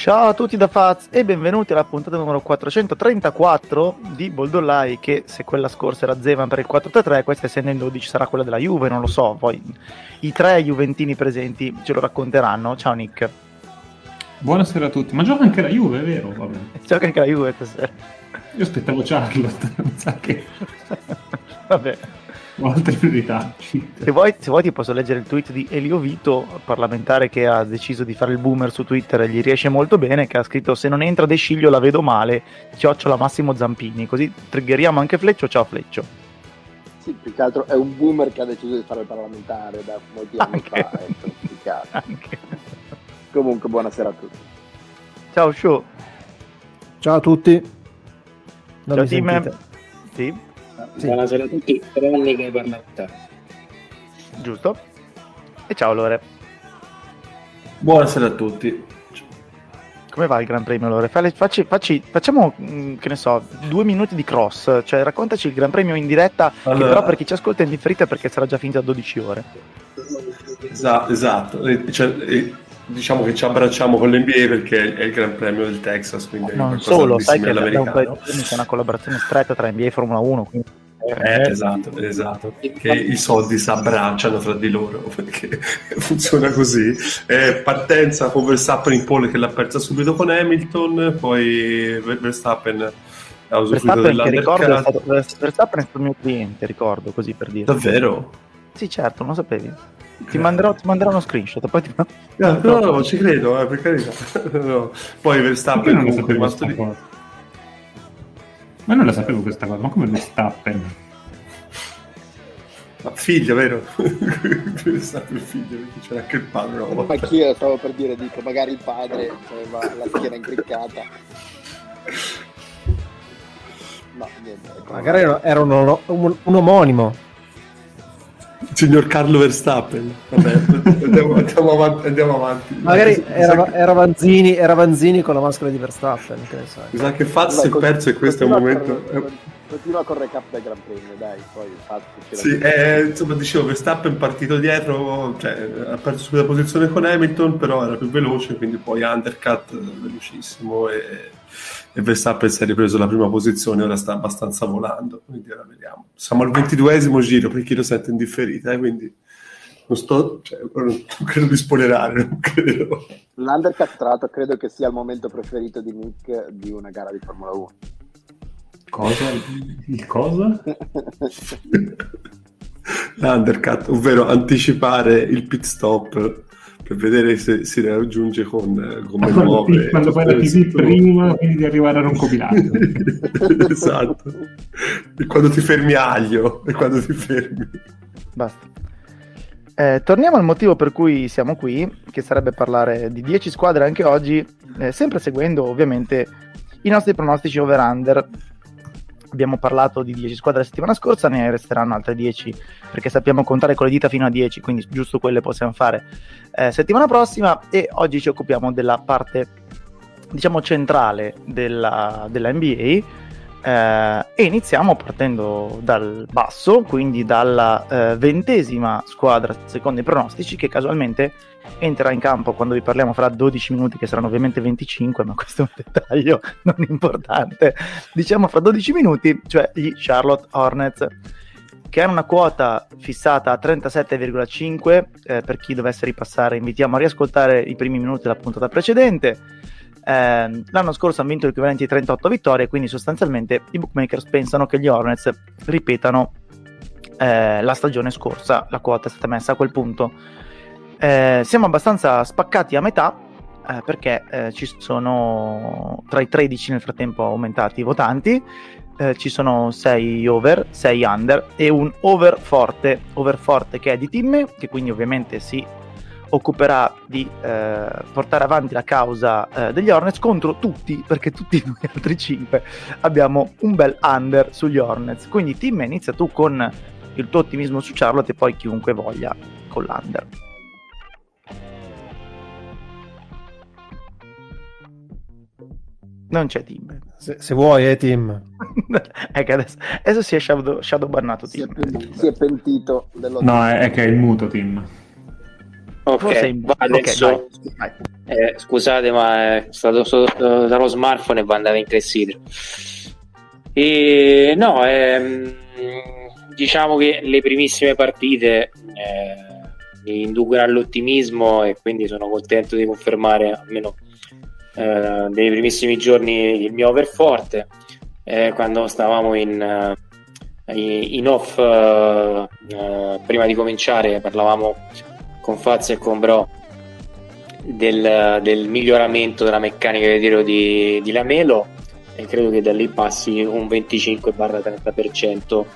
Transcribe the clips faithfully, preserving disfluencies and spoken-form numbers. Ciao a tutti da Faz e benvenuti alla puntata numero quattrocentotrentaquattro di Bold Online, che se quella scorsa era Zeman per il quattro tre tre, questa essendo il dodici sarà quella della Juve, non lo so, poi i tre juventini presenti ce lo racconteranno. Ciao Nick. Buonasera a tutti, ma gioca anche la Juve, è vero? Vabbè. Gioca anche la Juve stasera. Io aspettavo Charlotte, non sa che... Vabbè. Ho altre priorità. Se vuoi, se vuoi ti posso leggere il tweet di Elio Vito, parlamentare che ha deciso di fare il boomer su Twitter e gli riesce molto bene, che ha scritto: se non entra De Sciglio la vedo male, ciocciola Massimo Zampini. Così triggeriamo anche Fleccio. Ciao Fleccio. Sì, più che altro è un boomer che ha deciso di fare il parlamentare da molti anni fa, è complicato. Anche. Comunque buonasera a tutti. Ciao Show. Ciao a tutti. Non ciao Tim. Sì. Sì. Buonasera a tutti, tranne che parlamentare. Giusto. E ciao Lore. Buonasera a tutti. Come va il Gran Premio, Lore? Facci, facci, facciamo, che ne so, due minuti di cross. Cioè raccontaci il Gran Premio in diretta, allora... che però per chi ci ascolta è in differita perché sarà già finita a dodici ore. Esatto, esatto. Cioè, diciamo che ci abbracciamo con l'N B A perché è il Gran Premio del Texas, quindi no, non solo, sai che un paio di c'è una collaborazione stretta tra N B A e Formula uno, quindi... eh, esatto, esatto, che i soldi si abbracciano tra di loro perché funziona così. Eh, partenza con Verstappen in pole che l'ha persa subito con Hamilton, poi Verstappen ha usufruito dell'undercut. Verstappen è stato il mio cliente, ricordo, così per dire. Davvero? Sì, certo, non lo sapevi. Ti manderò, ti manderò uno screenshot, poi ti mando... no, no, no, no, non ci credo, eh, per carità. No. Poi Verstappen comunque è rimasto lì. Ma non la sapevo questa cosa, ma come Verstappen? Ma figlio, vero? Verstappen il figlio, perché c'era anche il padre. No? Ma chi io stavo per dire, dico, magari il padre aveva cioè, la schiena incriccata. No, niente. Magari era, era un, un, un, un omonimo. Signor Carlo Verstappen, vabbè, andiamo, andiamo avanti. Andiamo avanti. Magari era, che... era, Vanzini, era Vanzini con la maschera di Verstappen. Che ne so. Mi sa che Fazio è perso e questo è un momento. Cor- continua a correre cap dai Gran Premio, dai. Poi Fazio. Sì, eh, insomma, dicevo, Verstappen partito dietro, cioè, ha perso subito la posizione con Hamilton, però era più veloce, quindi poi undercut velocissimo e, e Verstappen si è ripreso la prima posizione, ora sta abbastanza volando, quindi ora vediamo. Siamo al ventiduesimo giro per chi lo sente in differita, eh, quindi non sto, cioè, non credo di spoilerare, non credo. L'undercut tra l'altro credo che sia il momento preferito di Nick di una gara di Formula uno. Cosa? Il cosa? L'undercut, ovvero anticipare il pit stop per vedere se si raggiunge con gomme nuove. Ti, quando fai la T V prima di arrivare a non copiare. Esatto. E quando ti fermi aglio, e quando ti fermi. Basta. Eh, torniamo al motivo per cui siamo qui, che sarebbe parlare di dieci squadre anche oggi, eh, sempre seguendo ovviamente i nostri pronostici over-under. Abbiamo parlato di dieci squadre la settimana scorsa, ne resteranno altre dieci perché sappiamo contare con le dita fino a dieci, quindi giusto quelle possiamo fare eh, settimana prossima. E oggi ci occupiamo della parte, diciamo, centrale della, della N B A eh, e iniziamo partendo dal basso, quindi dalla eh, ventesima squadra secondo i pronostici, che casualmente entrerà in campo quando vi parliamo fra dodici minuti, che saranno ovviamente venticinque, ma questo è un dettaglio non importante, diciamo fra dodici minuti, cioè gli Charlotte Hornets, che hanno una quota fissata a trentasette virgola cinque. Eh, per chi dovesse ripassare invitiamo a riascoltare i primi minuti della puntata precedente. Eh, l'anno scorso hanno vinto l'equivalente di trentotto vittorie, quindi sostanzialmente i bookmakers pensano che gli Hornets ripetano eh, la stagione scorsa. La quota è stata messa a quel punto. Eh, siamo abbastanza spaccati a metà eh, perché eh, ci sono tra i tredici nel frattempo aumentati i votanti, eh, ci sono sei over, sei under e un over forte, over forte che è di Timme, che quindi ovviamente si occuperà di eh, portare avanti la causa eh, degli Hornets contro tutti, perché tutti noi altri cinque abbiamo un bel under sugli Hornets. Quindi Timme, inizia tu con il tuo ottimismo su Charlotte e poi chiunque voglia con l'under. Non c'è Tim. Se, se vuoi, eh, Tim. È che adesso, adesso si è shadow, shadow bannato, Tim. Si è pentito. Si è pentito dell'ottimismo. No, è, è che è il muto, Tim. Ok, va adesso, okay, vai, vai. Eh, scusate, ma è stato sotto dallo smartphone e va andare in clessidra. E no, ehm, diciamo che le primissime partite eh, mi inducono all'ottimismo e quindi sono contento di confermare almeno eh, nei primissimi giorni il mio overforte. Eh, quando stavamo in, in off eh, eh, prima di cominciare parlavamo con Fazio e con Bro del, del miglioramento della meccanica di tiro di, di LaMelo, e credo che da lì passi un venticinque trenta percento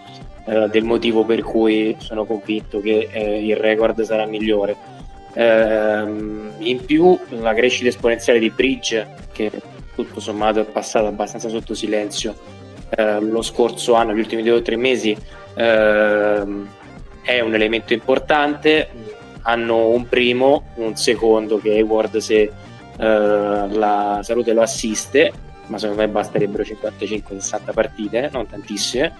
eh, del motivo per cui sono convinto che eh, il record sarà migliore. Eh, in più la crescita esponenziale di Bridges, che tutto sommato è passata abbastanza sotto silenzio eh, lo scorso anno, gli ultimi due o tre mesi, eh, è un elemento importante. Hanno un primo, un secondo che Hayward, se eh, la salute lo assiste, ma secondo me basterebbero cinquantacinque sessanta partite, non tantissime,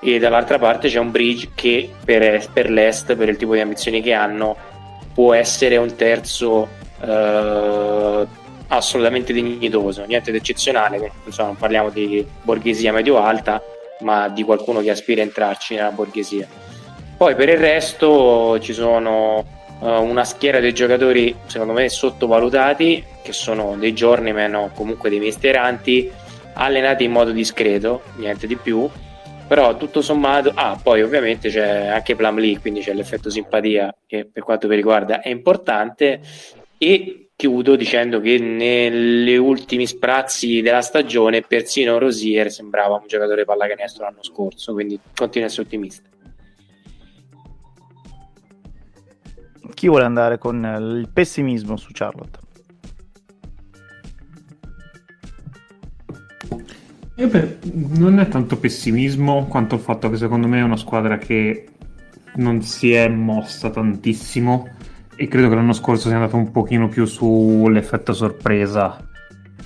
e dall'altra parte c'è un Bridge che per, per l'Est, per il tipo di ambizioni che hanno, può essere un terzo eh, assolutamente dignitoso, niente di eccezionale, insomma, non parliamo di borghesia medio-alta, ma di qualcuno che aspira a entrarci nella borghesia. Poi per il resto ci sono uh, una schiera dei giocatori secondo me sottovalutati, che sono dei journeyman o comunque dei mestieranti allenati in modo discreto, niente di più, però tutto sommato. Ah, poi ovviamente c'è anche Plumlee, quindi c'è l'effetto simpatia che per quanto mi riguarda è importante. E chiudo dicendo che negli ultimi sprazzi della stagione persino Rosier sembrava un giocatore pallacanestro l'anno scorso, quindi continuo a essere ottimista. Chi vuole andare con il pessimismo su Charlotte? Eh beh, non è tanto pessimismo quanto il fatto che secondo me è una squadra che non si è mossa tantissimo, e credo che l'anno scorso sia andato un pochino più sull'effetto sorpresa,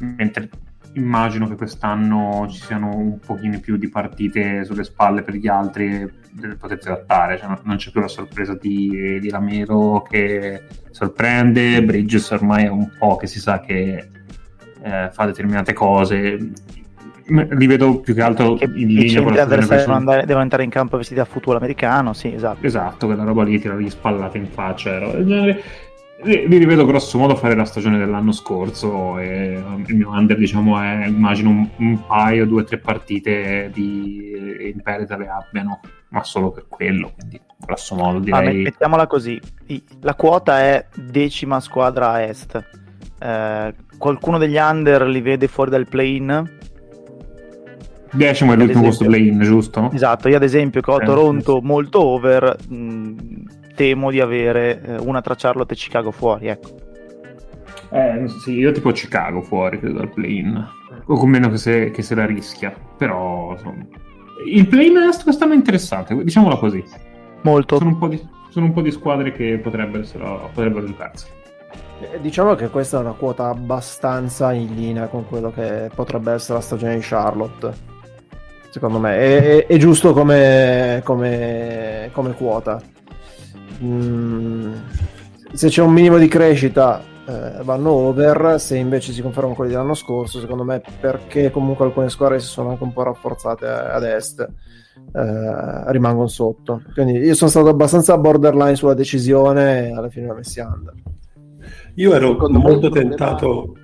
mentre immagino che quest'anno ci siano un pochino più di partite sulle spalle per gli altri per potersi adattare, cioè, non c'è più la sorpresa di, di LaMelo che sorprende. Bridges ormai è un po' che si sa che eh, fa determinate cose, li vedo più che altro che in linea con la persona... andare, devono entrare in campo vestiti da football americano, sì, esatto, esatto, quella roba lì, tirargli spallate in faccia, era del genere. Li rivedo grosso modo fare la stagione dell'anno scorso, e il mio under diciamo è, immagino un, un paio, due o tre partite di imperita le abbiano, ma solo per quello, quindi grosso modo direi. Ah, mettiamola così, la quota è decima squadra a est, eh, qualcuno degli under li vede fuori dal play-in? Decimo è l'ultimo posto play-in, giusto? Esatto, io ad esempio che ho eh, Toronto sì, molto over, mh, temo di avere una tra Charlotte e Chicago fuori, ecco. Eh, sì, io tipo Chicago fuori, credo, dal play-in, o con meno che se, che se la rischia, però insomma. Il play-in est quest'anno è interessante, diciamola così. Molto. Sono un po' di, sono un po' di squadre che potrebbero, potrebbero giocarsi. Diciamo che questa è una quota abbastanza in linea con quello che potrebbe essere la stagione di Charlotte. Secondo me è, è, è giusto come, come, come quota. Mm, se c'è un minimo di crescita eh, vanno over, se invece si confermano quelli dell'anno scorso, secondo me, perché comunque alcune squadre si sono anche un po' rafforzate ad est, eh, rimangono sotto. Quindi io sono stato abbastanza borderline sulla decisione e alla fine l'ho messi under. Io ero secondo molto tentato.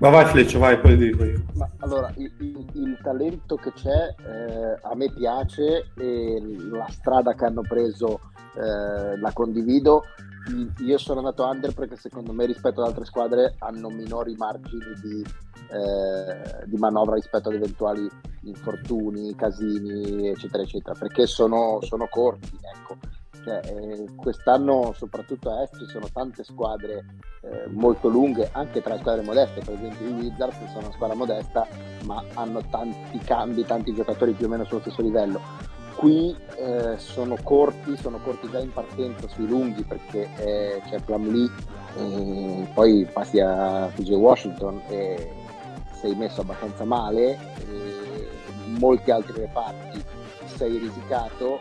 Ma vai Fleccio, vai, poi dico io. Ma allora, il, il, il talento che c'è eh, a me piace, e la strada che hanno preso eh, la condivido. Io sono andato under perché secondo me rispetto ad altre squadre hanno minori margini di, eh, di manovra rispetto ad eventuali infortuni, casini, eccetera, eccetera, perché sono, sono corti, ecco. Cioè, eh, quest'anno soprattutto a est ci sono tante squadre eh, molto lunghe, anche tra le squadre modeste, per esempio i Wizards sono una squadra modesta ma hanno tanti cambi, tanti giocatori più o meno sullo stesso livello. Qui eh, sono corti, sono corti già in partenza sui lunghi, perché eh, c'è Plumlee, eh, poi passi a P J Washington e eh, sei messo abbastanza male, eh, molti altri reparti sei risicato.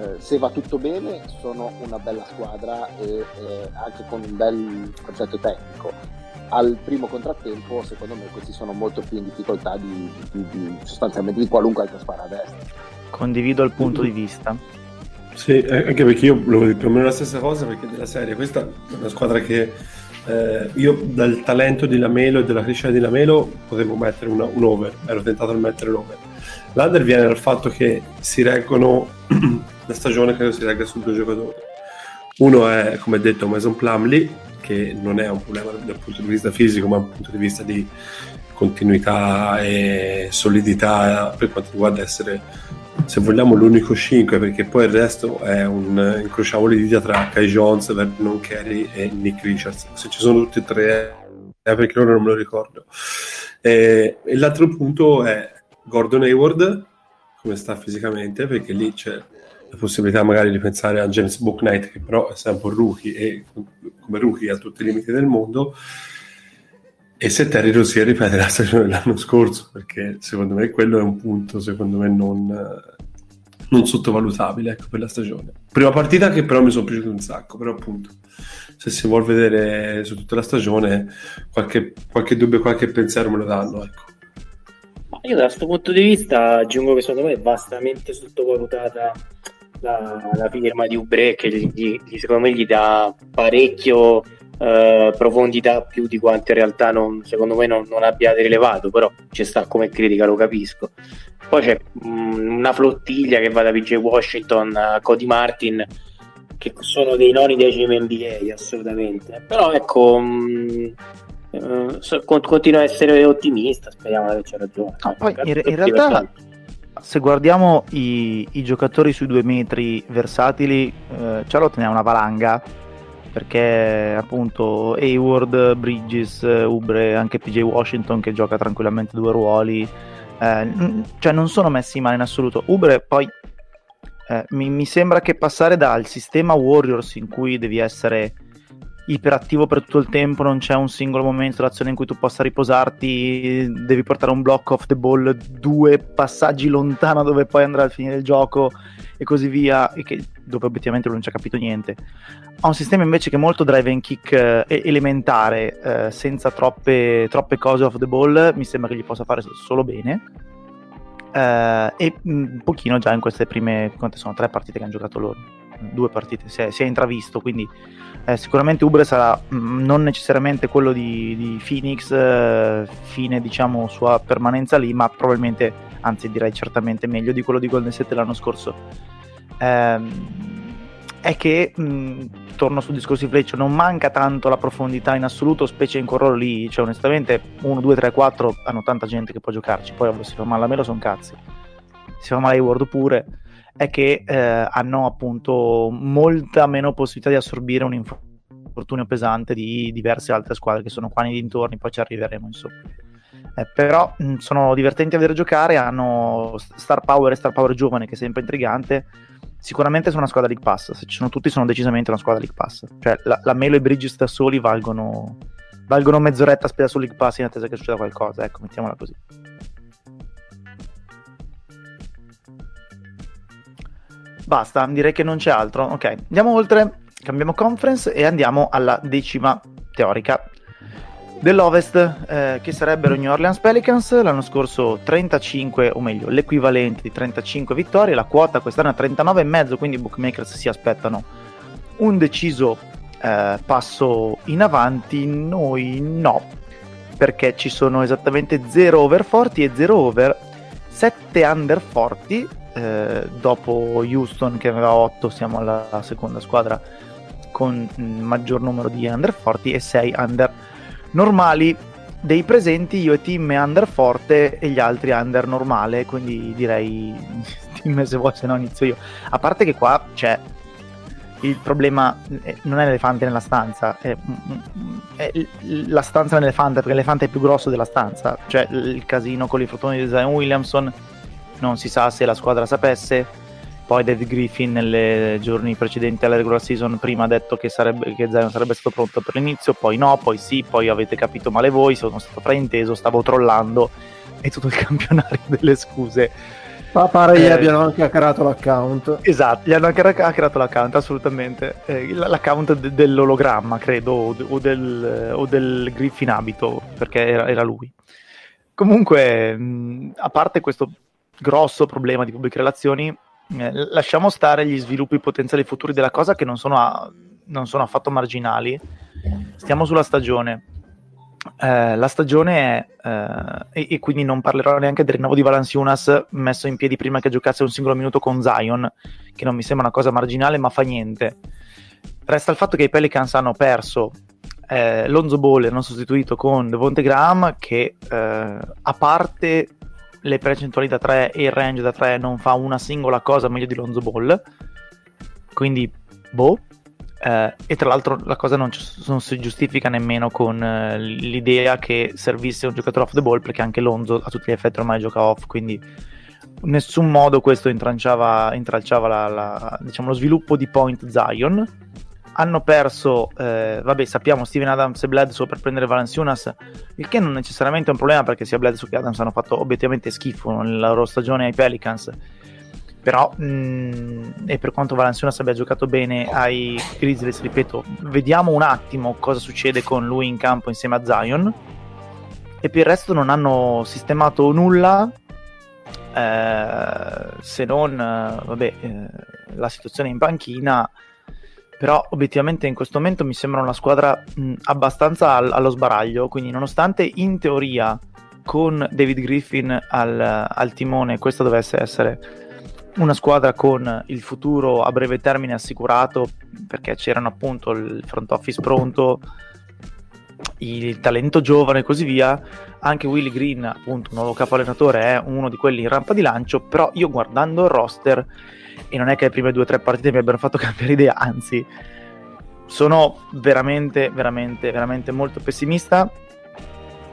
eh, se va tutto bene sono una bella squadra e eh, anche con un bel concetto tecnico. Al primo contrattempo secondo me questi sono molto più in difficoltà di, di, di sostanzialmente di qualunque altra squadra a destra. Condivido il punto di vista. Sì, anche perché io volevo dire più o meno la stessa cosa, perché della serie questa è una squadra che eh, io dal talento di LaMelo e della crescita di LaMelo potevo mettere una, un over, ero tentato di mettere l'over. L'under viene dal fatto che si reggono la stagione, credo si regga su due giocatori. Uno è, come detto, Mason Plumlee, che non è un problema dal punto di vista fisico, ma dal punto di vista di continuità e solidità per quanto riguarda essere, se vogliamo, l'unico cinque, perché poi il resto è un incrociamo le dita tra Kai Jones, Vernon Carey e Nick Richards, se ci sono tutti e tre, eh, perché loro non me lo ricordo. E, e l'altro punto è Gordon Hayward, come sta fisicamente, perché lì c'è la possibilità magari di pensare a James Bouknight, che però è sempre un rookie e come rookie ha tutti i limiti del mondo, e se Terry Rozier ripete la stagione dell'anno scorso, perché secondo me quello è un punto secondo me non, non sottovalutabile, ecco, per la stagione. Prima partita che però mi sono piaciuto un sacco, però appunto se si vuol vedere su tutta la stagione qualche, qualche dubbio, qualche pensiero me lo danno, ecco. Io da questo punto di vista aggiungo che secondo me è vastamente sottovalutata La, la firma di Oubre, che gli, gli, secondo me gli dà parecchio eh, profondità, più di quanto in realtà non, secondo me non, non abbiate rilevato, però ci sta come critica, lo capisco. Poi c'è mh, una flottiglia che va da P J Washington a Cody Martin, che sono dei noni dei cime N B A assolutamente, però ecco mh, eh, so, continuo a essere ottimista, speriamo che c'è ragione. No, poi in, in realtà versanti. Se guardiamo i, i giocatori sui due metri versatili, eh, Charlotte ne ha una valanga, perché appunto Hayward, Bridges, Oubre, anche P J Washington che gioca tranquillamente due ruoli, eh, n- cioè non sono messi male in assoluto. Oubre poi eh, mi, mi sembra che passare dal sistema Warriors, in cui devi essere iperattivo per tutto il tempo, non c'è un singolo momento dell'azione in cui tu possa riposarti, devi portare un block off the ball, due passaggi lontano dove poi andrà a finire il gioco e così via, e che dove obiettivamente lui non ci ha capito niente, ha un sistema invece che è molto drive and kick eh, elementare, eh, senza troppe, troppe cose off the ball, mi sembra che gli possa fare solo bene, eh, e un pochino già in queste prime, quante sono, tre partite che hanno giocato loro, due partite si è, si è intravisto, quindi eh, sicuramente Oubre sarà mh, non necessariamente quello di, di Phoenix, eh, fine diciamo sua permanenza lì, ma probabilmente, anzi direi certamente meglio di quello di Golden State l'anno scorso. Eh, è che mh, torno sul discorso di Fleccio, non manca tanto la profondità in assoluto, specie in quel ruolo lì, cioè onestamente uno, due, tre, quattro hanno tanta gente che può giocarci, poi ovvio si fa male a Melo, sono cazzi, si fa male a Hayward pure, è che eh, hanno appunto molta meno possibilità di assorbire un infortunio pesante di diverse altre squadre che sono qua nei dintorni, poi ci arriveremo insomma. Eh, però mh, sono divertenti a vedere giocare, hanno star power e star power giovane, che è sempre intrigante. Sicuramente sono una squadra League Pass, se ci sono tutti sono decisamente una squadra League Pass, cioè la, la Melo e Bridges da soli valgono, valgono mezz'oretta spesa su League Pass in attesa che succeda qualcosa, ecco, mettiamola così. Basta, direi che non c'è altro. Ok, andiamo oltre, cambiamo conference e andiamo alla decima teorica dell'Ovest, eh, che sarebbero New Orleans Pelicans. L'anno scorso trentacinque, o meglio l'equivalente di trentacinque vittorie, la quota quest'anno è trentanove e mezzo, quindi i bookmakers si aspettano un deciso eh, passo in avanti. Noi no, perché ci sono esattamente zero over forti e zero over, sette under forti. Eh, dopo Houston che aveva otto, siamo alla seconda squadra con maggior numero di under forti, e sei under normali. Dei presenti io e Tim under forte e gli altri under normale, quindi direi Tim se vuoi, se no inizio io. A parte che qua c'è il problema, non è l'elefante nella stanza, è, è la stanza dell'elefante, perché l'elefante è più grosso della stanza, cioè il casino con i infortuni di Zion Williamson. Non si sa se la squadra sapesse, poi David Griffin nei giorni precedenti alla regular season prima ha detto che, sarebbe, che Zion sarebbe stato pronto per l'inizio, poi no, poi sì, poi avete capito male voi, sono stato frainteso, stavo trollando, e tutto il campionario delle scuse Ma pare gli eh, abbiano anche hackerato l'account. Esatto, gli hanno anche hackerato l'account, assolutamente. Eh, l'account de- dell'ologramma, credo, o del, o del Griffin abito, perché era, era lui. Comunque, mh, a parte questo grosso problema di pubbliche relazioni, eh, lasciamo stare gli sviluppi potenziali futuri della cosa, che non sono, a, non sono affatto marginali. Stiamo sulla stagione. Eh, la stagione è eh, e, e quindi non parlerò neanche del rinnovo di Valančiūnas, messo in piedi prima che giocasse un singolo minuto con Zion, che non mi sembra una cosa marginale, ma fa niente. Resta il fatto che i Pelicans hanno perso eh, Lonzo Ball, hanno sostituito con Devonte Graham, che eh, a parte le percentuali da tre e il range da tre non fa una singola cosa meglio di Lonzo Ball, quindi boh. Uh, e tra l'altro la cosa non, ci, non si giustifica nemmeno con uh, l'idea che servisse un giocatore off the ball, perché anche Lonzo a tutti gli effetti ormai gioca off, quindi in nessun modo questo intranciava, intralciava la, la, diciamo, lo sviluppo di Point Zion. Hanno perso, eh, vabbè sappiamo, Steven Adams e Bledsoe per prendere Valančiūnas, il che non necessariamente è un problema, perché sia Bledsoe che Adams hanno fatto obiettivamente schifo nella loro stagione ai Pelicans. Però, mh, e per quanto Valančiūnas abbia giocato bene ai Grizzlies, ripeto, vediamo un attimo cosa succede con lui in campo insieme a Zion. E per il resto non hanno sistemato nulla, eh, se non eh, vabbè, eh, la situazione in panchina. Però obiettivamente in questo momento mi sembra una squadra mh, abbastanza al- allo sbaraglio, quindi nonostante in teoria con David Griffin al, al timone questa dovesse essere una squadra con il futuro a breve termine assicurato, perché c'erano appunto il front office pronto, il talento giovane e così via, anche Willie Green, appunto, nuovo capo allenatore, è uno di quelli in rampa di lancio. Però io, guardando il roster, e non è che le prime due o tre partite mi abbiano fatto cambiare idea, anzi sono veramente veramente veramente molto pessimista.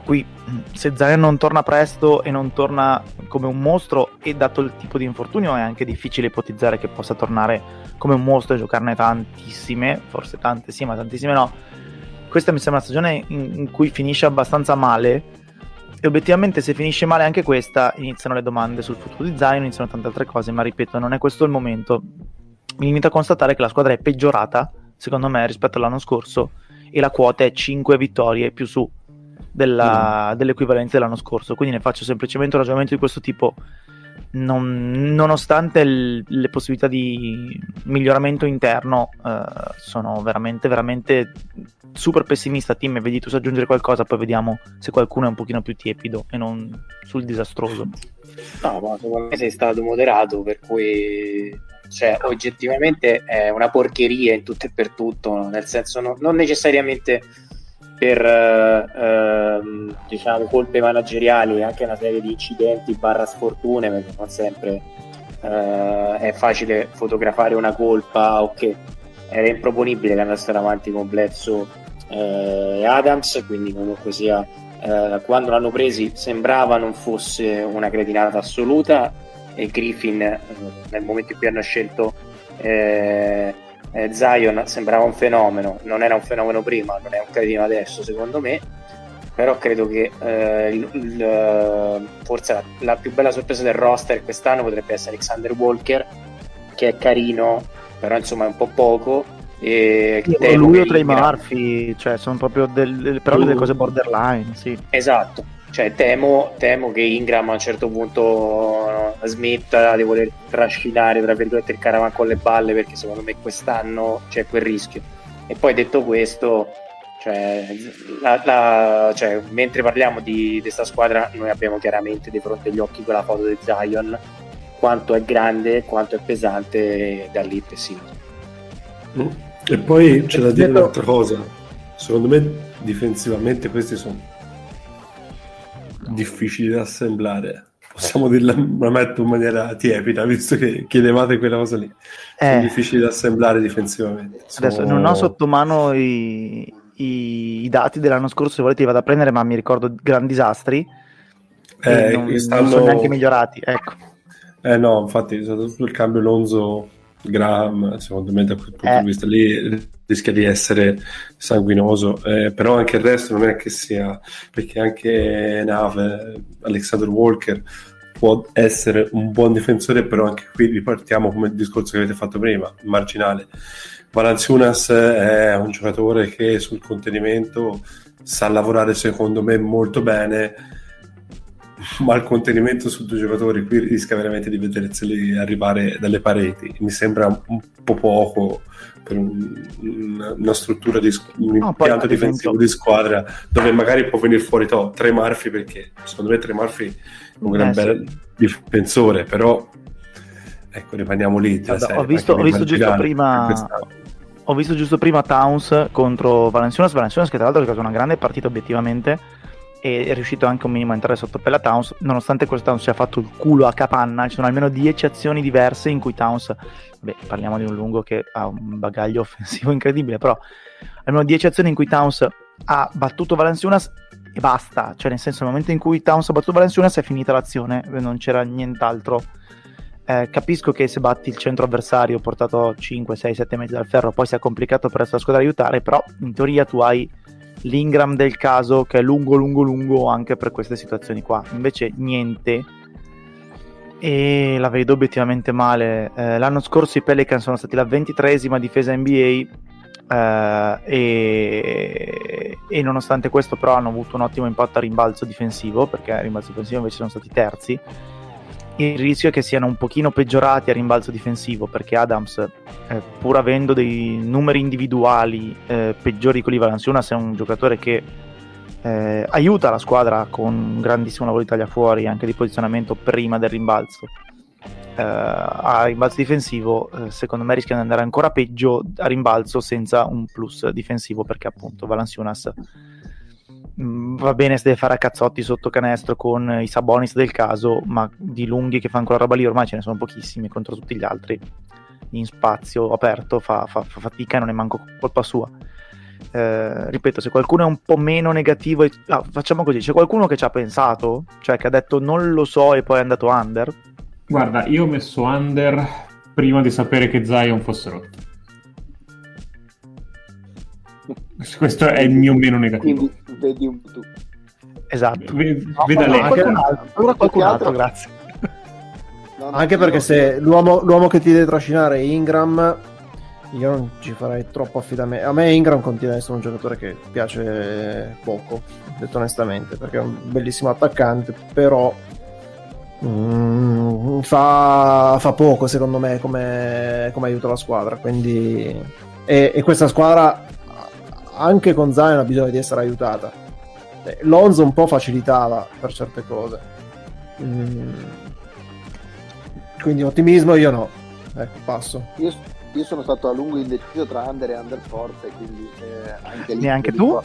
Qui, se Zion non torna presto e non torna come un mostro, e dato il tipo di infortunio è anche difficile ipotizzare che possa tornare come un mostro e giocarne tantissime, forse tante sì ma tantissime no, questa mi sembra una stagione in, in cui finisce abbastanza male. E obiettivamente, se finisce male anche questa, iniziano le domande sul futuro di Zion, iniziano tante altre cose, ma ripeto, non è questo il momento. Mi limito a constatare che la squadra è peggiorata, secondo me, rispetto all'anno scorso, e la quota è cinque vittorie più su Della, dell'equivalente dell'anno scorso. Quindi ne faccio semplicemente un ragionamento di questo tipo, non, nonostante il, le possibilità di miglioramento interno, eh, sono veramente veramente super pessimista. Tim, vedi tu se aggiungere qualcosa, poi vediamo se qualcuno è un pochino più tiepido e non sul disastroso. No, ma secondo me sei stato moderato, per cui cioè oggettivamente è una porcheria in tutto e per tutto, nel senso no, non necessariamente per eh, diciamo colpe manageriali, anche una serie di incidenti barra sfortune, perché non sempre eh, è facile fotografare una colpa. Ok, era improponibile che andassero avanti con Bledsoe eh, e Adams, quindi comunque sia eh, quando l'hanno presi sembrava non fosse una cretinata assoluta, e Griffin eh, nel momento in cui hanno scelto eh, Eh, Zion sembrava un fenomeno, non era un fenomeno prima, non è un cretino adesso secondo me. Però credo che eh, il, il, forse la, la più bella sorpresa del roster quest'anno potrebbe essere Alexander Walker, che è carino però insomma è un po' poco, e sì, lui o Trey Murphy, cioè sono proprio del, del, però uh, delle cose borderline, sì. Esatto, cioè temo, temo che Ingram a un certo punto smetta di voler trascinare tra virgolette il caravan con le balle, perché secondo me quest'anno c'è quel rischio. E poi detto questo, cioè, la, la, cioè, mentre parliamo di questa squadra noi abbiamo chiaramente di fronte agli occhi quella foto di Zion, quanto è grande, quanto è pesante, da lì sì. E poi c'è da dire un'altra cosa, secondo me difensivamente questi sono difficili da assemblare, possiamo dirla, la metto in maniera tiepida, visto che chiedevate quella cosa lì. Eh, sono difficili da assemblare difensivamente. Sono... Adesso non ho sotto mano i, i, i dati dell'anno scorso, se volete li vado a prendere, ma mi ricordo grandi disastri, eh, non, stanno... non sono neanche migliorati, ecco. Eh no, infatti soprattutto il cambio Lonzo Graham, secondo me da quel punto eh. di vista lì rischia di essere sanguinoso, eh, però anche il resto non è che sia, perché anche Nave, Alexander Walker può essere un buon difensore, però anche qui ripartiamo come il discorso che avete fatto prima, marginale. Valančiūnas è un giocatore che sul contenimento sa lavorare secondo me molto bene, ma il contenimento su due giocatori qui rischia veramente di vederseli arrivare dalle pareti, mi sembra un po' poco per un, una struttura di un no, impianto poi, difensivo esempio... di squadra dove magari può venire fuori to, Tre Murphy, perché secondo me Tre Murphy è un gran eh, bel sì. difensore, però ecco, rimaniamo lì. Guarda, serie, ho visto, ho visto giusto prima ho visto giusto prima Towns contro Valančiūnas Valančiūnas che tra l'altro ha giocato una grande partita obiettivamente e è riuscito anche un minimo a entrare sotto per la Towns, nonostante questo Towns ci ha fatto il culo a capanna. Ci sono almeno dieci azioni diverse in cui Towns, beh, parliamo di un lungo che ha un bagaglio offensivo incredibile, però almeno dieci azioni in cui Towns ha battuto Valančiūnas e basta, cioè nel senso, nel momento in cui Towns ha battuto Valančiūnas è finita l'azione, non c'era nient'altro. Eh, capisco che se batti il centro avversario portato cinque, sei, sette metri dal ferro poi sia complicato per la squadra aiutare, però in teoria tu hai l'Ingram del caso che è lungo lungo lungo anche per queste situazioni qua, invece niente, e la vedo obiettivamente male. Eh, l'anno scorso i Pelicans sono stati la ventitreesima difesa N B A, eh, e, e nonostante questo però hanno avuto un ottimo impatto a rimbalzo difensivo, perché a rimbalzo difensivo invece sono stati terzi. Il rischio è che siano un pochino peggiorati a rimbalzo difensivo, perché Adams, eh, pur avendo dei numeri individuali eh, peggiori con Valančiūnas, è un giocatore che eh, aiuta la squadra con un grandissimo lavoro di taglia fuori, anche di posizionamento prima del rimbalzo. Eh, a rimbalzo difensivo, eh, secondo me, rischiano di andare ancora peggio a rimbalzo senza un plus difensivo, perché appunto Valančiūnas va bene se deve fare a cazzotti sotto canestro con i Sabonis del caso, ma di lunghi che fanno quella roba lì ormai ce ne sono pochissimi contro tutti gli altri in spazio aperto, fa, fa, fa fatica e non è manco colpa sua. Eh, ripeto, se qualcuno è un po' meno negativo e, ah, facciamo così, c'è qualcuno che ci ha pensato, cioè che ha detto non lo so e poi è andato under? Guarda, io ho messo under prima di sapere che Zion fosse rotto, questo è il mio meno negativo. Quindi vedi un tu. Esatto. V- no, veda lei. Anche qualcun altro, qualcun qualcun altro grazie. No, no, anche no, perché no. Se l'uomo, l'uomo che ti deve trascinare è Ingram, io non ci farei troppo affidamento. A me Ingram continua ad essere un giocatore che piace poco, detto onestamente, perché è un bellissimo attaccante, però mm, fa, fa poco secondo me come, come aiuta la squadra, quindi e, e questa squadra anche con Zion ha bisogno di essere aiutata. Lonzo un po' facilitava per certe cose, mm. quindi ottimismo io no, ecco, passo. Io, io sono stato a lungo indeciso tra under e under forte, quindi eh, anche lì neanche tu?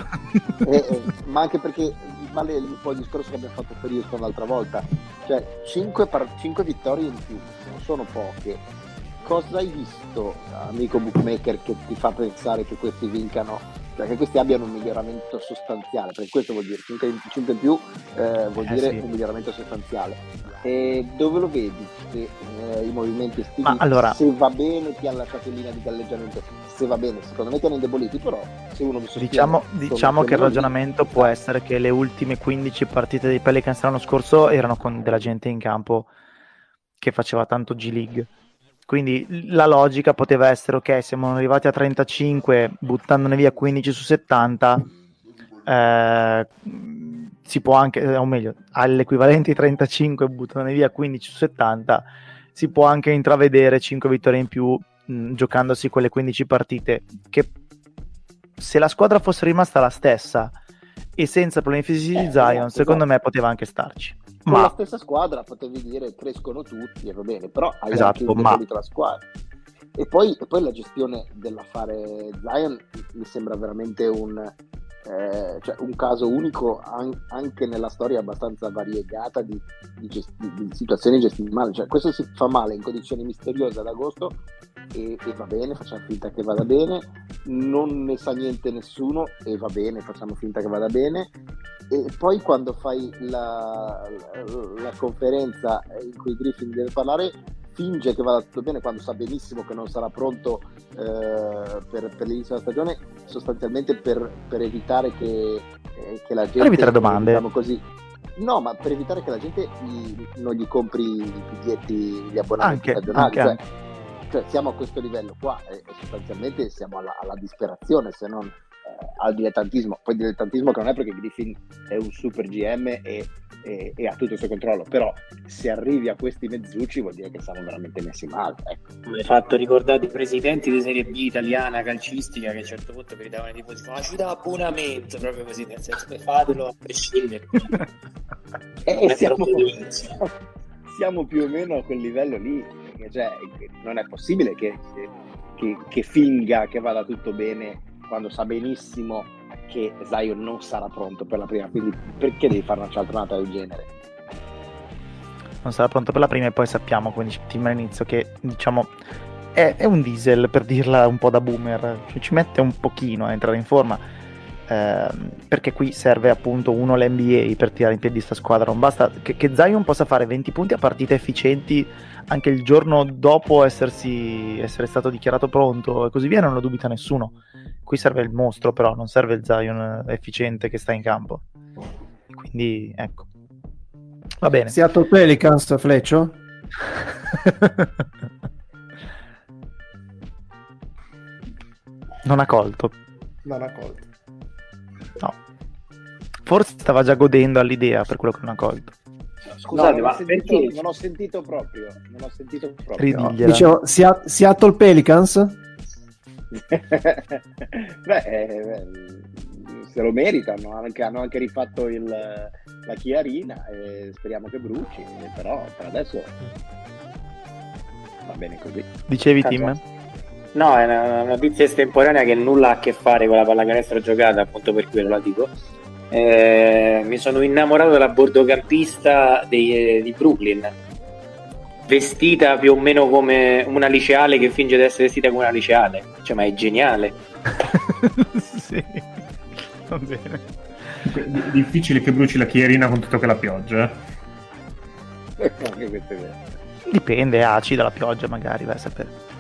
eh, eh, ma anche perché vale un po' il discorso che abbiamo fatto per Houston l'altra volta, cioè cinque par- vittorie in più non sono poche. Cosa hai visto, amico bookmaker, che ti fa pensare che questi vincano, cioè che questi abbiano un miglioramento sostanziale? Perché questo vuol dire cinque in più, eh, vuol eh, dire sì. un miglioramento sostanziale. E dove lo vedi se eh, i movimenti estivi, allora... se va bene ti ha lasciato in linea di galleggiamento, se va bene secondo me ti hanno indeboliti, però se uno mi sostiene, diciamo, diciamo che il ragionamento può essere che le ultime quindici partite dei Pelicans l'anno scorso erano con della gente in campo che faceva tanto G League, quindi la logica poteva essere ok, siamo arrivati a trentacinque buttandone via quindici su settanta, eh, si può anche, o meglio all'equivalente di trentacinque buttandone via quindici su settanta si può anche intravedere cinque vittorie in più, mh, giocandosi quelle quindici partite che se la squadra fosse rimasta la stessa e senza problemi fisici di eh, Zion, esatto, secondo me poteva anche starci. Con ma la stessa squadra potevi dire crescono tutti e va bene, però hai esatto, anche ma... la squadra. E poi, e poi la gestione dell'affare Zion mi sembra veramente un, eh, cioè un caso unico an- anche nella storia abbastanza variegata di, di, gest- di situazioni gestite male, cioè questo si fa male in condizioni misteriose ad agosto e, e va bene, facciamo finta che vada bene, non ne sa niente nessuno e va bene, facciamo finta che vada bene. E poi quando fai la, la, la conferenza in cui Griffin deve parlare, finge che vada tutto bene quando sa benissimo che non sarà pronto eh, per, per l'inizio della stagione, sostanzialmente per, per evitare che, eh, che la gente, per evitare domande, diciamo così, No, ma per evitare che la gente gli, non gli compri i biglietti, gli abbonamenti anche, stagionali, anche, cioè, anche. Cioè siamo a questo livello qua e, e sostanzialmente siamo alla, alla disperazione, se non eh, al dilettantismo. Poi dilettantismo che non è, perché Griffin è un super G M e, e, e ha tutto il suo controllo, però se arrivi a questi mezzucci vuol dire che siamo veramente messi male, ecco. Come hai fatto ricordare i presidenti di Serie B italiana calcistica che a un certo punto gridavano ai tifosi, ma ci dà abbonamento, proprio così, nel senso che fatelo a prescindere. E siamo, siamo più o meno a quel livello lì, perché cioè, non è possibile che, che, che finga che vada tutto bene quando sa benissimo che Zion non sarà pronto per la prima, quindi perché devi fare una cialtronata del genere? Non sarà pronto per la prima, e poi sappiamo, come dicevo all'inizio, che diciamo è, è un diesel, per dirla un po' da boomer, cioè, ci mette un pochino a entrare in forma. Eh, perché qui serve appunto uno l'N B A per tirare in piedi sta squadra, non basta che, che Zion possa fare venti punti a partite efficienti anche il giorno dopo essersi, essere stato dichiarato pronto e così via, non lo dubita nessuno. Qui serve il mostro, però non serve il Zion efficiente che sta in campo, quindi ecco, va bene. Seattle Pelicans, Fleccio? non ha colto non ha colto No, forse stava già godendo all'idea, per quello che non ha colto. Scusate, no, ma sentito, perché? Non ho sentito proprio. Non ho sentito proprio. Dicevo, Seattle Pelicans? Beh, eh, se lo meritano, anche, hanno anche rifatto il, la chiarina e speriamo che bruci, però per adesso va bene così. Dicevi, Caso. Tim? No, è una notizia estemporanea che nulla ha a che fare con la pallacanestro giocata, appunto per quello la dico. Eh, mi sono innamorato della bordocampista di, di Brooklyn, vestita più o meno come una liceale che finge di essere vestita come una liceale, cioè, ma è geniale. Sì, va bene. D- difficile che bruci la Chierina con tutto che la pioggia. Dipende, è acida la pioggia, magari, vai a sapere.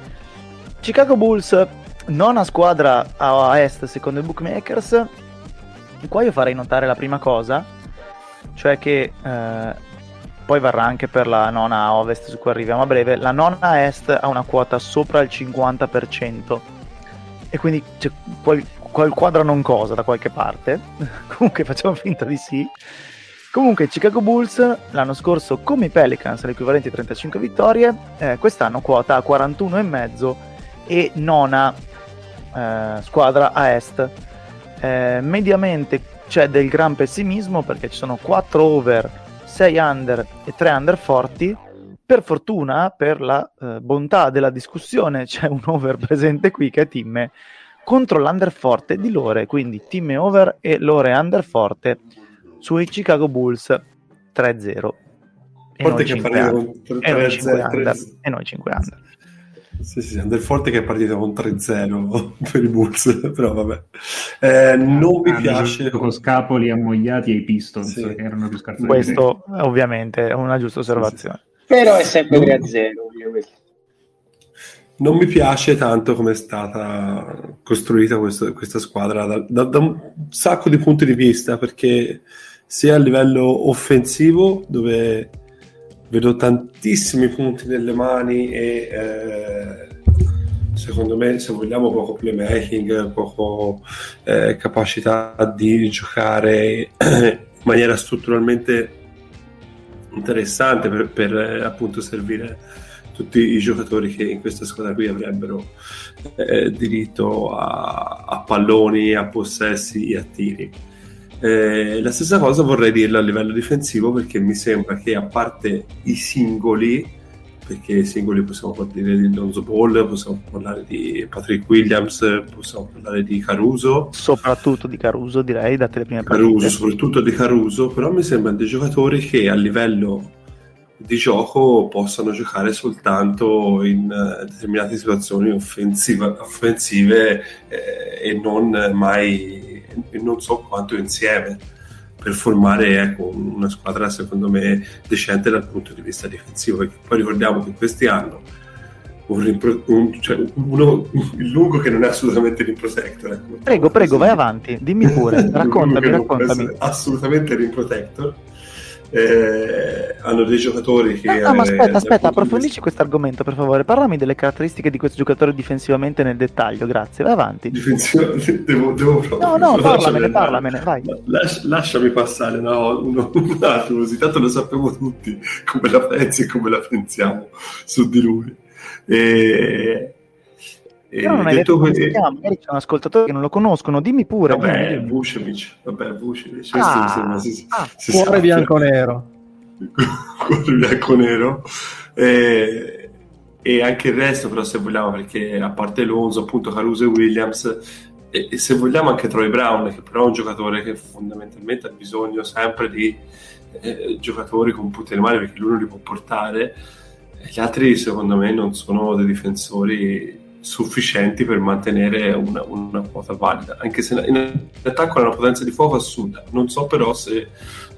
Chicago Bulls, nona squadra a est secondo i bookmakers. E qua io farei notare la prima cosa, cioè che eh, poi varrà anche per la nona a ovest, su cui arriviamo a breve. La nona a est ha una quota sopra il cinquanta per cento, e quindi cioè, qual, qual quadra non cosa da qualche parte. Comunque facciamo finta di sì. Comunque Chicago Bulls l'anno scorso, come i Pelicans, l'equivalente di trentacinque vittorie, eh, quest'anno quota a quarantuno virgola cinque e nona eh, squadra a est. Eh, mediamente c'è del gran pessimismo, perché ci sono quattro over, sei under e tre under forti. Per fortuna, per la eh, bontà della discussione, c'è un over presente qui che è Timme contro l'under forte di Lore, quindi Timme over e Lore under forte sui Chicago Bulls tre zero e noi cinque under. Sì, sì, Anderforte che è partito con tre zero per i Bulls, però vabbè. Eh, non mi ah, piace... Con scapoli ammogliati ai Pistons, sì. Che erano più scartati. Questo, ovviamente, è una giusta osservazione. Sì, sì. Però è sempre non... tre a zero. Non mi piace tanto come è stata costruita questo, questa squadra da, da, da un sacco di punti di vista, perché sia a livello offensivo, dove... vedo tantissimi punti nelle mani e eh, secondo me, se vogliamo, poco playmaking, poco eh, capacità di giocare in maniera strutturalmente interessante per, per eh, appunto servire tutti i giocatori che in questa squadra qui avrebbero eh, diritto a, a palloni, a possessi e a tiri. Eh, la stessa cosa vorrei dirla a livello difensivo, perché mi sembra che, a parte i singoli, perché i singoli possiamo parlare di Lonzo Ball, possiamo parlare di Patrick Williams, possiamo parlare di Caruso, soprattutto di Caruso, direi, date le prime Caruso, partite. Soprattutto di Caruso, però mi sembrano dei giocatori che a livello di gioco possano giocare soltanto in determinate situazioni offensiva, offensive eh, e non mai... non so quanto insieme, per formare ecco, una squadra secondo me decente dal punto di vista difensivo, perché poi ricordiamo che questi hanno un rimpro- un, cioè uno il lungo che non è assolutamente rimprotector, ecco. prego prego vai avanti, dimmi pure, raccontami raccontami assolutamente rimprotector, eh, hanno dei giocatori che... No, no, ma aspetta, aspetta, approfondisci questo argomento, per favore. Parlami delle caratteristiche di questo giocatore difensivamente nel dettaglio, grazie. Vai avanti. Difensivamente? Devo, devo proprio... No, no, parlamene, parlamene, vai. Lasci, lasciami passare, no, uno, un attimo, così tanto lo sappiamo tutti come la pensi e come la pensiamo su di lui. E... E non hai detto, detto come si chiama, magari c'è un ascoltatore che non lo conoscono, dimmi pure. Vabbè, Vučević, vabbè, Vučević. Ah, si, ah si cuore bianco-nero. Cuore bianco-nero. E, e anche il resto, però, se vogliamo, perché a parte Lonzo, appunto, Caruso e Williams, e, e se vogliamo anche Troy Brown, che però è un giocatore che fondamentalmente ha bisogno sempre di eh, giocatori con punte in mano, perché lui non li può portare. Gli altri, secondo me, non sono dei difensori sufficienti per mantenere una, una quota valida, anche se in attacco hanno una potenza di fuoco assurda. Non so però se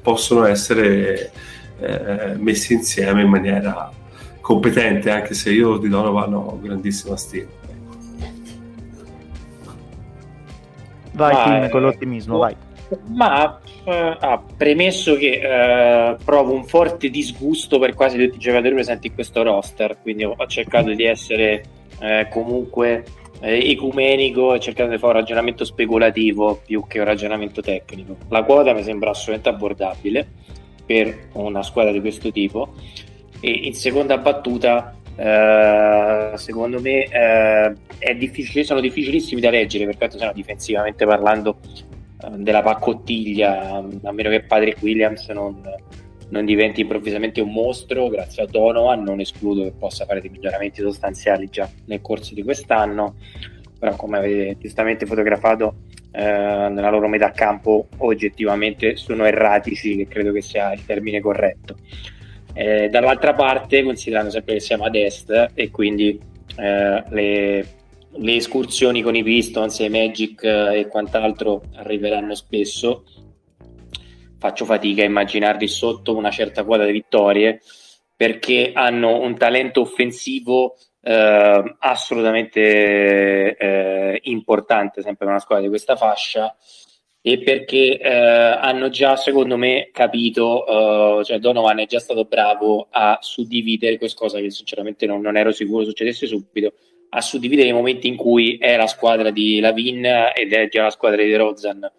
possono essere eh, messi insieme in maniera competente, anche se io di Donovan ho grandissima stima. Vai, quindi, con l'ottimismo, vai. Ma eh, ah, premesso che eh, provo un forte disgusto per quasi tutti i giocatori presenti in questo roster, quindi ho cercato di essere Eh, comunque eh, ecumenico e cercando di fare un ragionamento speculativo più che un ragionamento tecnico. La quota mi sembra assolutamente abbordabile per una squadra di questo tipo, e in seconda battuta eh, secondo me eh, è difficile, sono difficilissimi da leggere, per quanto siano difensivamente parlando eh, della paccottiglia, a meno che Patrick Williams non, non diventi improvvisamente un mostro. Grazie a Donovan non escludo che possa fare dei miglioramenti sostanziali già nel corso di quest'anno, però, come avete giustamente fotografato, eh, nella loro metà campo oggettivamente sono erratici, che credo che sia il termine corretto. Eh, dall'altra parte, considerando sempre che siamo ad est, e quindi eh, le, le escursioni con i Pistons, i Magic eh, e quant'altro arriveranno spesso, faccio fatica a immaginarli sotto una certa quota di vittorie, perché hanno un talento offensivo eh, assolutamente eh, importante, sempre per una squadra di questa fascia, e perché eh, hanno già, secondo me, capito, eh, cioè Donovan è già stato bravo a suddividere questa cosa, che sinceramente non, non ero sicuro succedesse subito, a suddividere i momenti in cui è la squadra di Lavin ed è già la squadra di DeRozan.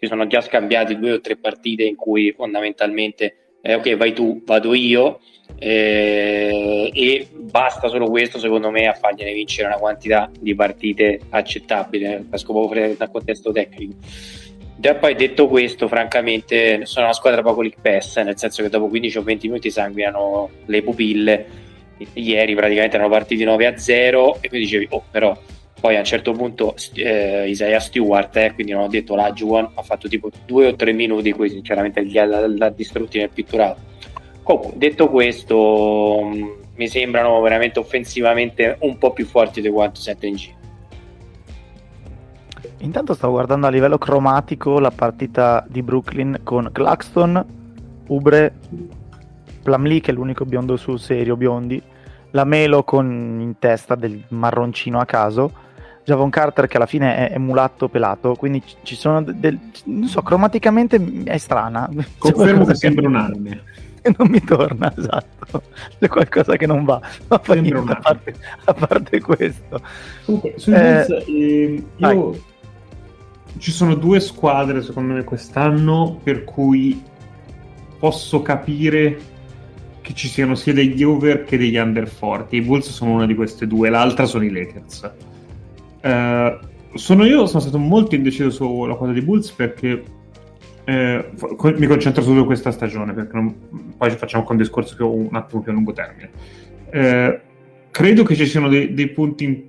Si sono già scambiati due o tre partite in cui fondamentalmente eh, ok, vai tu, vado io, eh, e basta solo questo, secondo me, a fargliene vincere una quantità di partite accettabile, per scopo dal contesto tecnico. Già poi, detto questo, francamente sono una squadra poco lick pass, nel senso che dopo quindici o venti minuti sanguinano le pupille. Ieri praticamente erano partiti nove a zero e quindi dicevi, oh, però poi a un certo punto eh, Isaiah Stewart, eh, quindi non ho detto la Juan, ha fatto tipo due o tre minuti, qui sinceramente l'ha distrutti nel pitturato. Comunque, detto questo, mh, mi sembrano veramente offensivamente un po' più forti di quanto sette in giro. Intanto stavo guardando a livello cromatico la partita di Brooklyn con Claxton, Oubre, Plumlee, che è l'unico biondo sul serio, biondi, LaMelo con in testa del marroncino a caso, Javon Carter che alla fine è, è mulatto pelato, quindi ci sono del, non so, cromaticamente è strana. Confermo che sembra un'arme. Non mi torna, esatto. C'è qualcosa che non va. Ma fa niente, a parte, a parte questo. Comunque, sui Bulls, eh, eh, io ci sono due squadre secondo me quest'anno per cui posso capire che ci siano sia degli over che degli under forti. I Bulls sono una di queste due, l'altra sono i Lakers. Uh, sono io sono stato molto indeciso sulla quota di Bulls, perché uh, co- mi concentro solo su questa stagione, perché non... poi facciamo con un discorso che ho un attimo più a lungo termine. Uh, credo che ci siano dei, dei punti in...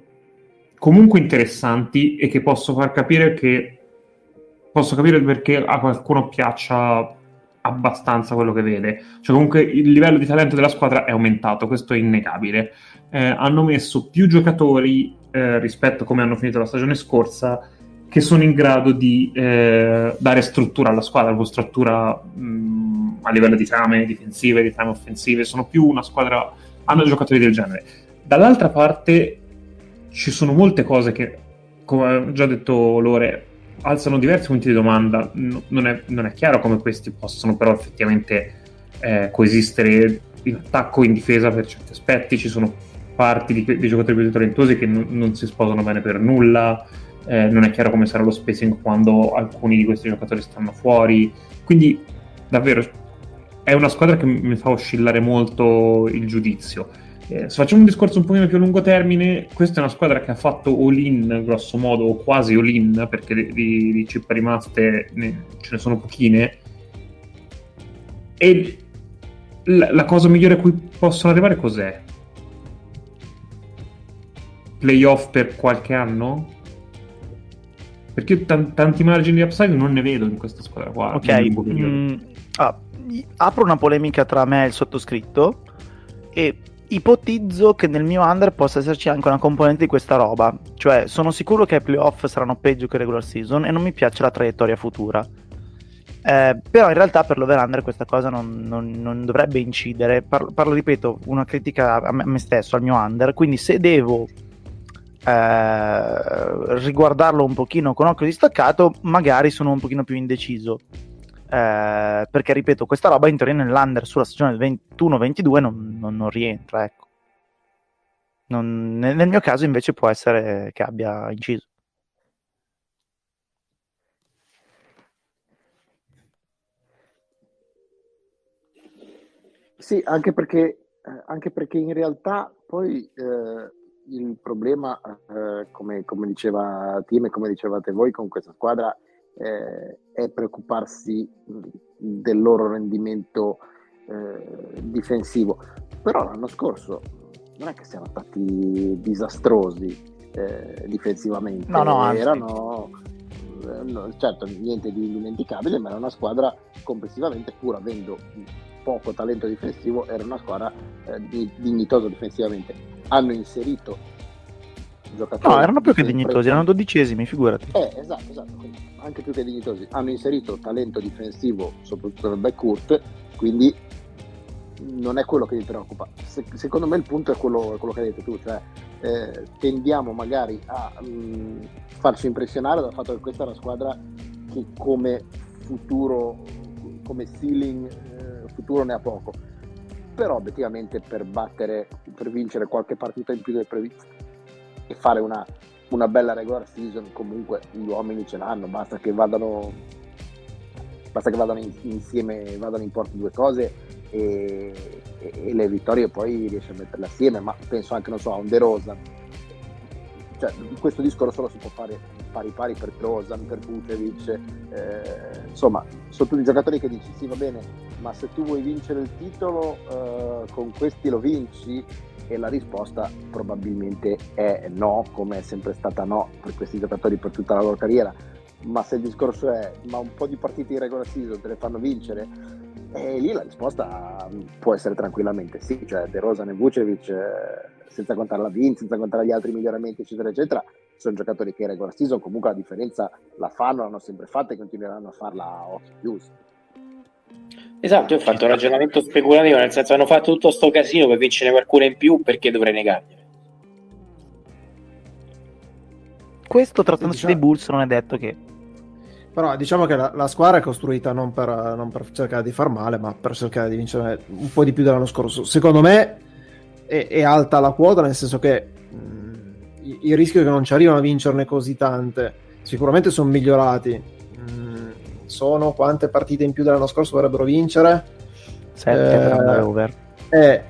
comunque interessanti, e che posso far capire che posso capire perché a qualcuno piaccia abbastanza quello che vede. Cioè, comunque il livello di talento della squadra è aumentato, questo è innegabile. Eh, hanno messo più giocatori eh, rispetto a come hanno finito la stagione scorsa, che sono in grado di eh, dare struttura alla squadra, una struttura mh, a livello di trame difensive, di trame offensive. Sono più una squadra, hanno giocatori del genere. Dall'altra parte ci sono molte cose che, come ho già detto Lore, alzano diversi punti di domanda. Non è, non è chiaro come questi possono però effettivamente eh, coesistere in attacco e in difesa per certi aspetti. Ci sono parti di, di giocatori più talentuosi che n- non si sposano bene per nulla, eh, non è chiaro come sarà lo spacing quando alcuni di questi giocatori stanno fuori, quindi davvero è una squadra che mi fa oscillare molto il giudizio. Eh, se facciamo un discorso un pochino più a lungo termine, questa è una squadra che ha fatto all-in, grosso modo, o quasi all-in, perché di, di, di chip rimaste ne, ce ne sono pochine, e la, la cosa migliore a cui possono arrivare cos'è? Playoff per qualche anno? Perché io t- tanti margini di upside non ne vedo in questa squadra qua. Ok, mm, ah, apro una polemica tra me e il sottoscritto e ipotizzo che nel mio under possa esserci anche una componente di questa roba, cioè sono sicuro che i playoff saranno peggio che regular season e non mi piace la traiettoria futura, eh, però in realtà per l'over under questa cosa non, non, non dovrebbe incidere. Parlo, parlo ripeto, una critica a me, a me stesso, al mio under, quindi se devo eh, riguardarlo un pochino con occhio distaccato magari sono un pochino più indeciso, Eh, perché ripeto, questa roba in teoria nell'under sulla stagione del ventuno ventidue non, non, non rientra, ecco. Non, nel mio caso invece può essere che abbia inciso. Sì, anche perché, anche perché in realtà poi eh, il problema, eh, come, come diceva Tim e come dicevate voi con questa squadra, Eh, è preoccuparsi del loro rendimento eh, difensivo. Però l'anno scorso non è che siano stati disastrosi eh, difensivamente, no, no, erano eh, no, certo niente di indimenticabile, ma era una squadra complessivamente, pur avendo poco talento difensivo, era una squadra eh, di, dignitosa difensivamente. Hanno inserito giocatori, no, erano più che dignitosi, erano dodicesimi, figurati. Eh, esatto, esatto, anche più che dignitosi. Hanno inserito talento difensivo, soprattutto nel backcourt, quindi non è quello che mi preoccupa. Se, secondo me il punto è quello, quello che hai detto tu, cioè eh, tendiamo magari a mh, farci impressionare dal fatto che questa è una squadra che come futuro, come ceiling eh, futuro ne ha poco, però obiettivamente per battere, per vincere qualche partita in più del previsto e fare una, una bella regular season, comunque gli uomini ce l'hanno, basta che vadano basta che vadano in, insieme, vadano in porto due cose e, e, e le vittorie poi riesce a metterle assieme. Ma penso anche, non so, a un De Rosa, cioè questo discorso solo si può fare pari pari per Rosan, per Vučević, eh, insomma sono tutti giocatori che dici sì va bene, ma se tu vuoi vincere il titolo eh, con questi lo vinci. E la risposta probabilmente è no, come è sempre stata no per questi giocatori per tutta la loro carriera. Ma se il discorso è ma un po' di partite in regular season te le fanno vincere, e lì la risposta può essere tranquillamente sì, cioè De Rosan e Vučević, senza contare la Vin, senza contare gli altri miglioramenti eccetera eccetera, sono giocatori che in regular season comunque la differenza la fanno, l'hanno sempre fatta e continueranno a farla a occhi chiusi. Esatto, io ho fatto un ragionamento speculativo, nel senso hanno fatto tutto sto casino per vincere qualcuno in più, perché dovrei negarglielo? Questo, trattandosi diciamo... dei Bulls, non è detto che... Però diciamo che la, la squadra è costruita non per, non per cercare di far male, ma per cercare di vincere un po' di più dell'anno scorso. Secondo me è, è alta la quota, nel senso che mh, il rischio è che non ci arrivano a vincerne così tante. Sicuramente sono migliorati. Sono quante partite in più dell'anno scorso dovrebbero vincere? sette eh, per andare over, eh,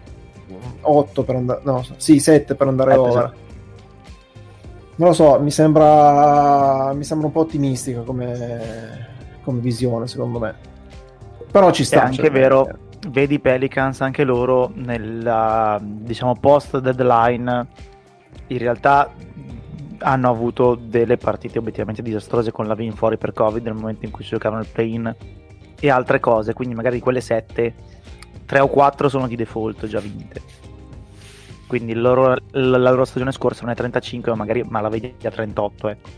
otto per andare, no, sì, sette per andare sette, over. Sì. Non lo so, mi sembra mi sembra un po' ottimistica come, come visione, secondo me. Però ci sta. È anche vero, me. Vedi i Pelicans, anche loro nel diciamo post deadline in realtà hanno avuto delle partite obiettivamente disastrose, con la Vin fuori per Covid nel momento in cui si giocavano il play-in e altre cose, quindi magari di quelle sette tre o quattro sono di default già vinte, quindi il loro, la loro stagione scorsa non è trentacinque, ma magari ma la vedi a trentotto, ecco,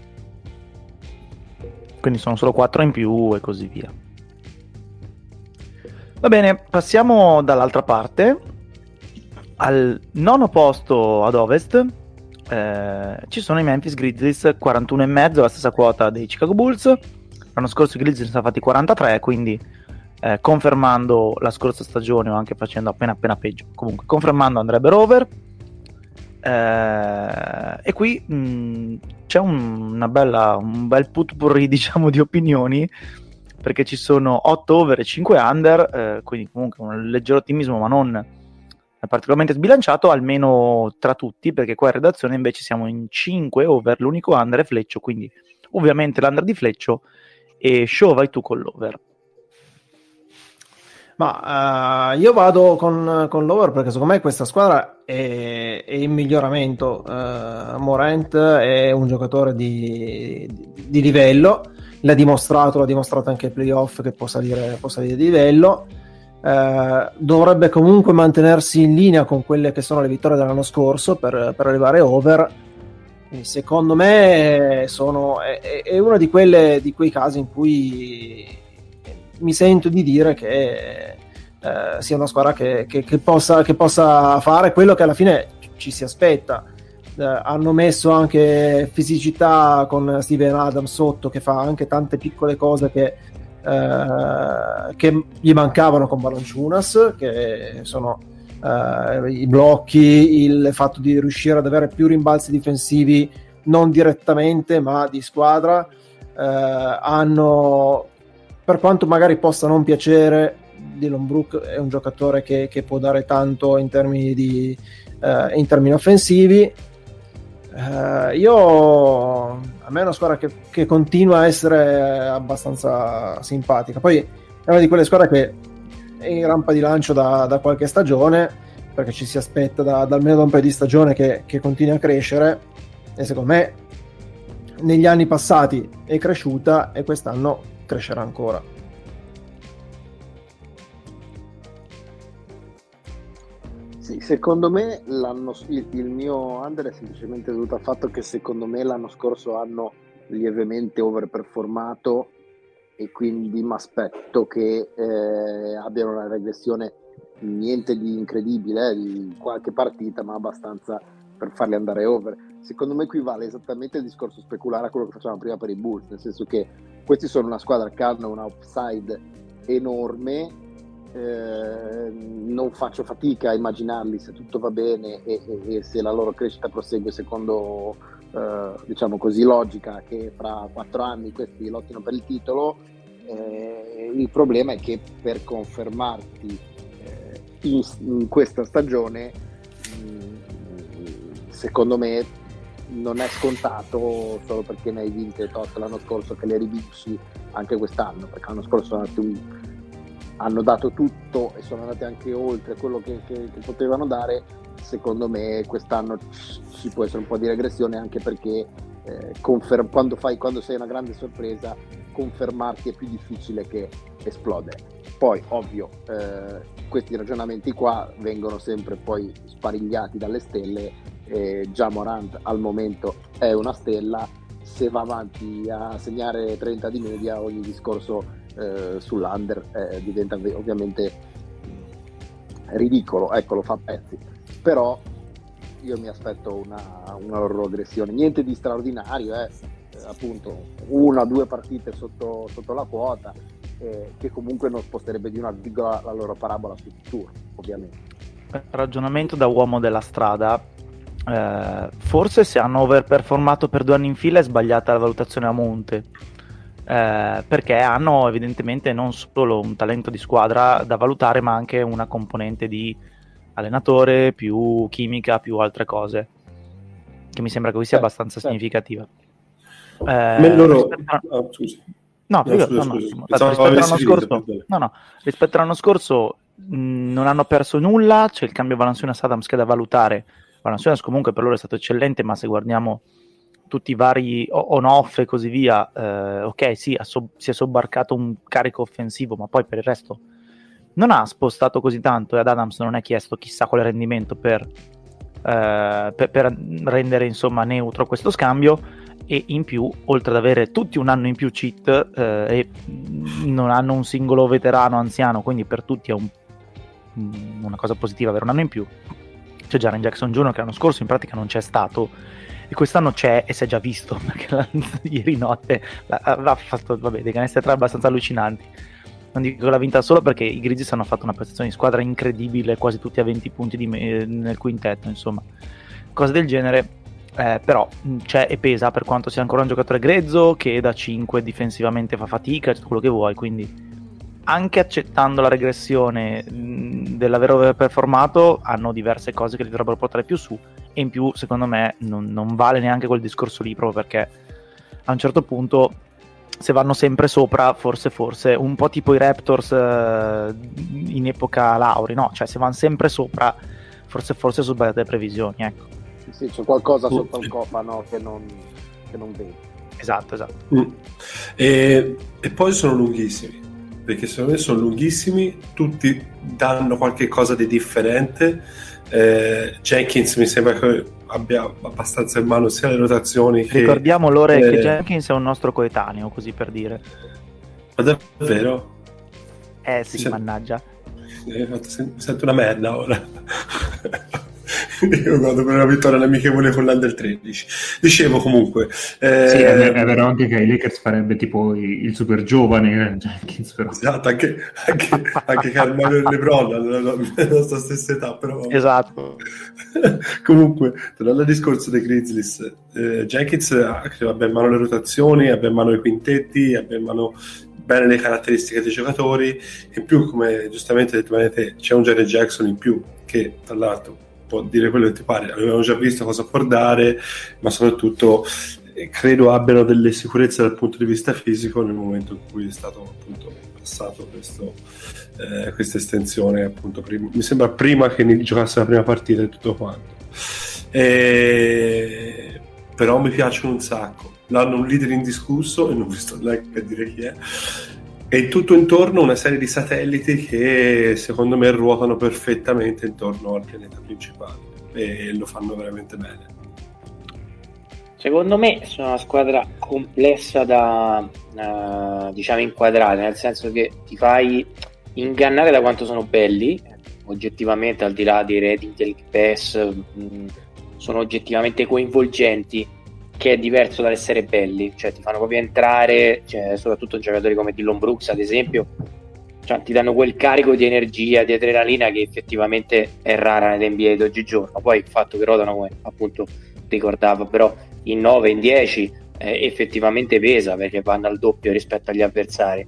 quindi sono solo quattro in più e così via. Va bene, passiamo dall'altra parte al nono posto ad ovest. Eh, ci sono i Memphis Grizzlies, quarantuno e mezzo, la stessa quota dei Chicago Bulls. L'anno scorso i Grizzlies sono fatti quarantatré, quindi eh, confermando la scorsa stagione o anche facendo appena appena peggio, comunque confermando andrebbero over. Eh, e qui mh, c'è un, una bella, un bel putpurri, diciamo, di opinioni, perché ci sono otto over e cinque under, eh, quindi comunque un leggero ottimismo ma non particolarmente sbilanciato, almeno tra tutti, perché qua in redazione invece siamo in cinque over, l'unico under è Fleccio, quindi ovviamente l'under di Fleccio. E Show, vai tu con l'over. Ma uh, io vado con, con l'over, perché secondo me questa squadra è, è in miglioramento. Uh, Morant è un giocatore di, di, di livello, l'ha dimostrato, l'ha dimostrato anche ai playoff che può salire, può salire di livello. Uh, dovrebbe comunque mantenersi in linea con quelle che sono le vittorie dell'anno scorso per, per arrivare over. Quindi secondo me sono, è, è uno di, quelle, di quei casi in cui mi sento di dire che eh, sia una squadra che, che, che, possa, che possa fare quello che alla fine ci si aspetta. Eh, hanno messo anche fisicità con Steven Adams sotto, che fa anche tante piccole cose che, eh, che gli mancavano con Valančiūnas, che sono eh, i blocchi, il fatto di riuscire ad avere più rimbalzi difensivi non direttamente ma di squadra. Eh, hanno, per quanto magari possa non piacere, Dillon Brooks è un giocatore che, che può dare tanto in termini, di, eh, in termini offensivi. Eh, io, a me è una squadra che, che continua a essere abbastanza simpatica. Poi è una di quelle squadre che è in rampa di lancio da, da qualche stagione, perché ci si aspetta da, da almeno da un paio di stagione che, che continui a crescere, e secondo me negli anni passati è cresciuta e quest'anno crescerà ancora. Sì, secondo me l'anno, il, il mio under è semplicemente dovuto al fatto che secondo me l'anno scorso hanno lievemente overperformato, e quindi mi aspetto che eh, abbiano una regressione, niente di incredibile, eh, di qualche partita, ma abbastanza per farli andare over. Secondo me qui vale esattamente il discorso speculare a quello che facevamo prima per i Bulls, nel senso che questi sono una squadra che hanno una upside enorme, eh, non faccio fatica a immaginarli, se tutto va bene e, e, e se la loro crescita prosegue secondo eh, diciamo così logica, che fra quattro anni questi lottino per il titolo. Eh, il problema è che per confermarti eh, in, in questa stagione mh, secondo me non è scontato, solo perché ne hai vinte tot l'anno scorso, che le rivinci anche quest'anno, perché l'anno scorso sono andati un... hanno dato tutto e sono andati anche oltre quello che, che, che potevano dare. Secondo me quest'anno ci può essere un po' di regressione, anche perché eh, confer... quando, fai, quando sei una grande sorpresa, confermarti è più difficile che esplodere. Poi ovvio eh, questi ragionamenti qua vengono sempre poi sparigliati dalle stelle. Eh, già Morant al momento è una stella, se va avanti a segnare trenta di media ogni discorso eh, sull'under eh, diventa ovviamente ridicolo, ecco, lo fa a pezzi. Però io mi aspetto una, una loro regressione, niente di straordinario, eh. Eh, appunto una o due partite sotto, sotto la quota, eh, che comunque non sposterebbe di una virgola la loro parabola sul futuro, ovviamente. Ragionamento da uomo della strada. Eh, forse se hanno overperformato per due anni in fila è sbagliata la valutazione a monte, eh, perché hanno evidentemente non solo un talento di squadra da valutare, ma anche una componente di allenatore, più chimica, più altre cose, che mi sembra che qui sia eh, abbastanza eh. significativa. Eh, loro... rispetto... oh, scusi. No, no, scusa, no, scusa. No, no. Rispetto all'anno scorso, no, no. rispetto all'anno scorso mh, non hanno perso nulla, c'è il cambio Valančiūnas-Adams che è da valutare. Valančiūnas comunque per loro è stato eccellente, ma se guardiamo tutti i vari on-off e così via, eh, ok, sì, ha so- si è sobbarcato un carico offensivo, ma poi per il resto non ha spostato così tanto, e ad Adams non è chiesto chissà quale rendimento per, eh, per, per rendere insomma neutro questo scambio. E in più, oltre ad avere tutti un anno in più cheat, eh, e non hanno un singolo veterano anziano, quindi per tutti è un, una cosa positiva avere un anno in più. C'è Jaren Jackson Junior che l'anno scorso in pratica non c'è stato, e quest'anno c'è e si è già visto, perché la, ieri notte aveva fatto vabbè, dei canestri tre abbastanza allucinanti. non dico l'ha vinta solo perché i Grizzlies hanno fatto una prestazione di squadra incredibile, quasi tutti a venti punti di me- nel quintetto, insomma, cose del genere. Eh, però c'è e pesa, per quanto sia ancora un giocatore grezzo che da cinque difensivamente fa fatica, tutto quello che vuoi, quindi anche accettando la regressione dell'aver performato hanno diverse cose che li dovrebbero portare più su, e in più secondo me non, non vale neanche quel discorso lì, proprio perché a un certo punto se vanno sempre sopra, forse forse un po' tipo i Raptors eh, in epoca Lauri, no? Cioè se vanno sempre sopra forse forse sono sbagliate le previsioni, ecco. Sì, c'è qualcosa sotto il cofano che non, che non vedi. Esatto, esatto. Mm. E, e poi sono lunghissimi, perché secondo me sono lunghissimi, tutti danno qualche cosa di differente. Eh, Jenkins mi sembra che abbia abbastanza in mano sia le rotazioni che... Ricordiamo Lore eh... che Jenkins è un nostro coetaneo, così per dire. Ma davvero? Eh sì, mi mannaggia. Eh, mi sento una merda ora. Io vado per una vittoria l'amichevole con l'Under tredici. Dicevo comunque eh... sì, è vero, è vero anche che i Lakers farebbe tipo il super giovane Jenkins, però. Esatto, anche, anche, anche Carmelo e LeBron hanno la, la nostra stessa età, però esatto. Comunque tornando al discorso dei Grizzlies, eh, Jenkins abbia in mano le rotazioni, abbia in mano i quintetti, abbia in mano bene le caratteristiche dei giocatori, in più come giustamente detto te, c'è un Jared Jackson in più che tra l'altro può dire quello che ti pare, avevamo già visto cosa può dare, ma soprattutto eh, credo abbiano delle sicurezze dal punto di vista fisico nel momento in cui è stato appunto passato questo, eh, questa estensione appunto prim- mi sembra prima che giocasse la prima partita e tutto quanto, e... però mi piacciono un sacco, l'hanno un leader indiscusso e non vi sto là a dire chi è, e tutto intorno una serie di satelliti che secondo me ruotano perfettamente intorno al pianeta principale e lo fanno veramente bene. Secondo me sono una squadra complessa da uh, diciamo inquadrare, nel senso che ti fai ingannare da quanto sono belli oggettivamente, al di là dei rating, del pass, mh, sono oggettivamente coinvolgenti, che è diverso dall'essere belli, cioè ti fanno proprio entrare, cioè, soprattutto giocatori come Dillon Brooks ad esempio, cioè, ti danno quel carico di energia, di adrenalina che effettivamente è rara nell'N B A di oggigiorno. Poi il fatto che rotano, come appunto ricordavo, però in nove, in dieci eh, effettivamente pesa, perché vanno al doppio rispetto agli avversari,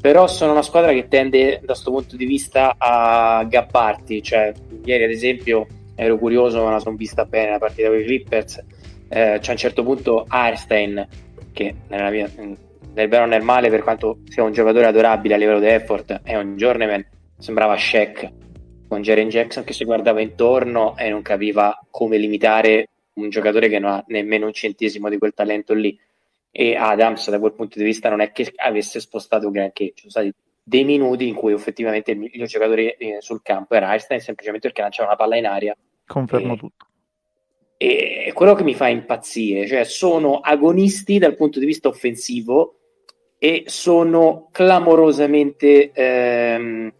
però sono una squadra che tende da questo punto di vista a gabbarti, cioè ieri ad esempio ero curioso, ma la sono vista bene la partita con i Clippers. Eh, c'è a un certo punto Arstein che nella mia, nel bene o nel male, per quanto sia un giocatore adorabile a livello di effort, è un journeyman, sembrava Shaq, con Jaren Jackson che si guardava intorno e non capiva come limitare un giocatore che non ha nemmeno un centesimo di quel talento lì, e Adams da quel punto di vista non è che avesse spostato granché, ci sono stati dei minuti in cui effettivamente il, il giocatore eh, sul campo era Arstein, semplicemente perché lanciava una palla in aria. Confermo e... tutto. E quello che mi fa impazzire, cioè sono agonisti dal punto di vista offensivo e sono clamorosamente ehm,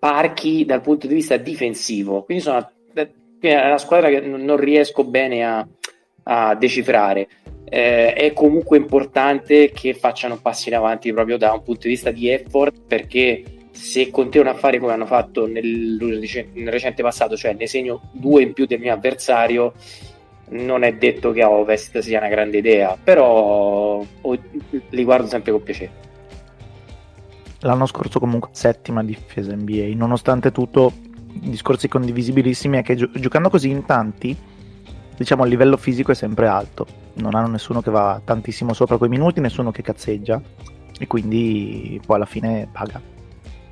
parchi dal punto di vista difensivo, quindi sono è una squadra che non riesco bene a, a decifrare. Eh, è comunque importante che facciano passi in avanti proprio da un punto di vista di effort, perché se continuano a fare come hanno fatto nel, nel recente passato, cioè ne segno due in più del mio avversario, non è detto che a Ovest sia una grande idea, però li guardo sempre con piacere. L'anno scorso comunque settima difesa N B A, nonostante tutto discorsi condivisibilissimi è che gio- giocando così in tanti, diciamo il livello fisico è sempre alto, non hanno nessuno che va tantissimo sopra quei minuti, nessuno che cazzeggia, e quindi poi alla fine paga.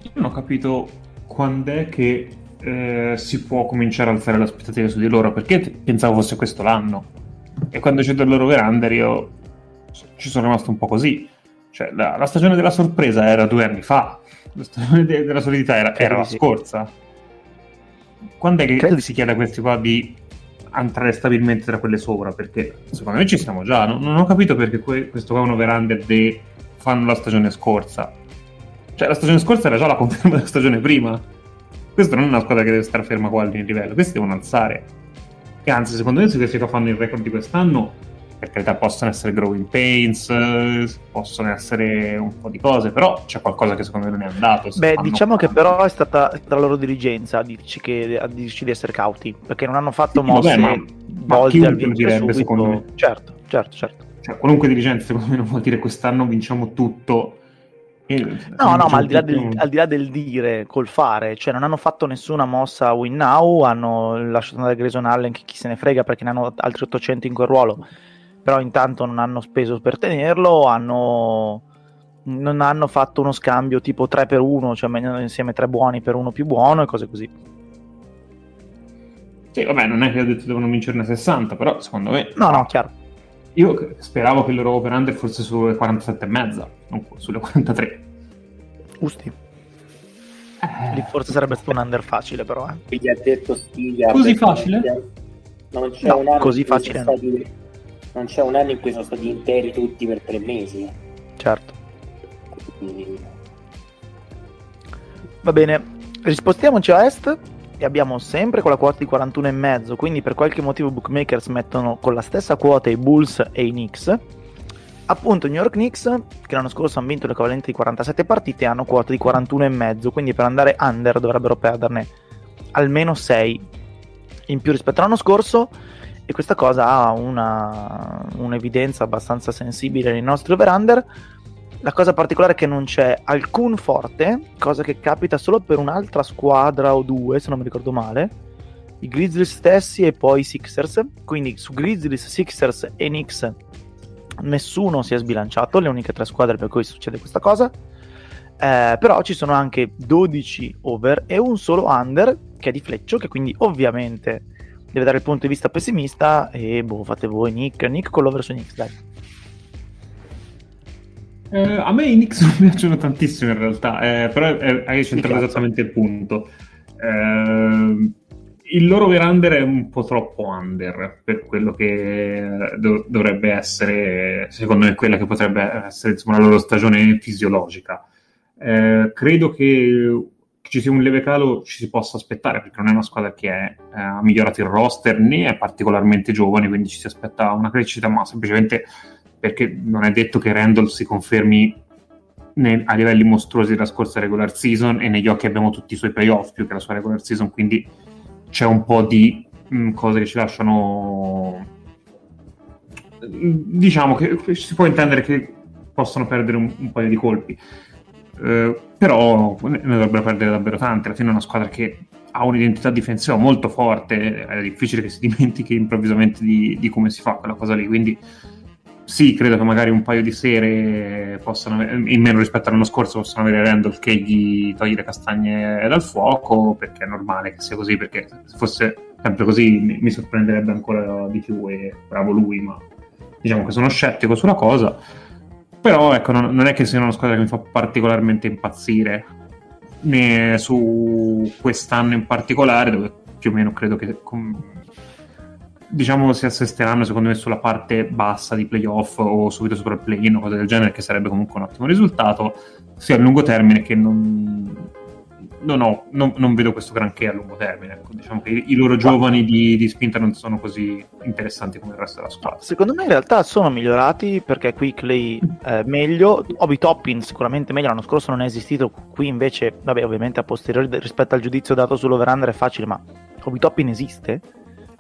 Io non ho capito quando è che Eh, si può cominciare a alzare l'aspettativa su di loro, perché t- pensavo fosse questo l'anno, e quando c'è del loro over-under io ci sono rimasto un po' così, cioè la, la stagione della sorpresa era due anni fa, la stagione de- della solidità era, era la scorsa, quando è che Credi. si chiede a questi qua di entrare stabilmente tra quelle sopra, perché secondo me ci siamo già, no? Non ho capito perché que- questo qua è un over-under de- fanno la stagione scorsa, cioè la stagione scorsa era già la conferma della stagione prima. Questa non è una squadra che deve stare ferma qua al livello, questi devono alzare. E anzi, secondo me, se questi qua fanno il record di quest'anno, per carità possono essere growing pains, possono essere un po' di cose, però c'è qualcosa che secondo me non è andato. Beh, diciamo che però è stata la loro dirigenza a dirci, che, a dirci di essere cauti, perché non hanno fatto sì, mosse vabbè, ma, volte ma al vincere secondo me. Certo, certo, certo. Cioè, qualunque dirigente secondo me non vuol dire quest'anno vinciamo tutto. No, no, ma al di, là del, al di là del dire, col fare, cioè non hanno fatto nessuna mossa win now, hanno lasciato andare Grayson Allen, che chi se ne frega perché ne hanno altri ottocento in quel ruolo, però intanto non hanno speso per tenerlo, hanno, non hanno fatto uno scambio tipo tre per uno, cioè meglio insieme tre buoni per uno più buono e cose così. Sì, vabbè, non è che ho detto devono vincerne sessanta, però secondo me... No, no, chiaro. Io speravo che il loro over under fosse sulle quarantasette e mezza, non sulle quarantatré. Usti. Eh, Lì forse sarebbe stato un under facile, però. Eh. Quindi ha detto Stiglia. Così facile? Non c'è no, un anno così facile. Stati, non c'è un anno in cui sono stati interi tutti per tre mesi. Certo. Quindi... Va bene, rispostiamoci a est. E abbiamo sempre con la quota di quarantuno e mezzo, quindi per qualche motivo i bookmakers mettono con la stessa quota i Bulls e i Knicks. Appunto, New York Knicks, che l'anno scorso hanno vinto l'equivalente di quarantasette partite, hanno quota di quarantuno e mezzo, quindi per andare under dovrebbero perderne almeno sei in più rispetto all'anno scorso, e questa cosa ha una un'evidenza abbastanza sensibile nei nostri over-under. La cosa particolare è che non c'è alcun forte, cosa che capita solo per un'altra squadra o due, se non mi ricordo male, i Grizzlies stessi e poi i Sixers, quindi su Grizzlies, Sixers e Knicks nessuno si è sbilanciato, le uniche tre squadre per cui succede questa cosa, eh, però ci sono anche dodici over e un solo under, che è di Fleccio, che quindi ovviamente deve dare il punto di vista pessimista, e boh, fate voi Nick, Nick con l'over su Knicks, dai. Eh, a me i Knicks non piacciono tantissimo in realtà, eh, però eh, hai centrato esattamente il punto. Eh, il loro over-under è un po' troppo under per quello che do- dovrebbe essere, secondo me, quella che potrebbe essere insomma, la loro stagione fisiologica. Eh, credo che ci sia un leve calo, ci si possa aspettare, perché non è una squadra che è, eh, ha migliorato il roster, né è particolarmente giovane, quindi ci si aspetta una crescita, ma semplicemente... perché non è detto che Randle si confermi nel, a livelli mostruosi della scorsa regular season, e negli occhi abbiamo tutti i suoi playoff più che la sua regular season, quindi c'è un po' di mh, cose che ci lasciano... diciamo che, che si può intendere che possono perdere un, un paio di colpi, eh, però ne dovrebbero perdere davvero tanti. Alla fine è una squadra che ha un'identità difensiva molto forte, è difficile che si dimentichi improvvisamente di, di come si fa quella cosa lì, quindi... Sì, credo che magari un paio di sere possano, in meno rispetto all'anno scorso, possano avere Randall che gli toglie le castagne dal fuoco, perché è normale che sia così, perché se fosse sempre così mi, mi sorprenderebbe ancora di più, e bravo lui, ma diciamo che sono scettico sulla cosa. Però ecco, non, non è che sia una squadra che mi fa particolarmente impazzire, né su quest'anno in particolare, dove più o meno credo che... Com- diciamo si assesteranno secondo me sulla parte bassa di playoff o subito sopra il play-in o cose del genere, che sarebbe comunque un ottimo risultato sia a lungo termine che non non, ho, non, non vedo questo granché a lungo termine, ecco, diciamo che i, i loro giovani di, di spinta non sono così interessanti come il resto della squadra. Secondo me in realtà sono migliorati, perché Quickley eh, meglio, Obi Toppin sicuramente meglio, l'anno scorso non è esistito, qui invece vabbè ovviamente a posteriori rispetto al giudizio dato sull'over-under è facile, ma Obi Toppin esiste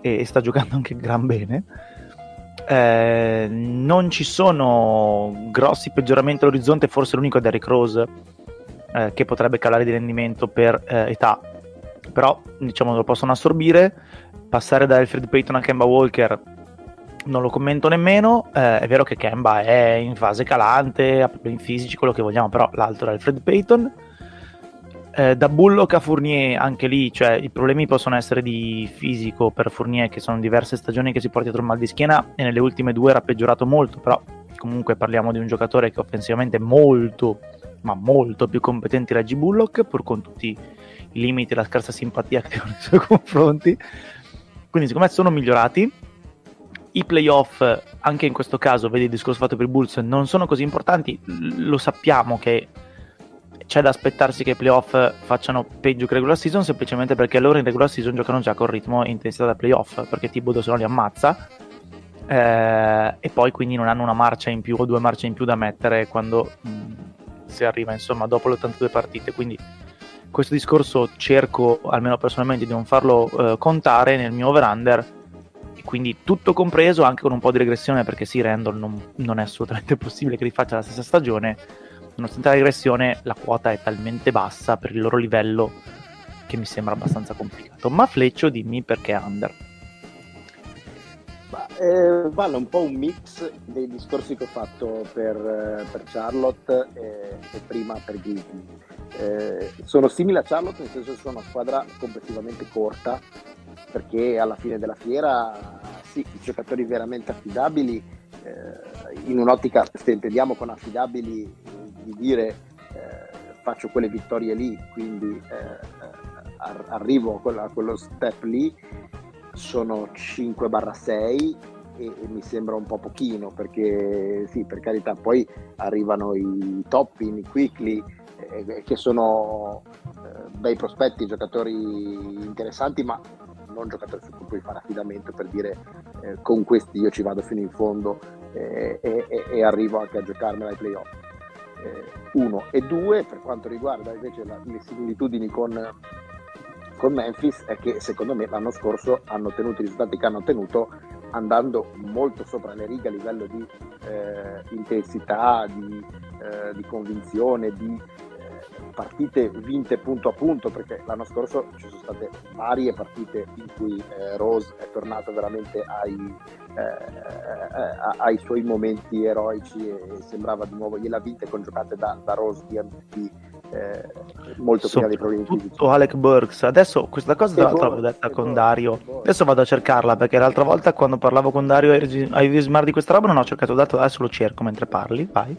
e sta giocando anche gran bene, eh, non ci sono grossi peggioramenti all'orizzonte, forse l'unico è Derrick Rose, eh, che potrebbe calare di rendimento per eh, età, però diciamo lo possono assorbire. Passare da Elfrid Payton a Kemba Walker non lo commento nemmeno, eh, è vero che Kemba è in fase calante, ha problemi fisici, quello che vogliamo, però l'altro è Elfrid Payton. Eh, da Bullock a Fournier, anche lì cioè, i problemi possono essere di fisico per Fournier, che sono diverse stagioni che si porta dietro un mal di schiena, e nelle ultime due era peggiorato molto, però comunque parliamo di un giocatore che offensivamente è molto, ma molto più competente di Reggie Bullock, pur con tutti i limiti e la scarsa simpatia che ho nei suoi confronti, quindi secondo me sono migliorati. I playoff anche in questo caso, vedi il discorso fatto per i Bulls, non sono così importanti, lo sappiamo che c'è da aspettarsi che i playoff facciano peggio che regular season, semplicemente perché loro in regular season giocano già con ritmo e intensità da playoff, perché Thibodeau se no li ammazza, eh, e poi quindi non hanno una marcia in più o due marce in più da mettere quando mh, si arriva insomma dopo le ottantadue partite. Quindi questo discorso cerco almeno personalmente di non farlo eh, contare nel mio over-under, e quindi tutto compreso anche con un po' di regressione, perché sì, Randle non, non è assolutamente possibile che rifaccia la stessa stagione. Nonostante la regressione, la quota è talmente bassa per il loro livello che mi sembra abbastanza complicato. Ma Fleccio, dimmi perché under. Ma, eh, vale un po' un mix dei discorsi che ho fatto per, per Charlotte e, e prima per Griffin. Eh, sono simili a Charlotte, nel senso che sono una squadra complessivamente corta, perché alla fine della fiera sì, i giocatori veramente affidabili, eh, in un'ottica, se intendiamo con affidabili di dire eh, faccio quelle vittorie lì, quindi eh, arrivo a quello step lì, sono cinque a sei e, e mi sembra un po' pochino, perché sì, per carità, poi arrivano i Toppin, i Quickley, eh, che sono eh, bei prospetti, giocatori interessanti, ma non giocatori su cui puoi fare affidamento per dire eh, con questi io ci vado fino in fondo eh, e, e arrivo anche a giocarmela ai playoff. Eh, uno e due, per quanto riguarda invece la, le similitudini con con Memphis, è che secondo me l'anno scorso hanno ottenuto i risultati che hanno ottenuto andando molto sopra le righe a livello di eh, intensità, di, eh, di convinzione, di eh, partite vinte punto a punto, perché l'anno scorso ci sono state varie partite in cui eh, Rose è tornato veramente ai, eh, eh, ai suoi momenti eroici e sembrava di nuovo gliela vinte con giocate da, da Rose di M V P. Eh, molto prima dei problemi tutto Alec Burks. Adesso questa cosa tra l'altro l'avevo detta con buono, Dario buono. Adesso vado a cercarla, perché l'altra volta quando parlavo con Dario ai Vismar di questa roba non ho cercato dato, adesso lo cerco mentre parli, vai.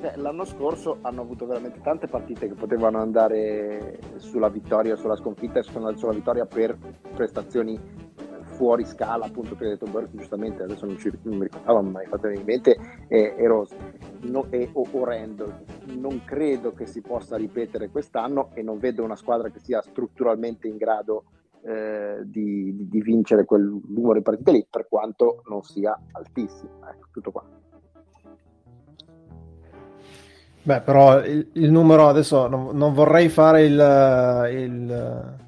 Beh, l'anno scorso hanno avuto veramente tante partite che potevano andare sulla vittoria, sulla sconfitta e sulla vittoria per prestazioni fuori scala, appunto, che ha detto Burks giustamente, adesso non, ci, non mi ricordavo mai, fatemi in mente, e, e Rose no, e, o, o Randle. Non credo che si possa ripetere quest'anno e non vedo una squadra che sia strutturalmente in grado eh, di, di, di vincere quel numero di partite lì, per quanto non sia altissima. Ecco, tutto qua. Beh, però il, il numero adesso non, non vorrei fare il... il...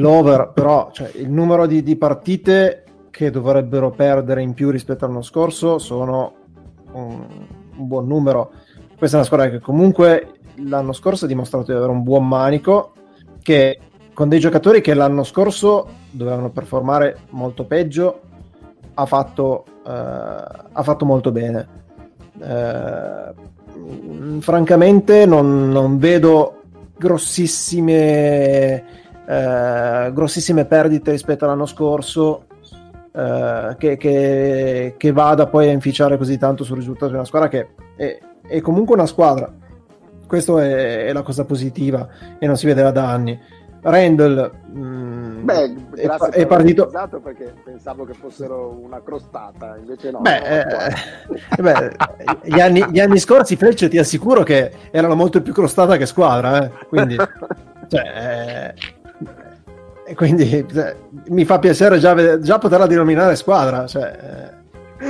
l'over, però cioè, il numero di, di partite che dovrebbero perdere in più rispetto all'anno scorso sono un, un buon numero. Questa è una squadra che comunque l'anno scorso ha dimostrato di avere un buon manico, che con dei giocatori che l'anno scorso dovevano performare molto peggio ha fatto, eh, ha fatto molto bene. Eh, francamente non, non vedo grossissime Eh, grossissime perdite rispetto all'anno scorso eh, che, che, che vada poi a inficiare così tanto sul risultato di una squadra che è, è comunque una squadra. Questa è, è la cosa positiva e non si vedeva da anni. Randle mh, beh, è, è partito, perché pensavo che fossero una crostata, invece no. Beh, eh, beh, gli, anni, gli anni scorsi, Fleccio, ti assicuro che erano molto più crostata che squadra, eh? Quindi cioè, eh, quindi eh, mi fa piacere già, già poterla denominare squadra, cioè, eh,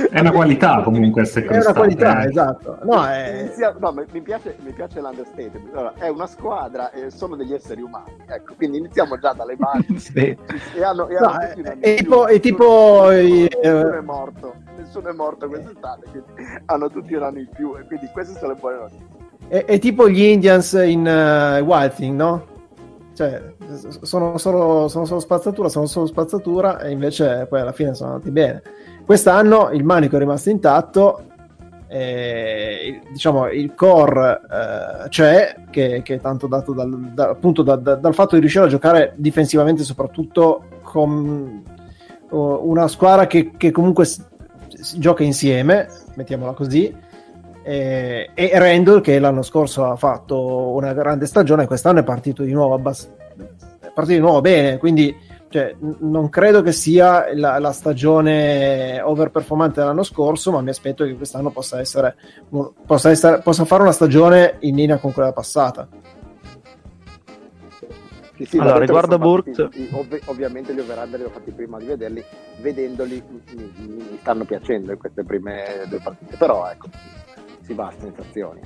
è una qualità comunque essere crostata, è una qualità, eh. Esatto, no, è... no, mi piace, mi piace l'understatement. Allora, è una squadra, eh, sono degli esseri umani, ecco, quindi iniziamo già dalle basi. Sì. E hanno, e hanno no, è, è, è tipo, è tipo nessuno, eh, nessuno è morto nessuno è morto quest'estate, quindi hanno tutti un anno in più, e quindi queste sono le buone notizie. È, è tipo gli Indians in uh, Wild Thing, no? Cioè, sono solo, sono solo spazzatura, sono solo spazzatura, e invece poi alla fine sono andati bene. Quest'anno il manico è rimasto intatto, e, diciamo, il core eh, c'è, che, che è tanto dato dal, da, appunto da, da, dal fatto di riuscire a giocare difensivamente, soprattutto con oh, una squadra che, che comunque si, si gioca insieme, mettiamola così, e, e Randle, che l'anno scorso ha fatto una grande stagione, quest'anno è partito di nuovo abbass- è partito di nuovo bene, quindi cioè, n- non credo che sia la, la stagione overperformante dell'anno scorso, ma mi aspetto che quest'anno possa essere, possa essere possa fare una stagione in linea con quella passata. Sì, sì, allora riguardo a Burt, fatti, ov- ovviamente gli over-under li ho fatti prima di vederli, vedendoli mi, mi stanno piacendo in queste prime due partite, però ecco si va a sensazioni.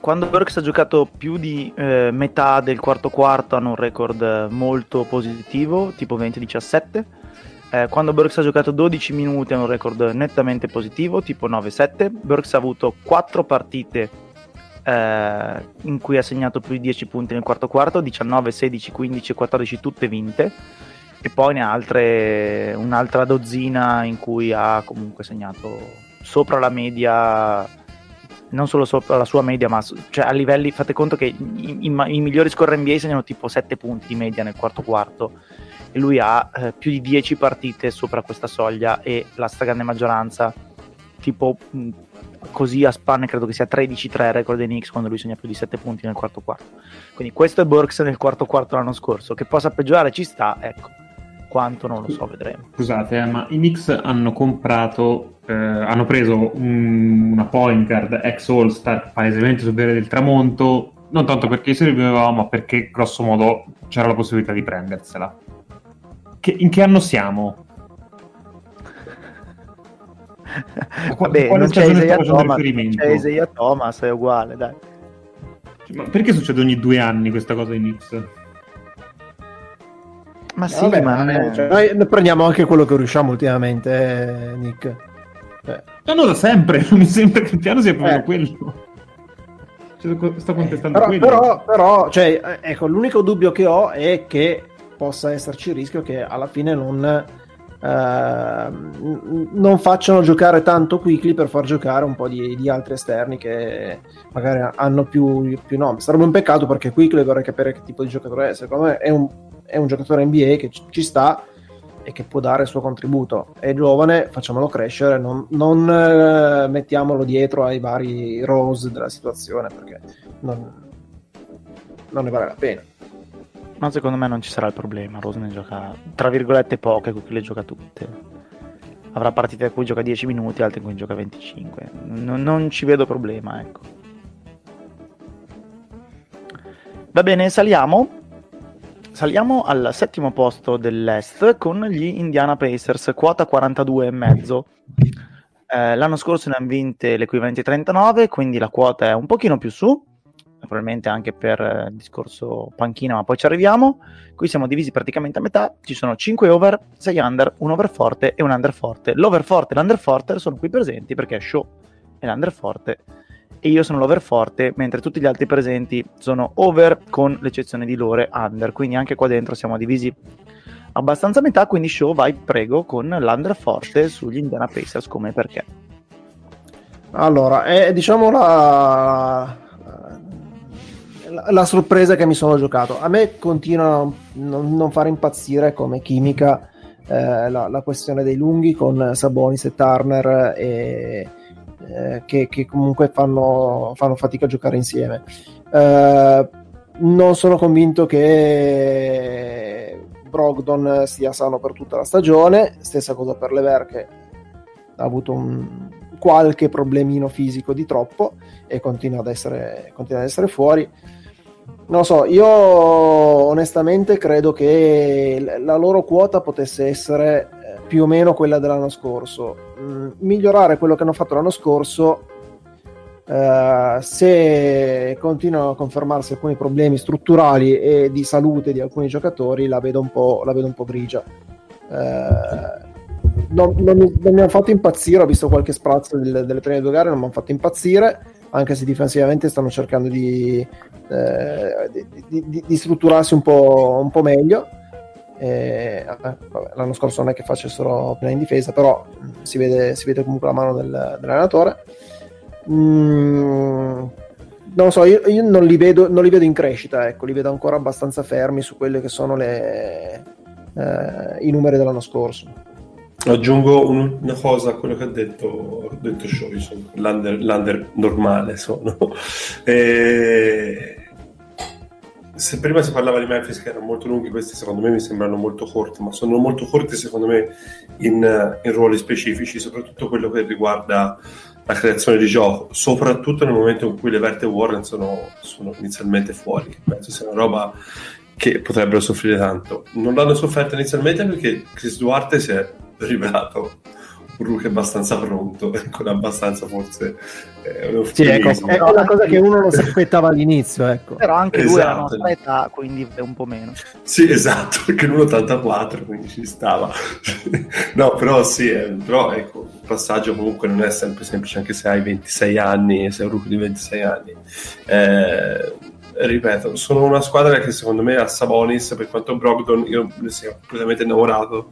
Quando Burks ha giocato più di eh, metà del quarto quarto hanno un record molto positivo, tipo venti diciassette. Eh, quando Burks ha giocato dodici minuti hanno un record nettamente positivo, tipo nove sette. Burks ha avuto quattro partite Eh, in cui ha segnato più di dieci punti nel quarto quarto, diciannove, sedici, quindici e quattordici, tutte vinte, e poi ne ha altre un'altra dozzina in cui ha comunque segnato sopra la media, non solo sopra la sua media, ma cioè a livelli, fate conto che i, i, i migliori scorer N B A segnano tipo sette punti di media nel quarto quarto, e lui ha eh, più di dieci partite sopra questa soglia, e la stragrande maggioranza, tipo mh, così a spanne credo che sia tredici tre record dei Knicks quando lui segna più di sette punti nel quarto quarto. Quindi questo è Burks nel quarto quarto l'anno scorso, che possa peggiorare ci sta, ecco, quanto non lo so, vedremo. Scusate, eh, ma i Knicks hanno comprato eh, hanno preso un, una point guard ex All Star palesemente sul bere del tramonto, non tanto perché si rivivevamo, ma perché grosso modo c'era la possibilità di prendersela. Che, in che anno siamo? Vabbè, non c'è Isaiah Thomas, c'è Isaiah Thomas, è uguale, dai. Ma perché succede ogni due anni questa cosa in Knicks? Ma sì, vabbè, ma eh, cioè... noi prendiamo anche quello che riusciamo ultimamente, eh, Nick. Eh. No, no, da sempre, mi sembra che il piano sia proprio eh. quello. Cioè, sto contestando eh, però, quello. Però, però cioè, ecco, l'unico dubbio che ho è che possa esserci il rischio che alla fine non... Uh, non facciano giocare tanto Quickley per far giocare un po' di, di altri esterni che magari hanno più, più nome. Sarebbe un peccato, perché Quickley vorrei capire che tipo di giocatore è. Secondo me è un, è un giocatore N B A che ci sta e che può dare il suo contributo. È giovane, facciamolo crescere, non, non uh, mettiamolo dietro ai vari Rose della situazione, perché non, non ne vale la pena. Ma secondo me non ci sarà il problema, Rose ne gioca tra virgolette poche, le gioca tutte, avrà partite in cui gioca dieci minuti, altre in cui gioca venticinque, non, non ci vedo problema, ecco. Va bene, saliamo saliamo al settimo posto dell'Est con gli Indiana Pacers, quota quarantadue e mezzo. Eh, l'anno scorso ne hanno vinte l'equivalente trentanove, quindi la quota è un pochino più su, probabilmente anche per eh, il discorso panchina, ma poi ci arriviamo. Qui siamo divisi praticamente a metà, ci sono cinque over, sei under, un over forte e un under forte. L'over forte e l'under forte sono qui presenti perché è Show e l'under forte, e io sono l'over forte, mentre tutti gli altri presenti sono over con l'eccezione di Lore under, quindi anche qua dentro siamo divisi abbastanza a metà. Quindi Show, vai prego con l'under forte sugli Indiana Pacers, come e perché. Allora, eh, diciamo la... la sorpresa che mi sono giocato. A me continua a non, non far impazzire come chimica eh, la, la questione dei lunghi con Sabonis e Turner, e, eh, che, che comunque fanno, fanno fatica a giocare insieme. Eh, non sono convinto che Brogdon sia sano per tutta la stagione, stessa cosa per Lever, che ha avuto un qualche problemino fisico di troppo e continua ad essere, continua ad essere fuori. Non lo so, io onestamente credo che la loro quota potesse essere più o meno quella dell'anno scorso. Mm, migliorare quello che hanno fatto l'anno scorso, eh, se continuano a confermarsi alcuni problemi strutturali e di salute di alcuni giocatori, la vedo un po', la vedo un po' grigia. Eh, non, non, mi, non mi hanno fatto impazzire, ho visto qualche sprazzo del, delle prime due gare, non mi hanno fatto impazzire, anche se difensivamente stanno cercando di, eh, di, di, di strutturarsi un po', un po' meglio. E, vabbè, l'anno scorso non è che facessero piena in difesa, però si vede, si vede comunque la mano del, dell'allenatore. Mm, non lo so, io, io non, li vedo, non li vedo in crescita, ecco, li vedo ancora abbastanza fermi su quelle che sono le, eh, i numeri dell'anno scorso. Aggiungo una cosa a quello che ha detto, ha detto Show, sono l'under, l'under normale sono. E... se prima si parlava di Memphis che erano molto lunghi, questi secondo me mi sembrano molto corti, ma sono molto corti secondo me in, in ruoli specifici, soprattutto quello che riguarda la creazione di gioco, soprattutto nel momento in cui le Verte Warren sono, sono inizialmente fuori. Penso sia una roba che potrebbero soffrire tanto. Non l'hanno sofferta inizialmente perché Chris Duarte si è rivelato un rookie abbastanza pronto, con abbastanza forse eh, sì, ecco, è una cosa che uno non si aspettava all'inizio, ecco. Però anche esatto. Lui era la nostra età, quindi un po' meno. Sì, esatto, perché uno ottantaquattro, quindi ci stava. No, però sì, eh, però ecco, il passaggio comunque non è sempre semplice, anche se hai ventisei anni, sei un rookie di ventisei anni. Eh, ripeto, sono una squadra che secondo me ha Sabonis, per quanto Brogdon io ne sia completamente innamorato,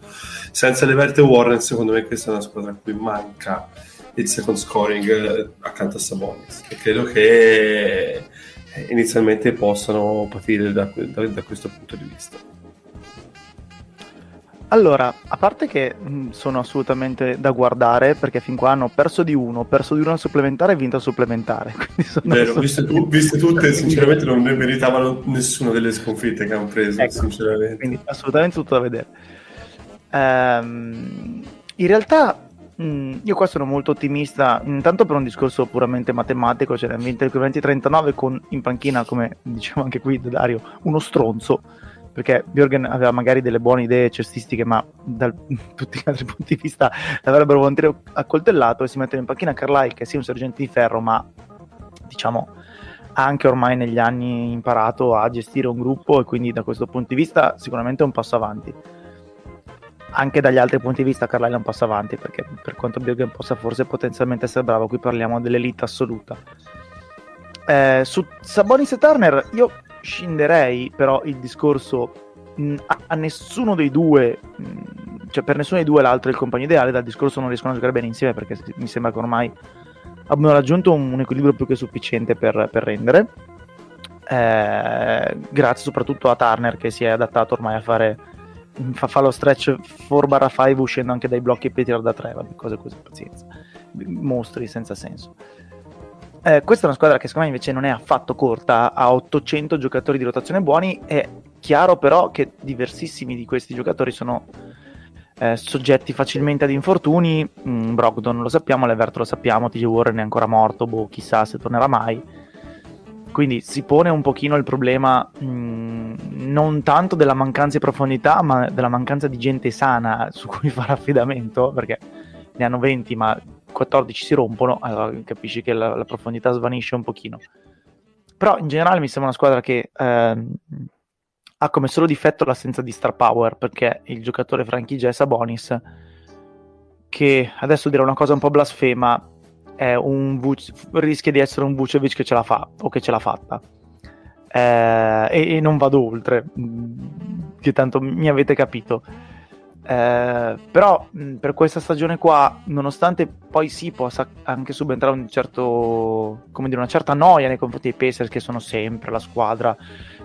senza Leverte Warren secondo me questa è una squadra a cui manca il second scoring accanto a Sabonis, e credo che inizialmente possano patire da, da, da questo punto di vista. Allora, a parte che mh, sono assolutamente da guardare, perché fin qua hanno perso di uno, perso di uno al supplementare e vinto al supplementare. Sono vero, viste, tu, viste tutte, sinceramente non ne meritavano nessuna delle sconfitte che hanno preso, ecco, sinceramente. Quindi assolutamente tutto da vedere. Ehm, in realtà mh, io qua sono molto ottimista, intanto per un discorso puramente matematico, cioè hanno vinto il venti trentanove con in panchina, come diceva anche qui Dario, uno stronzo. Perché Bjorgen aveva magari delle buone idee cestistiche, ma da tutti gli altri punti di vista l'avrebbero volentieri accoltellato, e si mettono in panchina Carlisle, che è sì un sergente di ferro, ma diciamo ha anche ormai negli anni imparato a gestire un gruppo, e quindi da questo punto di vista sicuramente è un passo avanti. Anche dagli altri punti di vista Carlisle è un passo avanti, perché per quanto Bjorgen possa forse potenzialmente essere bravo, qui parliamo dell'elite assoluta. Eh, su Sabonis e Turner io scinderei però il discorso mh, a nessuno dei due, mh, cioè per nessuno dei due l'altro è il compagno ideale, dal discorso non riescono a giocare bene insieme, perché mi sembra che ormai abbiano raggiunto un, un equilibrio più che sufficiente per, per rendere, eh, grazie soprattutto a Turner, che si è adattato ormai a fare fa, fa lo stretch quattro cinque uscendo anche dai blocchi per tirare da tre, vabbè, cose così, pazienza, mostri senza senso. Eh, questa è una squadra che secondo me invece non è affatto corta, ha ottocento giocatori di rotazione buoni, è chiaro però che diversissimi di questi giocatori sono eh, soggetti facilmente ad infortuni. mm, Brogdon lo sappiamo, Levert lo sappiamo, T J Warren è ancora morto, boh, chissà se tornerà mai, quindi si pone un pochino il problema mh, non tanto della mancanza di profondità, ma della mancanza di gente sana su cui fare affidamento, perché ne hanno venti ma quattordici si rompono, allora capisci che la, la profondità svanisce un pochino. Però in generale mi sembra una squadra che eh, ha come solo difetto l'assenza di star power, perché il giocatore franchigia è Sabonis, che adesso dire una cosa un po' blasfema, è un Vuc- rischia di essere un Vučević che ce la fa o che ce l'ha fatta, eh, e, e non vado oltre, che tanto mi avete capito. Eh, però mh, per questa stagione qua, nonostante poi sì possa anche subentrare un certo, come dire, una certa noia nei confronti dei Pacers, che sono sempre la squadra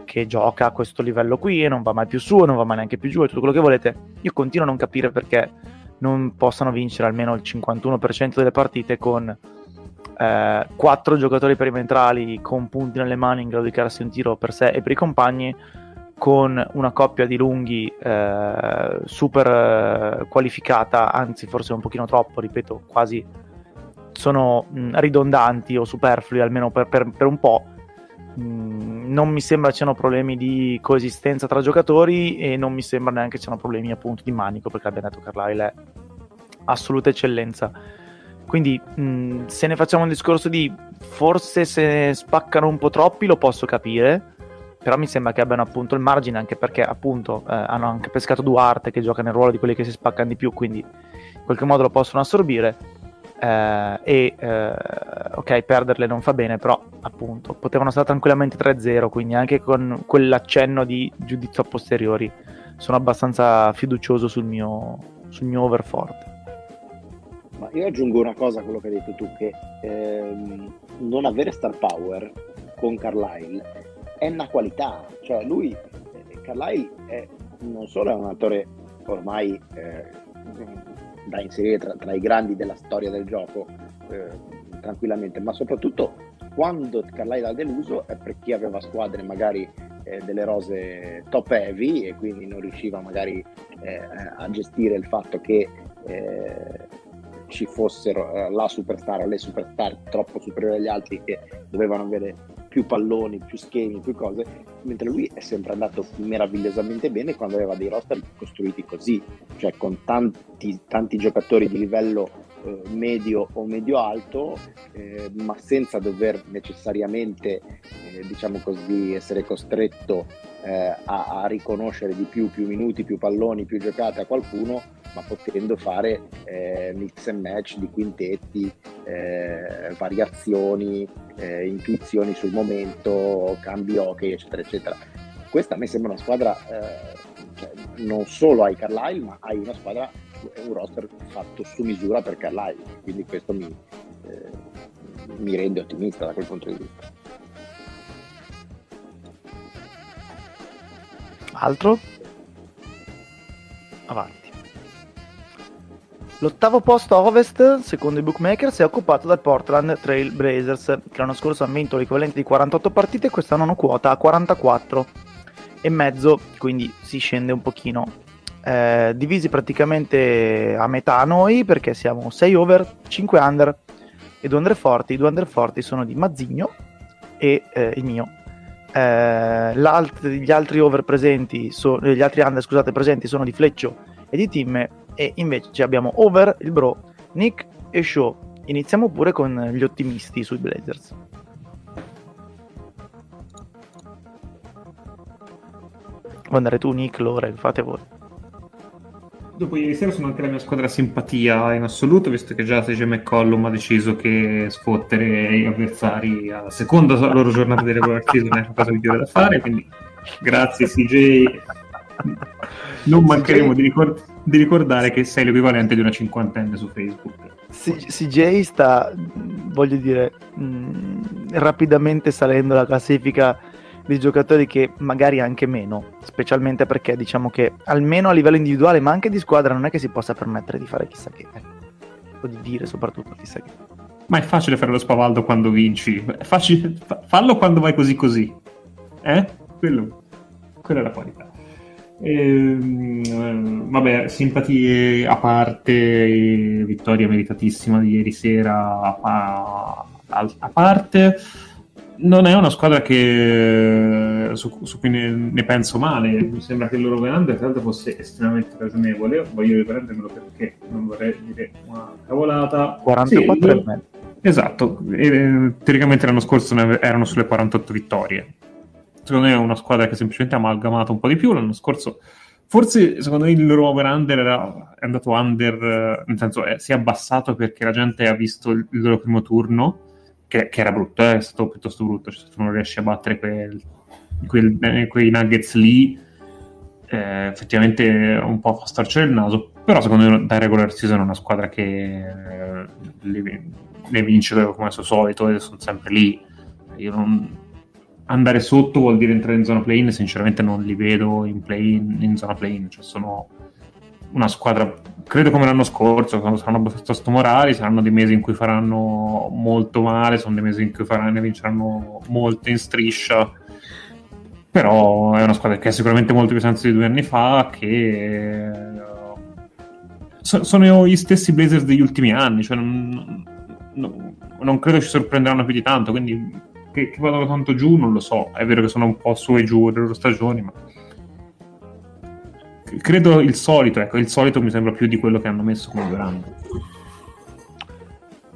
che gioca a questo livello qui e non va mai più su, non va mai neanche più giù e tutto quello che volete, io continuo a non capire perché non possano vincere almeno il cinquantuno per cento delle partite con eh, quattro giocatori perimetrali con punti nelle mani in grado di crearsi un tiro per sé e per i compagni, con una coppia di lunghi eh, super eh, qualificata, anzi forse un pochino troppo, ripeto, quasi sono mh, ridondanti o superflui almeno per, per, per un po'. Mh, non mi sembra ci siano problemi di coesistenza tra giocatori, e non mi sembra neanche ci siano problemi appunto di manico, perché l'abbiamo detto, Carlisle è assoluta eccellenza. Quindi mh, se ne facciamo un discorso di forse se spaccano un po' troppi, lo posso capire, però mi sembra che abbiano appunto il margine, anche perché appunto eh, hanno anche pescato Duarte, che gioca nel ruolo di quelli che si spaccano di più, quindi in qualche modo lo possono assorbire, eh, e eh, ok, perderle non fa bene, però appunto potevano stare tranquillamente tre zero, quindi anche con quell'accenno di giudizio a posteriori sono abbastanza fiducioso sul mio, sul mio overforte. Ma io aggiungo una cosa a quello che hai detto tu, che ehm, non avere star power con Carlisle è una qualità, cioè lui Carlisle è, non solo è un attore ormai eh, da inserire tra, tra i grandi della storia del gioco eh, tranquillamente, ma soprattutto quando Carlisle ha deluso è perché aveva squadre magari eh, delle rose top heavy, e quindi non riusciva magari eh, a gestire il fatto che eh, ci fossero eh, la superstar o le superstar troppo superiori agli altri, che dovevano avere più palloni, più schemi, più cose, mentre lui è sempre andato meravigliosamente bene quando aveva dei roster costruiti così, cioè con tanti, tanti giocatori di livello eh, medio o medio alto, eh, ma senza dover necessariamente eh, diciamo così essere costretto eh, a, a riconoscere di più, più minuti, più palloni, più giocate a qualcuno, ma potendo fare eh, mix and match di quintetti, eh, variazioni, eh, intuizioni sul momento, cambi hockey, eccetera, eccetera. Questa a me sembra una squadra, eh, cioè, non solo ai Carlisle, ma hai una squadra, un roster fatto su misura per Carlisle, quindi questo mi, eh, mi rende ottimista da quel punto di vista. Altro? Avanti. L'ottavo posto a ovest, secondo i bookmakers, è occupato dal Portland Trail Blazers, che l'anno scorso hanno vinto l'equivalente di quarantotto partite e quest'anno hanno quota a quarantaquattro e mezzo, quindi si scende un pochino. Eh, divisi praticamente a metà noi, perché siamo sei over, cinque under e due underforti. I due underforti sono di Mazzigno e eh, il mio. Eh, gli altri over presenti, so- gli altri under scusate presenti sono di Fleccio e di Timme. E invece abbiamo over, il bro, Nick e Shaw. Iniziamo pure con gli ottimisti sui Blazers. Vuoi andare tu, Nick, Loren, fate voi. Dopo ieri sera sono anche la mia squadra simpatia in assoluto, visto che già C J McCollum ha deciso che sfottere gli avversari alla seconda loro giornata di regular season è una cosa migliore da fare, quindi grazie C J. Non mancheremo C J... di ricordare di ricordare che sei l'equivalente di una cinquantenne su Facebook. C J sta, voglio dire, mh, rapidamente salendo la classifica di giocatori che magari anche meno, specialmente perché diciamo che almeno a livello individuale ma anche di squadra non è che si possa permettere di fare chissà che, o di dire soprattutto chissà che. Ma è facile fare lo spavaldo quando vinci, è facile, fa- fallo quando vai così così, eh? Quello, quella è la qualità. Ehm, vabbè, simpatie a parte, vittoria meritatissima di ieri sera a, pa- a parte. Non è una squadra che su, su cui ne, ne penso male. Mi sembra che il loro over-under tra l'altro fosse estremamente ragionevole. Voglio riprendermelo perché non vorrei dire una cavolata. quarantaquattro sì, e mezzo. Esatto, e, teoricamente l'anno scorso erano sulle quarantotto vittorie. Secondo me è una squadra che semplicemente ha amalgamato un po' di più. L'anno scorso forse secondo me il loro over-under era, è andato under, nel senso è, si è abbassato perché la gente ha visto il, il loro primo turno che, che era brutto, eh, è stato piuttosto brutto, cioè, se tu non riesci a battere quel, quel, eh, quei Nuggets lì eh, effettivamente un po' fa storcere il naso, però secondo me da regular season è una squadra che eh, le, le vince come al suo solito e sono sempre lì. Io non... Andare sotto vuol dire entrare in zona play-in, sinceramente non li vedo in play-in, in zona play-in, cioè sono una squadra, credo come l'anno scorso, quando saranno abbastanza morali, saranno dei mesi in cui faranno molto male, sono dei mesi in cui faranno, vinceranno molto in striscia, però è una squadra che ha sicuramente molto più senso di due anni fa, che so, sono gli stessi Blazers degli ultimi anni, cioè non, non, non credo ci sorprenderanno più di tanto, quindi... Che, che vadano tanto giù non lo so, è vero che sono un po' su e giù delle loro stagioni, ma credo il solito, ecco, il solito mi sembra più di quello che hanno messo come grande.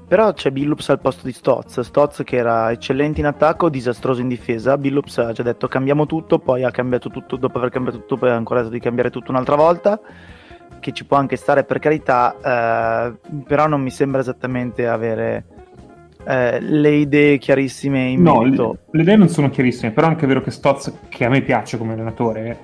Però c'è Billups al posto di Stotz, Stotz che era eccellente in attacco, disastroso in difesa. Billups ha già detto cambiamo tutto, poi ha cambiato tutto, dopo aver cambiato tutto poi ha ancora detto di cambiare tutto un'altra volta, che ci può anche stare per carità, eh, però non mi sembra esattamente avere Eh, le idee chiarissime in no, merito. Le, le idee non sono chiarissime, però è anche vero che Stotz, che a me piace come allenatore,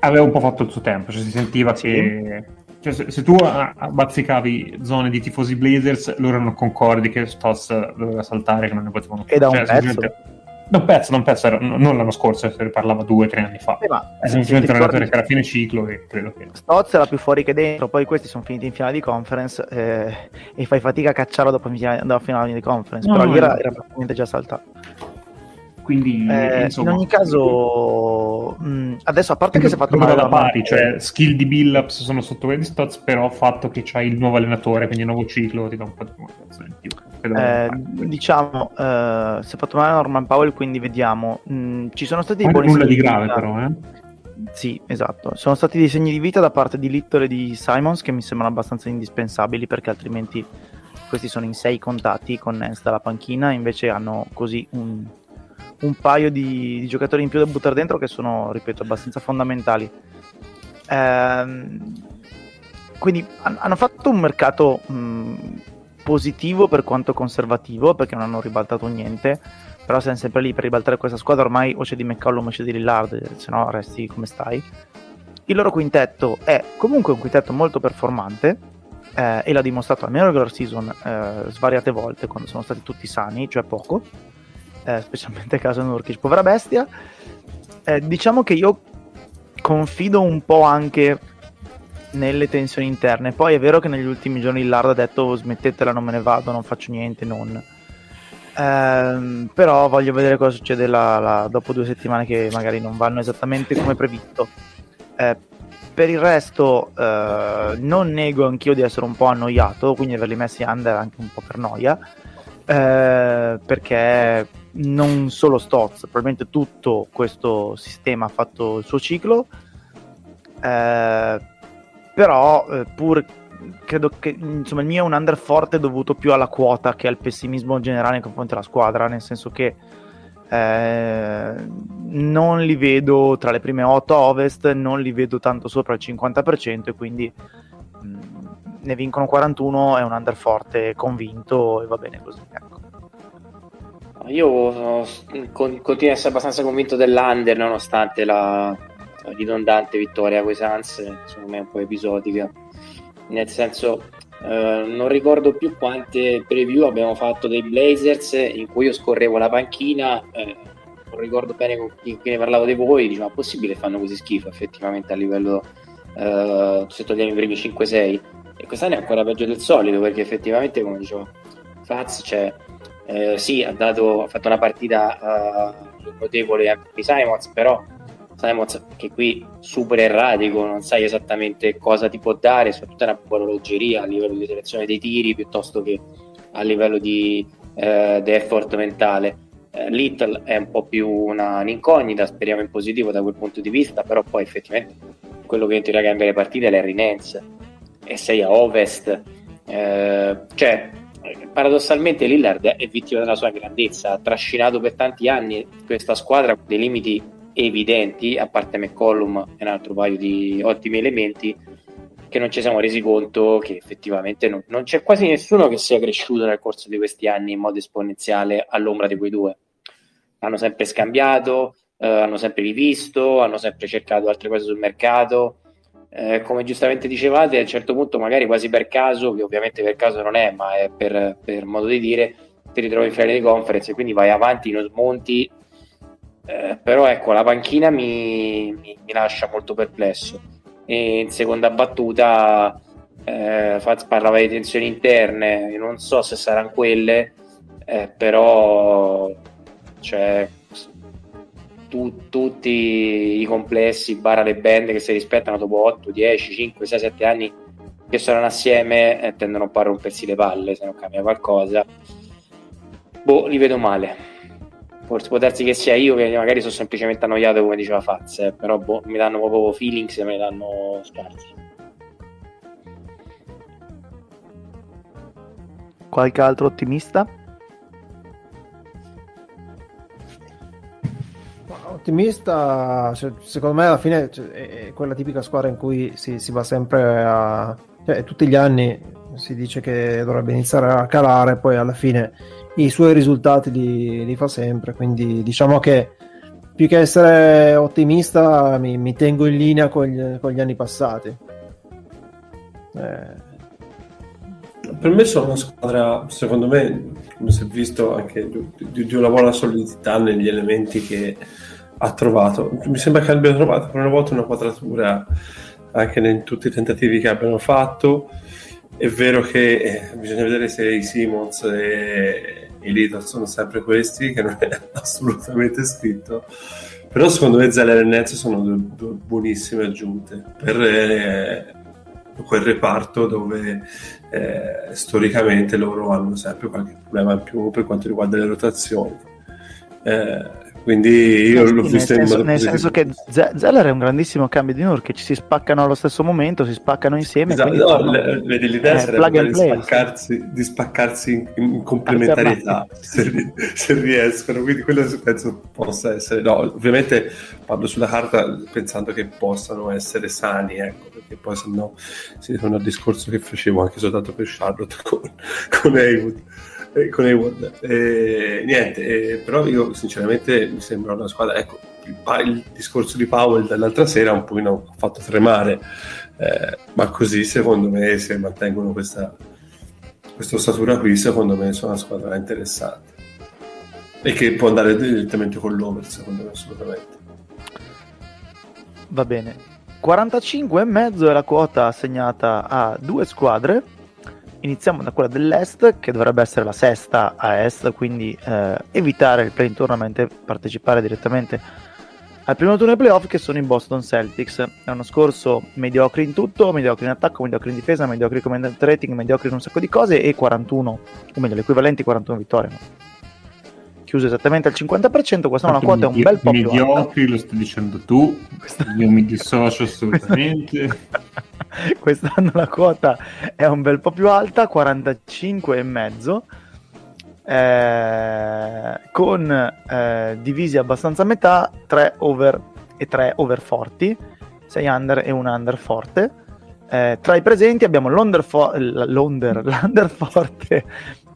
aveva un po' fatto il suo tempo, cioè si sentiva sì. che cioè, se, se tu bazzicavi zone di tifosi Blazers loro erano concordi che Stotz doveva saltare, che non ne potevano più. E da un, cioè, pezzo. Semplicemente... da un pezzo da un pezzo era... non l'anno scorso, se ne parlava due tre anni fa, eh, ma è semplicemente un allenatore che era fine ciclo e credo che Stotz era più fuori che dentro, poi questi sono finiti in finale di conference eh, e fai fatica a cacciarlo dopo la finale di conference, no, però no, lì era, no. era praticamente già saltato, quindi eh, insomma... in ogni caso mh, adesso a parte che si è fatto male da pari, cioè skill di Billups sono sotto quelli di Stotz, però il fatto che c'hai il nuovo allenatore, quindi il nuovo ciclo ti dà un po' di motivazione in più. eh, diciamo eh, si è fatto male Norman Powell, quindi vediamo. Mm, ci sono stati dei buoni segni di grave, però, eh? Sì, esatto. Sono stati dei segni di vita da parte di Little e di Simons che mi sembrano abbastanza indispensabili, perché altrimenti questi sono in sei contati con Nance dalla panchina, invece hanno così un, un paio di, di giocatori in più da buttare dentro che sono, ripeto, abbastanza fondamentali. Ehm, quindi han- hanno fatto un mercato mh, positivo per quanto conservativo, perché non hanno ribaltato niente, però siamo sempre lì per ribaltare questa squadra. Ormai o c'è di McCollum o c'è di Lillard, se no resti come stai. Il loro quintetto è comunque un quintetto molto performante, Eh, e l'ha dimostrato almeno regular season eh, svariate volte quando sono stati tutti sani, cioè poco, eh, specialmente a caso Nurkic, povera bestia. Eh, diciamo che io confido un po' anche nelle tensioni interne. Poi è vero che negli ultimi giorni Lillard ha detto smettetela, non me ne vado, non faccio niente, non eh, però voglio vedere cosa succede la, la, dopo due settimane che magari non vanno esattamente come previsto. eh, Per il resto eh, non nego anch'io di essere un po' annoiato, quindi averli messi under anche un po' per noia, eh, perché non solo Stotz, probabilmente tutto questo sistema ha fatto il suo ciclo, eh, però eh, pur credo che insomma il mio è un under forte dovuto più alla quota che al pessimismo generale nei confronti della squadra, nel senso che Eh, non li vedo tra le prime otto a ovest, non li vedo tanto sopra il cinquanta per cento, e quindi mh, ne vincono quarantuno, è un under forte convinto e va bene così, ecco. Io eh, con, continuo a essere abbastanza convinto dell'under, nonostante la ridondante vittoria coi Suns, secondo me è un po' episodica, nel senso eh, non ricordo più quante preview abbiamo fatto dei Blazers in cui io scorrevo la panchina, eh, non ricordo bene con chi, chi ne parlavo di voi, dicevo ma possibile fanno così schifo effettivamente a livello eh, se togliamo i primi cinque sei, e quest'anno è ancora peggio del solito, perché effettivamente come dicevo Faz, cioè, eh, sì ha, dato, ha fatto una partita eh, notevole anche di Simons, però Simons che qui super erratico, non sai esattamente cosa ti può dare, soprattutto è una baloroggeria a livello di selezione dei tiri piuttosto che a livello di eh, effort mentale. eh, Little è un po' più una, un'incognita, speriamo in positivo da quel punto di vista, però poi effettivamente quello che in teoria cambia le partite è l'Harry Nance e sei a ovest, eh, cioè paradossalmente Lillard è vittima della sua grandezza, ha trascinato per tanti anni questa squadra con dei limiti evidenti, a parte McCollum e un altro paio di ottimi elementi, che non ci siamo resi conto che effettivamente non, non c'è quasi nessuno che sia cresciuto nel corso di questi anni in modo esponenziale all'ombra di quei due. Hanno sempre scambiato, eh, hanno sempre rivisto, hanno sempre cercato altre cose sul mercato, eh, come giustamente dicevate a un certo punto magari quasi per caso, che ovviamente per caso non è ma è per, per modo di dire, ti ritrovi in finale di conference e quindi vai avanti, non smonti. Eh, però ecco, la panchina mi, mi, mi lascia molto perplesso. E in seconda battuta eh, Faz parlava di tensioni interne, io non so se saranno quelle, eh, però cioè, tu, tutti i complessi barra le band che si rispettano dopo otto, dieci, cinque, sei, sette anni che saranno assieme eh, tendono un po' a rompersi le palle se non cambia qualcosa. Boh, li vedo male. Forse può darsi che sia io che magari sono semplicemente annoiato come diceva Faz, eh, però boh, mi danno proprio feelings e me danno scarsi. Qualche altro ottimista? Ottimista, cioè, secondo me alla fine cioè, è quella tipica squadra in cui si, si va sempre a... Cioè, tutti gli anni si dice che dovrebbe iniziare a calare, poi alla fine i suoi risultati li, li fa sempre, quindi diciamo che più che essere ottimista mi, mi tengo in linea con gli, con gli anni passati. eh. Per me sono una squadra, secondo me, come si è visto, anche di, di una buona solidità negli elementi che ha trovato. Mi sembra che abbia trovato per una volta una quadratura anche in tutti i tentativi che abbiano fatto. È vero che bisogna vedere se i Simons e i Little sono sempre questi, che non è assolutamente scritto, però secondo me Zeller e Nance sono due, due buonissime aggiunte per eh, quel reparto dove eh, storicamente loro hanno sempre qualche problema in più per quanto riguarda le rotazioni, eh, quindi io sì, l'ho sì, visto nel, senso, nel senso che Zeller è un grandissimo cambio di Nur, che ci si spaccano allo stesso momento, si spaccano insieme, esatto, quindi no, le, le, l'idea eh, sarebbe di spaccarsi, sì. di spaccarsi in, in complementarietà se, se riescono, quindi quello penso possa essere, no, ovviamente parlo sulla carta pensando che possano essere sani, ecco, perché poi se no si ritorna al discorso che facevo anche soltanto per Charlotte con, con Hayward con Hayward eh, niente, eh, però io sinceramente mi sembra una squadra, ecco, il, il discorso di Powell dell'altra sera un pochino ha fatto tremare, eh, ma così secondo me se mantengono questa questa ossatura qui secondo me sono una squadra interessante e che può andare direttamente con l'over secondo me assolutamente. Va bene, quarantacinque e mezzo è la quota assegnata a due squadre. Iniziamo da quella dell'Est, che dovrebbe essere la sesta a Est, quindi eh, evitare il play-in tournament e partecipare direttamente al primo turno dei playoff, che sono i Boston Celtics. L'anno scorso mediocri in tutto, mediocri in attacco, mediocri in difesa, mediocri come rating, mediocri in un sacco di cose, e quarantuno, o meglio, l'equivalente quarantuno vittorie. Chiuso esattamente al cinquanta per cento, questa è una quota medi- un bel po' più alta. Mediocri lo stai dicendo tu, io mi dissocio assolutamente. Quest'anno la quota è un bel po' più alta, quarantacinque e mezzo, eh, con eh, divisi abbastanza a metà, tre over e tre over forti, sei under e un under forte. Eh, tra i presenti abbiamo l'under fo- l'under, l'under forte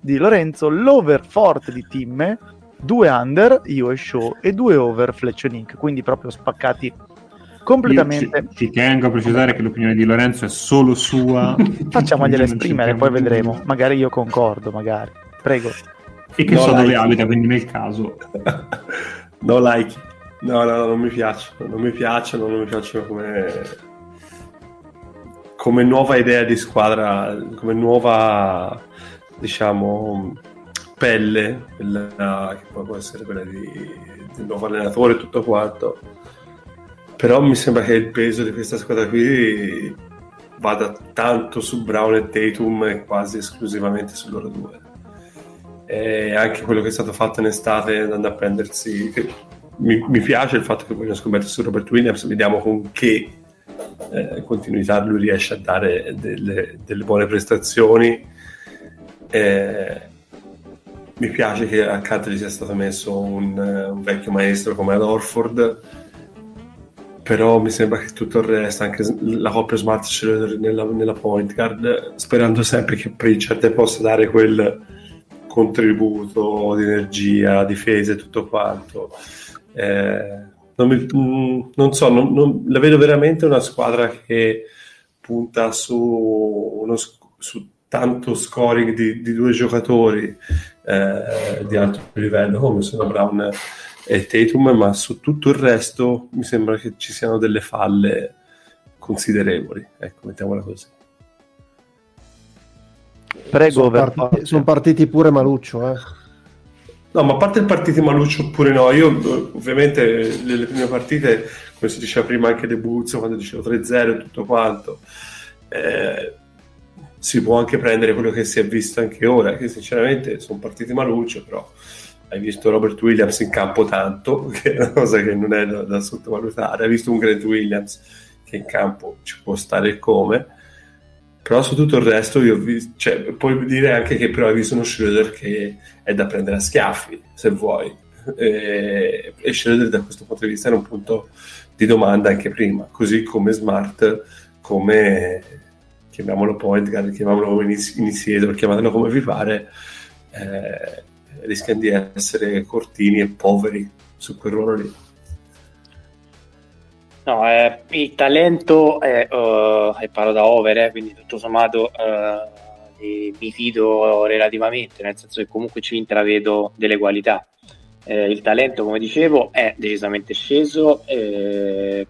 di Lorenzo, l'over forte di Timme, due under io e Show e due over Fleccio e Nick, quindi proprio spaccati completamente. Io ci, ci tengo a precisare che l'opinione di Lorenzo è solo sua. Facciamogliela esprimere, poi vedremo. Tutto. Magari io concordo, magari. Prego. E che no so like. Dove abita, quindi nel caso. No like. No, no, no, non mi piace. Non mi piacciono, non mi piacciono come come nuova idea di squadra, come nuova, diciamo, pelle, quella che poi può essere quella di, del nuovo allenatore e tutto quanto. Però mi sembra che il peso di questa squadra qui vada tanto su Brown e Tatum e quasi esclusivamente su loro due. E anche quello che è stato fatto in estate, andando a prendersi... Che mi, mi piace il fatto che vogliono scommettere su Robert Williams, vediamo con che eh, continuità lui riesce a dare delle, delle buone prestazioni. Eh, mi piace che accanto gli sia stato messo un, un vecchio maestro come ad Horford, però mi sembra che tutto il resto, anche la coppia Smart nella, nella point guard, sperando sempre che Pritchard possa dare quel contributo di energia, difesa e tutto quanto, eh, non, mi, non so, non, non, la vedo veramente una squadra che punta su, uno, su tanto scoring di, di due giocatori eh, di alto livello come sono Brown e Tatum, ma su tutto il resto mi sembra che ci siano delle falle considerevoli, ecco, mettiamola così. Prego, sono partiti, sono partiti pure maluccio, eh. No, ma a parte il partito maluccio oppure no, io ovviamente nelle prime partite, come si diceva prima anche De Buzzo, quando dicevo tre zero e tutto quanto, eh, si può anche prendere quello che si è visto anche ora, che sinceramente sono partiti maluccio, però hai visto Robert Williams in campo tanto, che è una cosa che non è da, da sottovalutare, hai visto un Grant Williams che in campo ci può stare come, però su tutto il resto io vi, cioè, puoi dire anche che però hai visto uno Schroeder che è da prendere a schiaffi, se vuoi, e, e Schroeder da questo punto di vista era un punto di domanda anche prima, così come Smart, come chiamiamolo point guard, chiamiamolo iniziator, chiamatelo come vi pare, eh, rischiano di essere cortini e poveri su quel ruolo lì. No, eh, il talento è, uh, e parlo da over, eh, quindi tutto sommato uh, eh, mi fido relativamente, nel senso che comunque ci intravedo delle qualità. Eh, il talento, come dicevo, è decisamente sceso, eh,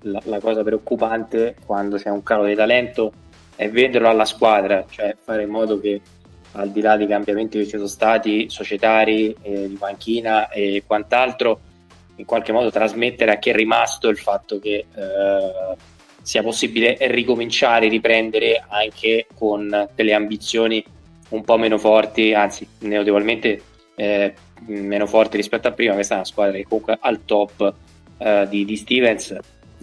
la, la cosa preoccupante quando si ha un calo di talento è venderlo alla squadra, cioè fare in modo che, al di là dei cambiamenti che ci sono stati societari, eh, di panchina e quant'altro, in qualche modo trasmettere a chi è rimasto il fatto che eh, sia possibile ricominciare, riprendere anche con delle ambizioni un po' meno forti, anzi notevolmente eh, meno forti rispetto a prima. Questa è una squadra che comunque al top eh, di, di Stevens,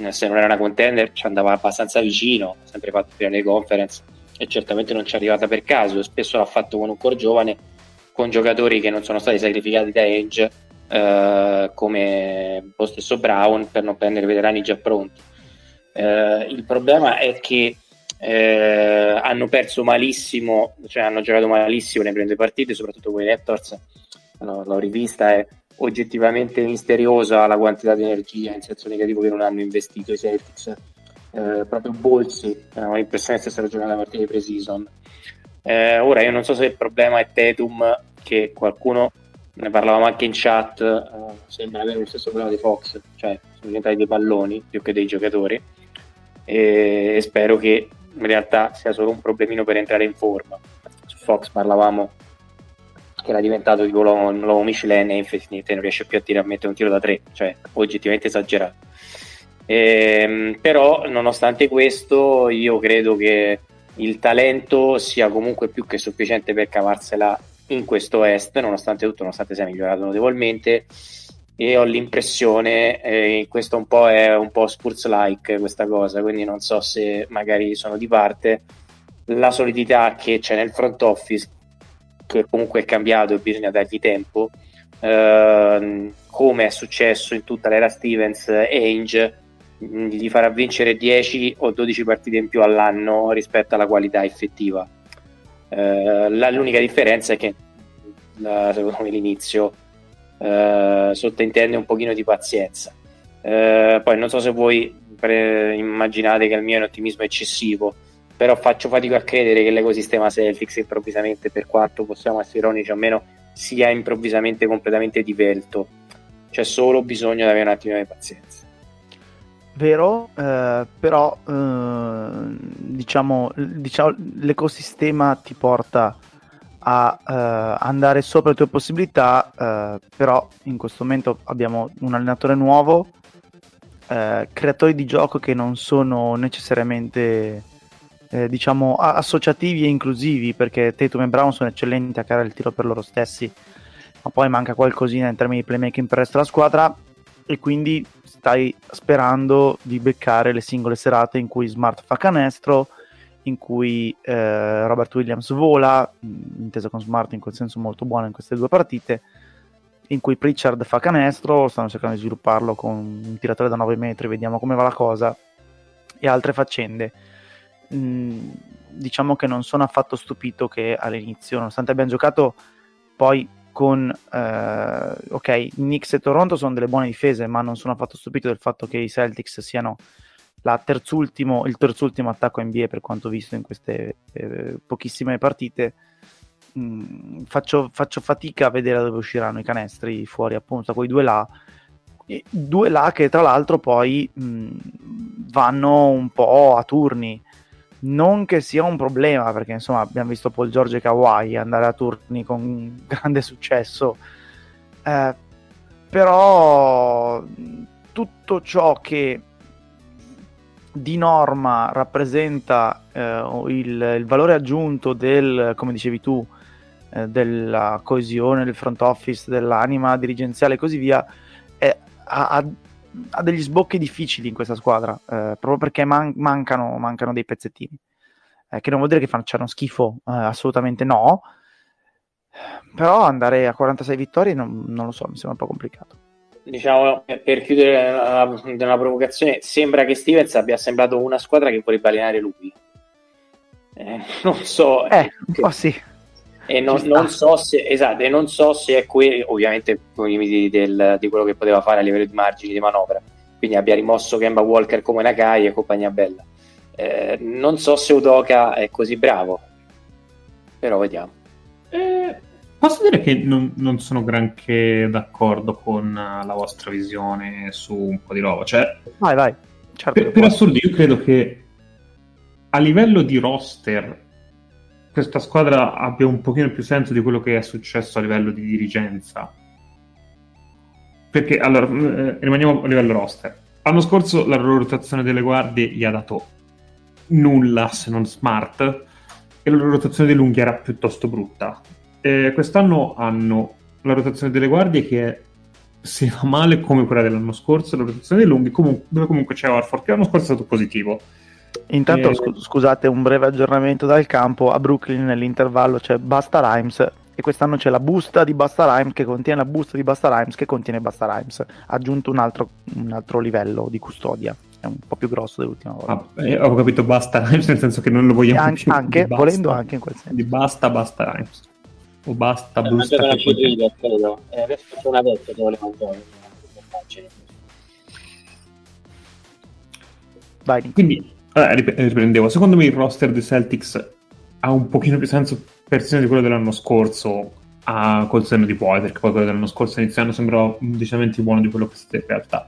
se non era una contender ci andava abbastanza vicino, ha sempre fatto prima le conference e certamente non ci è arrivata per caso, spesso l'ha fatto con un core giovane, con giocatori che non sono stati sacrificati da Edge eh, come lo stesso Brown, per non prendere veterani già pronti. Eh, il problema è che Eh, hanno perso malissimo, cioè hanno giocato malissimo nelle prime due partite, soprattutto con i Raptors. No, l'ho rivista, è oggettivamente misteriosa la quantità di energia, in senso negativo che non hanno investito i Celtics. Eh, proprio Bolsi, eh, ho l'impressione che stessero giocando la partita di pre-season. Eh, ora io non so se il problema è Tatum, che qualcuno ne parlavamo anche in chat, eh, sembra avere lo stesso problema di Fox, cioè sono diventati dei palloni più che dei giocatori, e, e spero che in realtà sia solo un problemino per entrare in forma. Su Fox parlavamo che era diventato tipo l'uomo, l'uomo Michelin e infinite, non riesce più a tirare, a mettere un tiro da tre, cioè oggettivamente esagerato. Ehm, però nonostante questo io credo che il talento sia comunque più che sufficiente per cavarsela in questo est, nonostante tutto, nonostante sia migliorato notevolmente, e ho l'impressione eh, questo un po' è un po' Spurs-like questa cosa, quindi non so se magari sono di parte la solidità che c'è nel front office, che comunque è cambiato e bisogna dargli tempo, eh, come è successo in tutta l'era Stevens. Ainge gli farà vincere dieci o dodici partite in più all'anno rispetto alla qualità effettiva. Eh, la, l'unica differenza è che la, secondo me l'inizio Uh, sottintende un pochino di pazienza. Uh, poi non so se voi pre- immaginate che il mio è un ottimismo eccessivo, però faccio fatica a credere che l'ecosistema Celtics improvvisamente, per quanto possiamo essere ironici o meno, sia improvvisamente completamente divelto. C'è solo bisogno di avere un attimo di pazienza. Vero, eh, però eh, diciamo, diciamo l'ecosistema ti porta a uh, andare sopra le tue possibilità, uh, però in questo momento abbiamo un allenatore nuovo, uh, creatori di gioco che non sono necessariamente eh, diciamo associativi e inclusivi, perché Tatum e Brown sono eccellenti a creare il tiro per loro stessi, ma poi manca qualcosina in termini di playmaking per il resto della squadra, e quindi stai sperando di beccare le singole serate in cui Smart fa canestro, in cui eh, Robert Williams vola, intesa con Smart in quel senso molto buono in queste due partite, in cui Pritchard fa canestro, stanno cercando di svilupparlo con un tiratore da nove metri, vediamo come va la cosa, e altre faccende. Mm, diciamo che non sono affatto stupito che all'inizio, nonostante abbiamo giocato poi con eh, ok, Knicks e Toronto sono delle buone difese, ma non sono affatto stupito del fatto che i Celtics siano La terzultimo, il terzultimo attacco N B A per quanto visto in queste eh, pochissime partite. Mm, faccio, faccio fatica a vedere da dove usciranno i canestri fuori, appunto, da quei due là, e due là che tra l'altro poi mh, vanno un po' a turni, non che sia un problema, perché insomma abbiamo visto Paul George e Kawhi andare a turni con grande successo, eh, però tutto ciò che di norma rappresenta eh, il, il valore aggiunto del, come dicevi tu, eh, della coesione, del front office, dell'anima dirigenziale e così via, è, ha, ha degli sbocchi difficili in questa squadra, eh, proprio perché man- mancano, mancano dei pezzettini, eh, che non vuol dire che facciano schifo, eh, assolutamente no, però andare a quarantasei vittorie non, non lo so, mi sembra un po' complicato. Diciamo, per chiudere una, una provocazione, sembra che Stevens abbia sembrato una squadra che voleva allenare lui, eh, non so eh, un po' sì, e non, non so se esatto, e non so se è que- ovviamente con i limiti del, di quello che poteva fare a livello di margini di manovra, quindi abbia rimosso Kemba Walker come Nakai e compagnia bella, eh, non so se Udoka è così bravo, però vediamo. eh Posso dire che non, non sono granché d'accordo con la vostra visione su un po' di roba. Cioè, vai, vai. Certo, per, per assurdo, io credo che a livello di roster questa squadra abbia un pochino più senso di quello che è successo a livello di dirigenza. Perché, allora, eh, rimaniamo a livello roster. L'anno scorso la loro rotazione delle guardie gli ha dato nulla se non Smart, e la loro rotazione dei lunghi era piuttosto brutta. Eh, quest'anno hanno la rotazione delle guardie che è, se va male, come quella dell'anno scorso, la rotazione dei lunghi, comunque, dove comunque c'è Horford, che l'anno scorso è stato positivo. Intanto e... scu- scusate, un breve aggiornamento dal campo: a Brooklyn nell'intervallo c'è Busta Rhymes, e quest'anno c'è la busta di Busta Rhymes che contiene la busta di Busta Rhymes che contiene Busta Rhymes, ha aggiunto un altro, un altro livello di custodia, è un po' più grosso dell'ultima volta. Ah, eh, ho capito Busta Rhymes nel senso che non lo vogliamo anche, più anche, basta, volendo anche in quel senso di Busta Busta Rhymes o Busta Busta eh, che che credo. Eh, adesso c'è una vecchia che volevo andare. Vai. Quindi eh, riprendevo, secondo me il roster dei Celtics ha un pochino più senso persino di quello dell'anno scorso, ah, col senno di poi, perché poi quello dell'anno scorso iniziando sembrava decisamente più buono di quello che siete in realtà.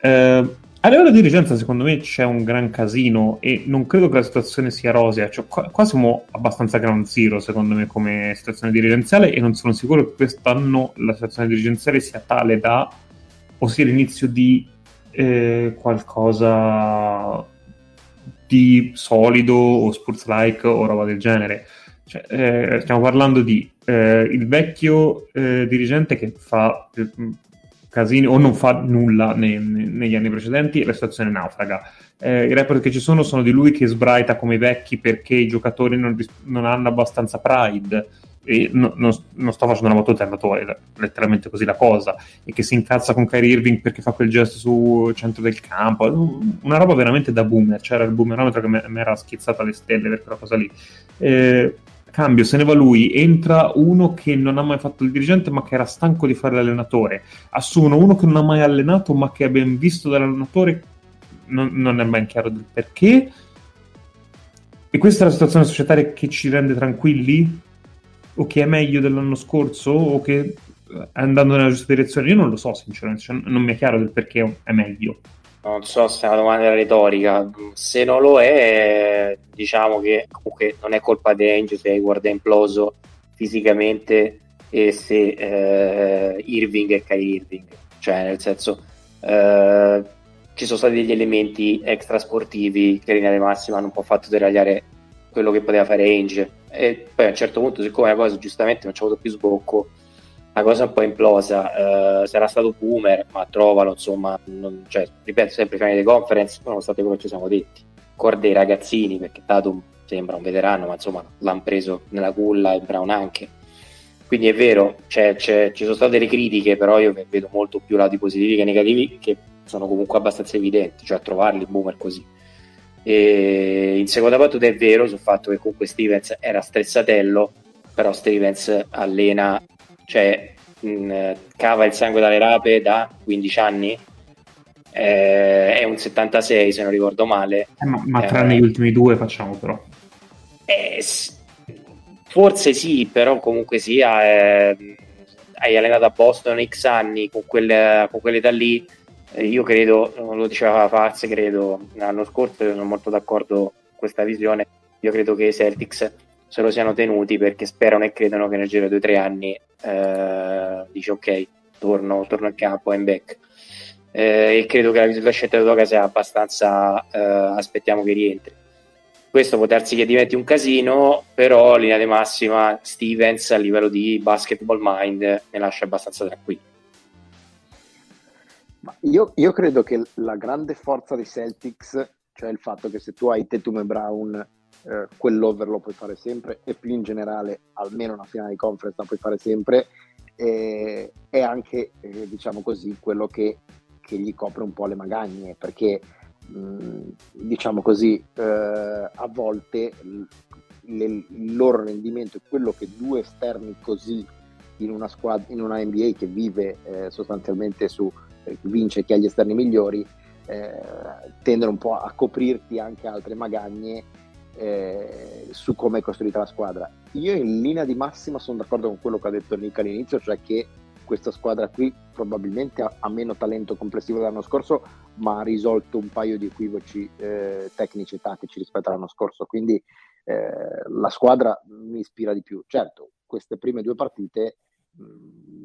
Eh, a livello di dirigenza secondo me c'è un gran casino e non credo che la situazione sia rosea, cioè, qua, qua siamo abbastanza ground zero secondo me come situazione dirigenziale, e non sono sicuro che quest'anno la situazione dirigenziale sia tale da, o sia l'inizio di eh, qualcosa di solido o sports-like o roba del genere. Cioè, eh, stiamo parlando di eh, il vecchio eh, dirigente che fa eh, casini o non fa nulla nei, nei, negli anni precedenti, e la situazione naufraga. Eh, i report che ci sono sono di lui che sbraita come i vecchi perché i giocatori non, non hanno abbastanza pride, e no, no, non sto facendo una battuta, è andato letteralmente così la cosa, e che si incazza con Kyrie Irving perché fa quel gesto sul centro del campo, una roba veramente da boomer. C'era il boomerometro che mi era schizzato alle stelle per quella cosa lì. eh, Cambio, se ne va lui, entra uno che non ha mai fatto il dirigente ma che era stanco di fare l'allenatore, assumono uno che non ha mai allenato ma che è ben visto dall'allenatore, non, non è ben chiaro del perché. E questa è la situazione societaria che ci rende tranquilli? O che è meglio dell'anno scorso? O che andando nella giusta direzione? Io non lo so sinceramente, cioè, non mi è chiaro del perché è meglio. Non so se è una domanda retorica, se non lo è diciamo che comunque non è colpa di Angelo se Hayward è imploso fisicamente e se eh, Irving è Kyrie Irving, cioè nel senso eh, ci sono stati degli elementi extrasportivi che in linea di massima hanno un po' fatto deragliare quello che poteva fare Angelo, e poi a un certo punto, siccome la cosa giustamente non c'è avuto più sbocco, la cosa un po' implosa, eh, sarà stato boomer, ma trovalo, insomma, non, cioè, ripeto sempre, i finali di conference, nonostante quello che ci siamo detti, corde i ragazzini, perché Tatum sembra un veterano, ma insomma l'hanno preso nella culla, e Brown anche, quindi è vero, c'è, c'è, ci sono state delle critiche, però io vedo molto più lati positivi che negativi, che sono comunque abbastanza evidenti, cioè trovarli boomer così. E in seconda battuta è vero sul fatto che comunque Stevens era stressatello, però Stevens allena, cioè mh, cava il sangue dalle rape da quindici anni, eh, è un settantasei se non ricordo male, eh, ma, ma eh, tranne gli ultimi due facciamo però eh, forse sì, però comunque sia eh, hai allenato a Boston X anni con, quel, con quell'età lì, eh, io credo, lo diceva Faz credo l'anno scorso, sono molto d'accordo con questa visione, io credo che i Celtics se lo siano tenuti perché sperano e credono che nel giro di due o tre anni eh, dice ok, torno, torno al campo, I'm back, eh, e credo che la, la scelta di Doca sia abbastanza eh, aspettiamo che rientri. Questo può darsi che diventi un casino, però linea di massima Stevens a livello di basketball mind ne lascia abbastanza tranquillo. Ma io, io credo che la grande forza dei Celtics, cioè il fatto che se tu hai Tatum e Brown, Eh, quell'over lo puoi fare sempre, e più in generale almeno una finale di conference la puoi fare sempre, eh, è anche eh, diciamo così quello che, che gli copre un po' le magagne, perché mh, diciamo così eh, a volte l- le, il loro rendimento è quello che due esterni così in una squadra, in una N B A che vive eh, sostanzialmente su eh, vince chi ha gli esterni migliori, eh, tendono un po' a coprirti anche altre magagne Eh, su come è costruita la squadra. Io in linea di massima sono d'accordo con quello che ha detto Nick all'inizio, cioè che questa squadra qui probabilmente ha, ha meno talento complessivo dell'anno scorso, ma ha risolto un paio di equivoci eh, tecnici e tattici rispetto all'anno scorso, quindi eh, la squadra mi ispira di più. Certo, queste prime due partite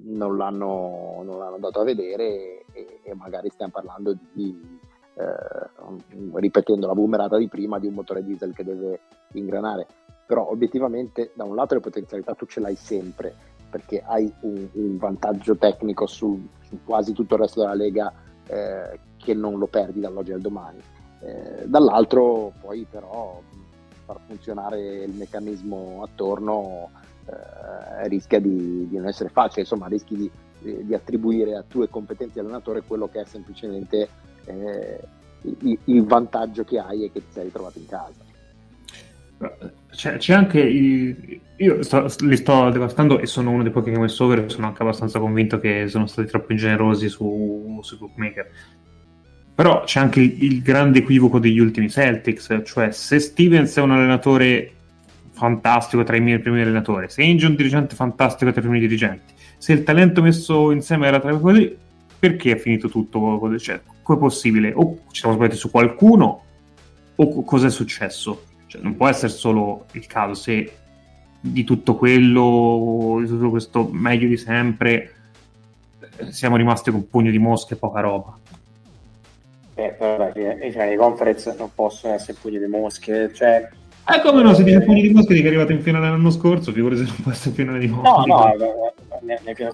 non l'hanno, non l'hanno dato a vedere, e, e magari stiamo parlando di, di eh, ripetendo la boomerata di prima, di un motore diesel che deve ingranare. Però obiettivamente da un lato le potenzialità tu ce l'hai sempre, perché hai un, un vantaggio tecnico su, su quasi tutto il resto della Lega, eh, che non lo perdi dall'oggi al domani, eh, dall'altro poi però far funzionare il meccanismo attorno eh, rischia di, di non essere facile, insomma rischi di, di attribuire a tue competenze allenatore quello che è semplicemente eh, il, il vantaggio che hai e che ti sei ritrovato in casa. C'è, c'è anche i, io sto, li sto devastando, e sono uno dei pochi che ho messo over, sono anche abbastanza convinto che sono stati troppo ingenerosi su, sui bookmaker, però c'è anche il, il grande equivoco degli ultimi Celtics, cioè se Stevens è un allenatore fantastico tra i miei primi allenatori, se Ainge è un dirigente fantastico tra i primi dirigenti, se il talento messo insieme era tra quelli, perché è finito tutto? Cioè, com'è possibile? O ci siamo sbagliati su qualcuno, o cos'è successo? Non può essere solo il caso se di tutto quello, di tutto questo meglio di sempre, siamo rimasti con un pugno di mosche e poca roba. Eh, però cioè, i conference non possono essere pugno di mosche, cioè. Eh, come no? Se dice pugno di mosche di che è arrivato in finale l'anno scorso, figurati se non può essere in finale di mosche. No, no, ne, ne, ne,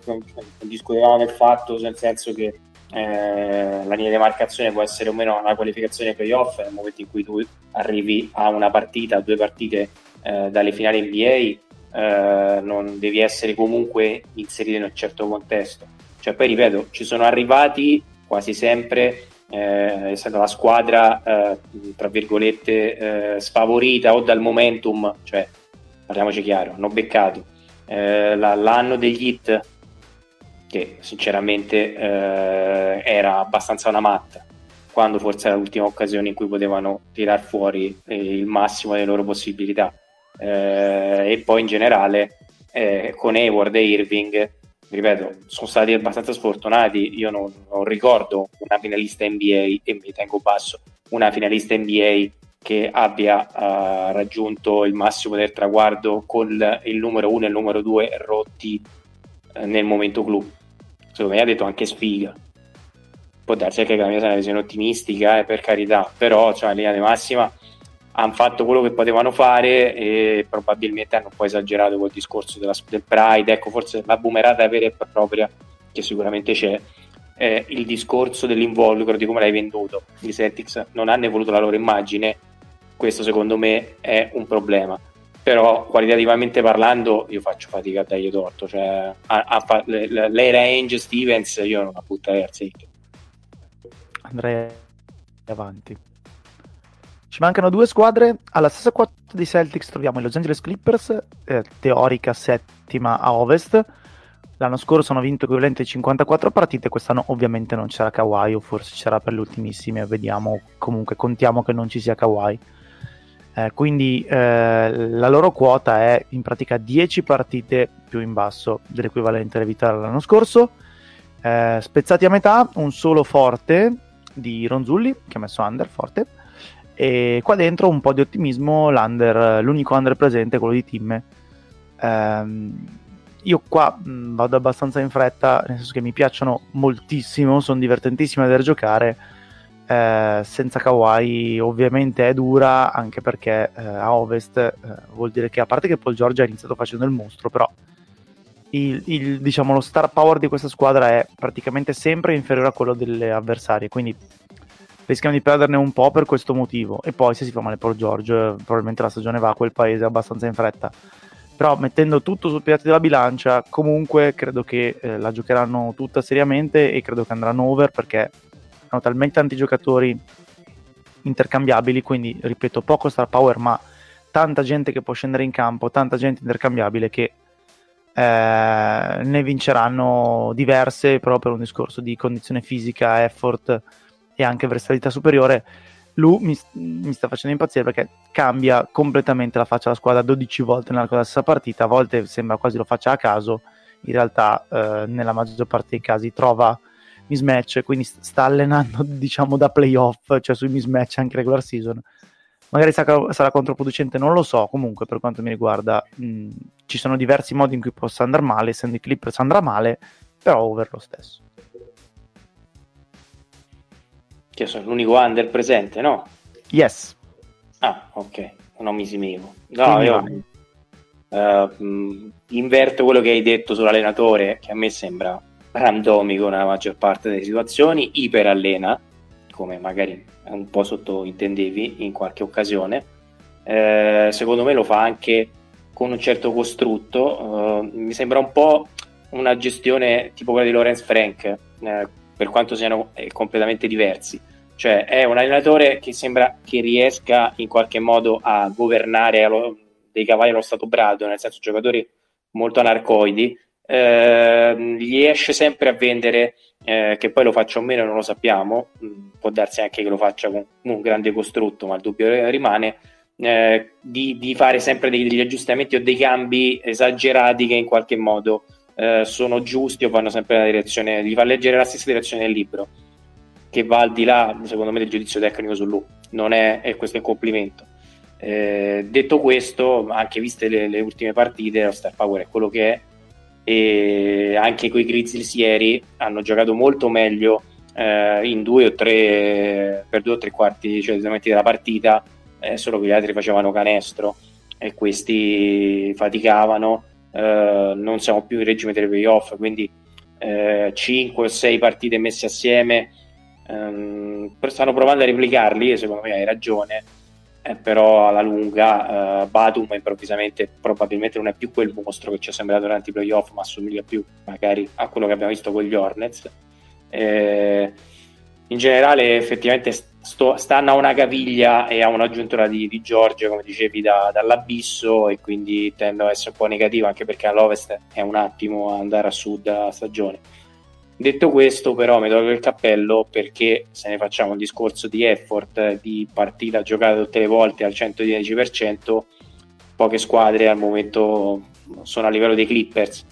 discutevamo del fatto, nel senso che Eh, la linea di marcazione può essere o meno una qualificazione playoff nel momento in cui tu arrivi a una partita, a due partite eh, dalle finali N B A, eh, non devi essere comunque inserito in un certo contesto. Cioè, poi ripeto, ci sono arrivati quasi sempre eh, essendo la squadra eh, tra virgolette eh, sfavorita o dal momentum, cioè parliamoci chiaro, hanno beccato eh, la, l'anno degli hit, che sinceramente eh, era abbastanza una matta, quando forse era l'ultima occasione in cui potevano tirar fuori eh, il massimo delle loro possibilità, eh, e poi in generale eh, con Hayward e Irving, ripeto, sono stati abbastanza sfortunati. Io non, non ricordo una finalista N B A, e mi tengo basso, una finalista N B A che abbia eh, raggiunto il massimo del traguardo con il numero uno e il numero due rotti eh, nel momento clou. Secondo me ha detto anche sfiga, può darsi anche che la mia sia una visione ottimistica, eh, per carità, però cioè, in linea di massima hanno fatto quello che potevano fare, e probabilmente hanno un po' esagerato col discorso della, del Pride. Ecco, forse la boomerata vera e propria che sicuramente c'è è il discorso dell'involucro, di come l'hai venduto. I Celtics non hanno evoluto la loro immagine, questo secondo me è un problema, però qualitativamente parlando io faccio fatica a dargli torto, cioè a, a, l'era Ainge Stevens io non la butterei al secchio. Andrei avanti. Ci mancano due squadre alla stessa quota dei Celtics. Troviamo i Los Angeles Clippers, eh, teorica settima a ovest. L'anno scorso hanno vinto equivalente cinquantaquattro partite, quest'anno ovviamente non c'era Kawhi, o forse c'era per le ultimissime, vediamo, comunque contiamo che non ci sia Kawhi. Eh, quindi eh, la loro quota è in pratica dieci partite più in basso dell'equivalente ereditario l'anno scorso, eh, spezzati a metà, un solo forte di Ronzulli che ha messo under forte, e qua dentro un po' di ottimismo, l'under, l'unico under presente è quello di Timme. Eh, io qua mh, vado abbastanza in fretta, nel senso che mi piacciono moltissimo, sono divertentissime da giocare. Eh, senza Kawhi ovviamente è dura, anche perché eh, a ovest eh, vuol dire che, a parte che Paul George ha iniziato facendo il mostro, però il, il, diciamo, lo star power di questa squadra è praticamente sempre inferiore a quello delle avversarie, quindi rischiamo di perderne un po' per questo motivo. E poi se si fa male Paul George eh, probabilmente la stagione va a quel paese abbastanza in fretta, però mettendo tutto sul piatto della bilancia comunque credo che eh, la giocheranno tutta seriamente, e credo che andranno over, perché hanno talmente tanti giocatori intercambiabili, quindi ripeto, poco star power ma tanta gente che può scendere in campo, tanta gente intercambiabile, che eh, ne vinceranno diverse proprio per un discorso di condizione fisica, effort e anche versatilità superiore. Lu mi, mi sta facendo impazzire perché cambia completamente la faccia della squadra dodici volte nell'arco della stessa partita, a volte sembra quasi lo faccia a caso, in realtà eh, nella maggior parte dei casi trova mismatch, quindi sta allenando diciamo da playoff, cioè sui mismatch anche regular season, magari sarà, sarà controproducente, non lo so. Comunque, per quanto mi riguarda, mh, ci sono diversi modi in cui possa andare male, essendo i Clippers andrà male, però over lo stesso. Che sono l'unico under presente, no? Yes. Ah, ok, non mi simivo. No, io uh, inverto quello che hai detto sull'allenatore, che a me sembra randomico nella maggior parte delle situazioni, iperallena, come magari un po' sottointendevi in qualche occasione. Eh, secondo me lo fa anche con un certo costrutto, eh, mi sembra un po' una gestione tipo quella di Lawrence Frank, eh, per quanto siano eh, completamente diversi. Cioè è un allenatore che sembra che riesca in qualche modo a governare allo, dei cavalli allo stato brado, nel senso giocatori molto anarcoidi, eh, gli esce sempre a vendere, eh, che poi lo faccia o meno non lo sappiamo, può darsi anche che lo faccia con un grande costrutto, ma il dubbio rimane, eh, di, di fare sempre degli, degli aggiustamenti o dei cambi esagerati che in qualche modo eh, sono giusti o vanno sempre nella direzione, gli fa leggere la stessa direzione del libro, che va al di là, secondo me, del giudizio tecnico su lui. Non è, è questo è un complimento. Eh, detto questo, anche viste le, le ultime partite, lo star power è quello che è, e anche quei Grizzlies ieri hanno giocato molto meglio eh, in due o tre, per due o tre quarti, cioè della partita, eh, solo che gli altri facevano canestro e questi faticavano. Eh, non siamo più in regime delle playoff, quindi eh, cinque o sei partite messe assieme. Um, stanno provando a replicarli e secondo me hai ragione, eh, però alla lunga uh, Batum improvvisamente probabilmente non è più quel mostro che ci è sembrato durante i playoff, ma assomiglia più magari a quello che abbiamo visto con gli Hornets. Eh, in generale effettivamente sto, stanno a una caviglia e a una giuntura di, di George, come dicevi, da, dall'abisso, e quindi tendo a essere un po' negativo, anche perché all'Ovest è un attimo andare a sud a stagione. Detto questo, però, mi tolgo il cappello, perché se ne facciamo un discorso di effort, di partita giocata tutte le volte al cento dieci per cento, poche squadre al momento sono a livello dei Clippers,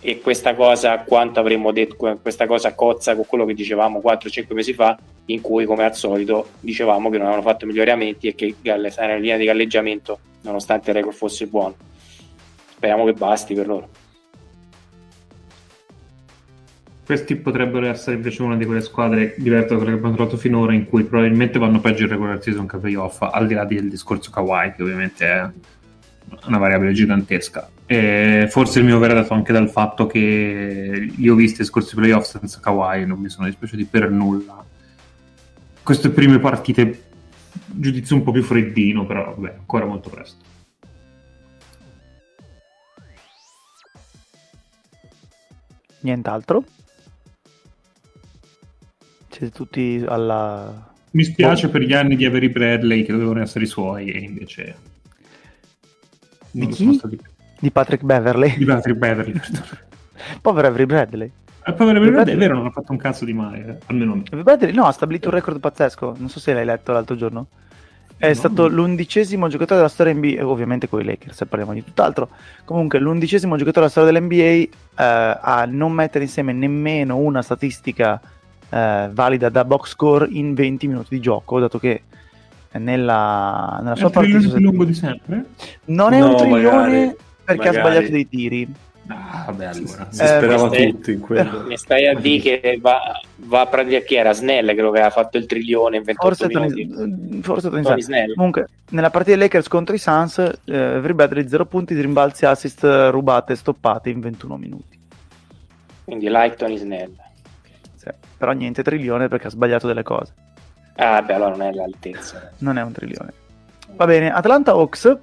e questa cosa, quanto avremmo detto, questa cosa cozza con quello che dicevamo quattro cinque mesi fa, in cui come al solito dicevamo che non avevano fatto miglioramenti e che stanno in linea di galleggiamento nonostante il record fosse buono. Speriamo che basti per loro. Questi potrebbero essere invece una di quelle squadre diverse da quelle che abbiamo trovato finora, in cui probabilmente vanno peggio in regular season che playoff, al di là del discorso Kawhi, che ovviamente è una variabile gigantesca. E forse il mio over è dato anche dal fatto che io ho visto i scorsi playoff senza Kawhi e non mi sono dispiaciuti per nulla. Queste prime partite, giudizio un po' più freddino, però vabbè, ancora molto presto. Nient'altro? Siete tutti alla... Mi spiace oh. per gli anni di Avery Bradley, che dovevano essere i suoi, e invece... Di chi? Stati... Di Patrick Beverley. Di Patrick Beverley. Povero Avery Bradley. Eh, povero Avery Bradley, è vero, non ha fatto un cazzo di male, almeno... Bradley, no, ha stabilito un record pazzesco, non so se l'hai letto l'altro giorno. È no. stato l'undicesimo giocatore della storia N B A, ovviamente con i Lakers, se parliamo di tutt'altro. Comunque, l'undicesimo giocatore della storia dell'N B A eh, a non mettere insieme nemmeno una statistica... Eh, valida da box score in venti minuti di gioco, dato che nella, nella sua partita è il più lungo di sempre? Non è no, un trilione perché magari. Ha sbagliato dei tiri. Ah, vabbè, allora si eh, sperava stai, tutto in quello. Mi stai a dire che va, va a prendere chi era Snell, credo che ha fatto il trilione in ventotto forse minuti. Toni, forse Tony Tony Snell. Comunque, nella partita dei Lakers contro i Suns, eh, Avery Bradley zero punti, rimbalzi, assist rubate e stoppate in ventuno minuti. Quindi like Tony Snell. Però niente trilione perché ha sbagliato delle cose. Ah beh, allora non è l'altezza. Non è un trilione. Va bene, Atlanta Hawks,